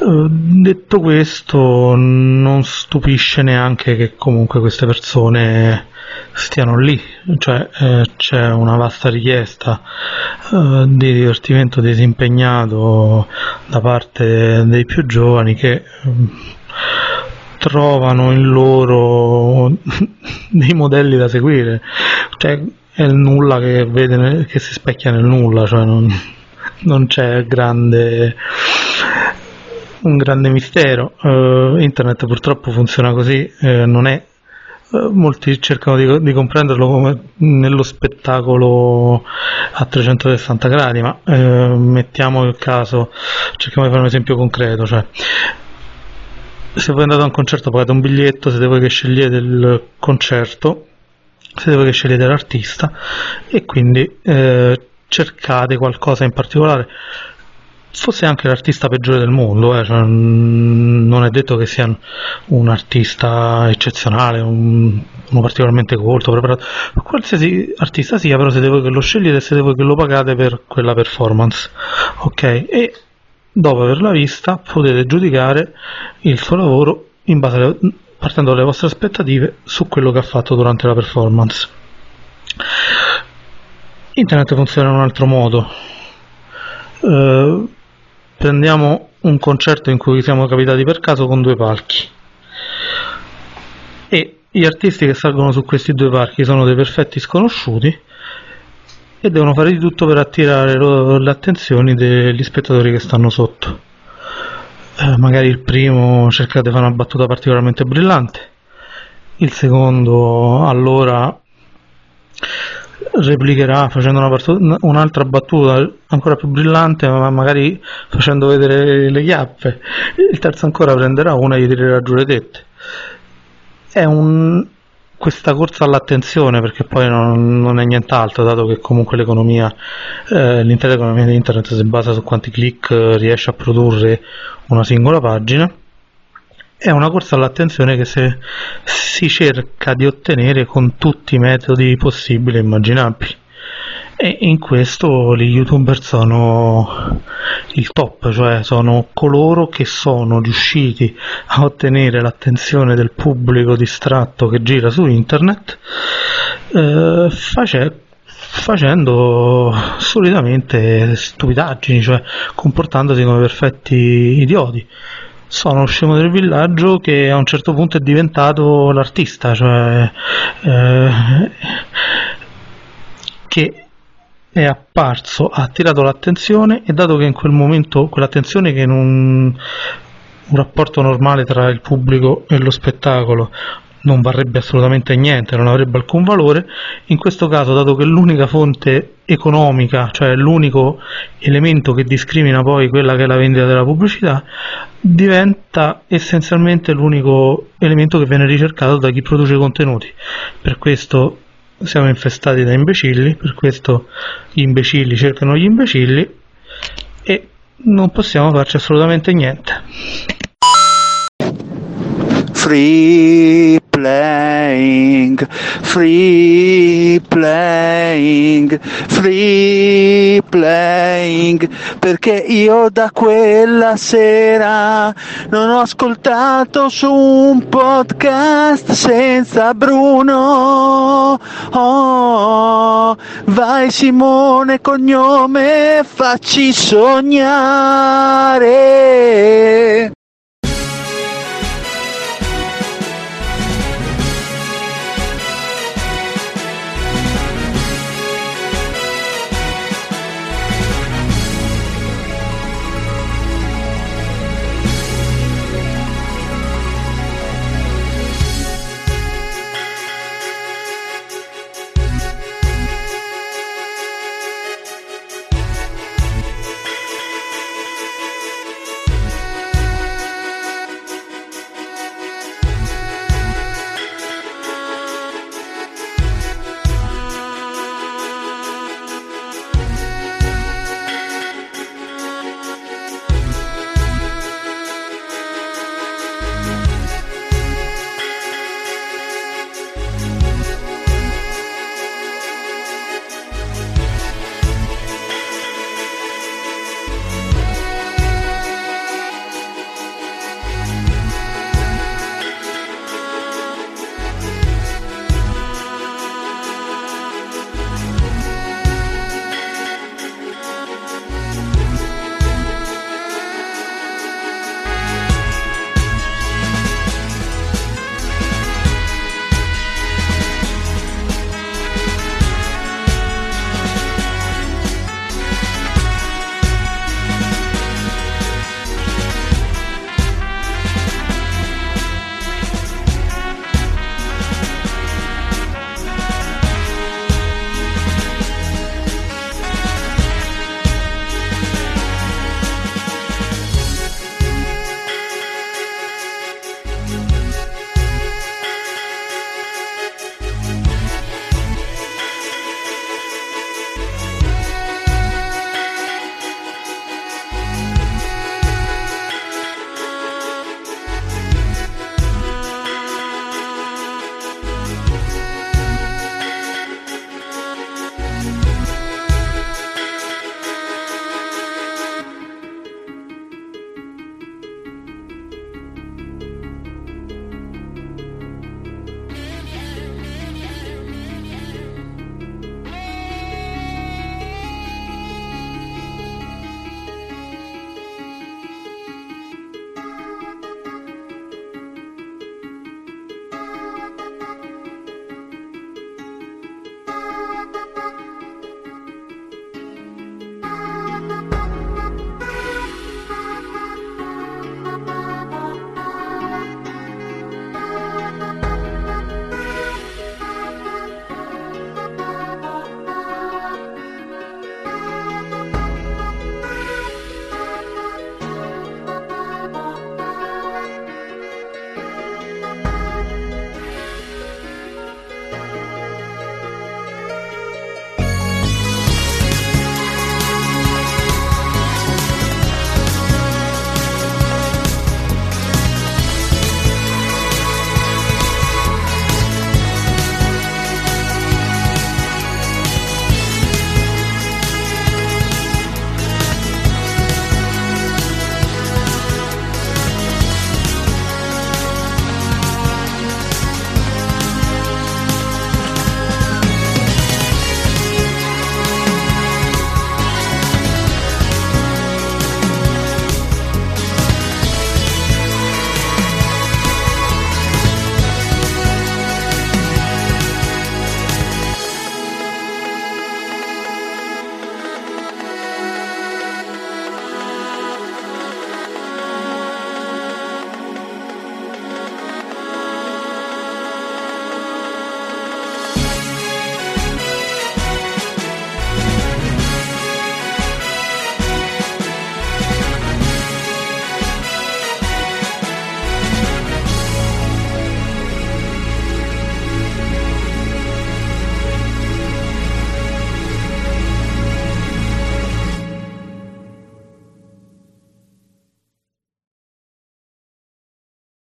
Uh, detto questo, non stupisce neanche che comunque queste persone stiano lì, cioè eh, c'è una vasta richiesta eh, di divertimento disimpegnato da parte dei più giovani che eh, trovano in loro dei modelli da seguire, cioè è il nulla che vede nel, che si specchia nel nulla, cioè non, non c'è grande un grande mistero. Uh, internet purtroppo funziona così, eh, non è molti cercano di, di comprenderlo come nello spettacolo a trecentosessanta gradi, ma eh, mettiamo il caso, cerchiamo di fare un esempio concreto, cioè se voi andate a un concerto pagate un biglietto, siete voi che scegliete il concerto siete che scegliete l'artista e quindi eh, cercate qualcosa in particolare, fosse anche l'artista peggiore del mondo, eh, cioè, non è detto che sia un artista eccezionale, un, uno particolarmente colto, preparato, qualsiasi artista sia, però siete voi che lo scegliete e siete voi che lo pagate per quella performance, ok? E dopo averla vista potete giudicare il suo lavoro in base alle, partendo dalle vostre aspettative su quello che ha fatto durante la performance. Internet funziona in un altro modo. Eh, prendiamo un concerto in cui siamo capitati per caso con due palchi e gli artisti che salgono su questi due palchi sono dei perfetti sconosciuti e devono fare di tutto per attirare le attenzioni degli spettatori che stanno sotto. Eh, magari il primo cerca di fare una battuta particolarmente brillante, il secondo allora replicherà facendo una battuta, un'altra battuta ancora più brillante, ma magari facendo vedere le chiappe, il terzo ancora prenderà una e gli tirerà giù le tette. È un, questa corsa all'attenzione, perché poi non, non è nient'altro, dato che comunque l'economia, eh, l'intera economia di internet si basa su quanti click riesce a produrre una singola pagina, è una corsa all'attenzione che se, si cerca di ottenere con tutti i metodi possibili e immaginabili, e in questo gli youtuber sono il top, cioè sono coloro che sono riusciti a ottenere l'attenzione del pubblico distratto che gira su internet, eh, face, facendo solitamente stupidaggini, cioè comportandosi come perfetti idioti. Sono lo scemo del villaggio che a un certo punto è diventato l'artista, cioè eh, che è apparso, ha attirato l'attenzione e dato che in quel momento quell'attenzione, che in un, un rapporto normale tra il pubblico e lo spettacolo non varrebbe assolutamente niente, non avrebbe alcun valore, in questo caso, dato che l'unica fonte economica, cioè l'unico elemento che discrimina poi quella che è la vendita della pubblicità, diventa essenzialmente l'unico elemento che viene ricercato da chi produce contenuti. Per questo siamo infestati da imbecilli, per questo gli imbecilli cercano gli imbecilli e non possiamo farci assolutamente niente. Free playing, free playing, free playing, perché io da quella sera non ho ascoltato su un podcast senza Bruno. Oh, vai Simone Cognome, facci sognare.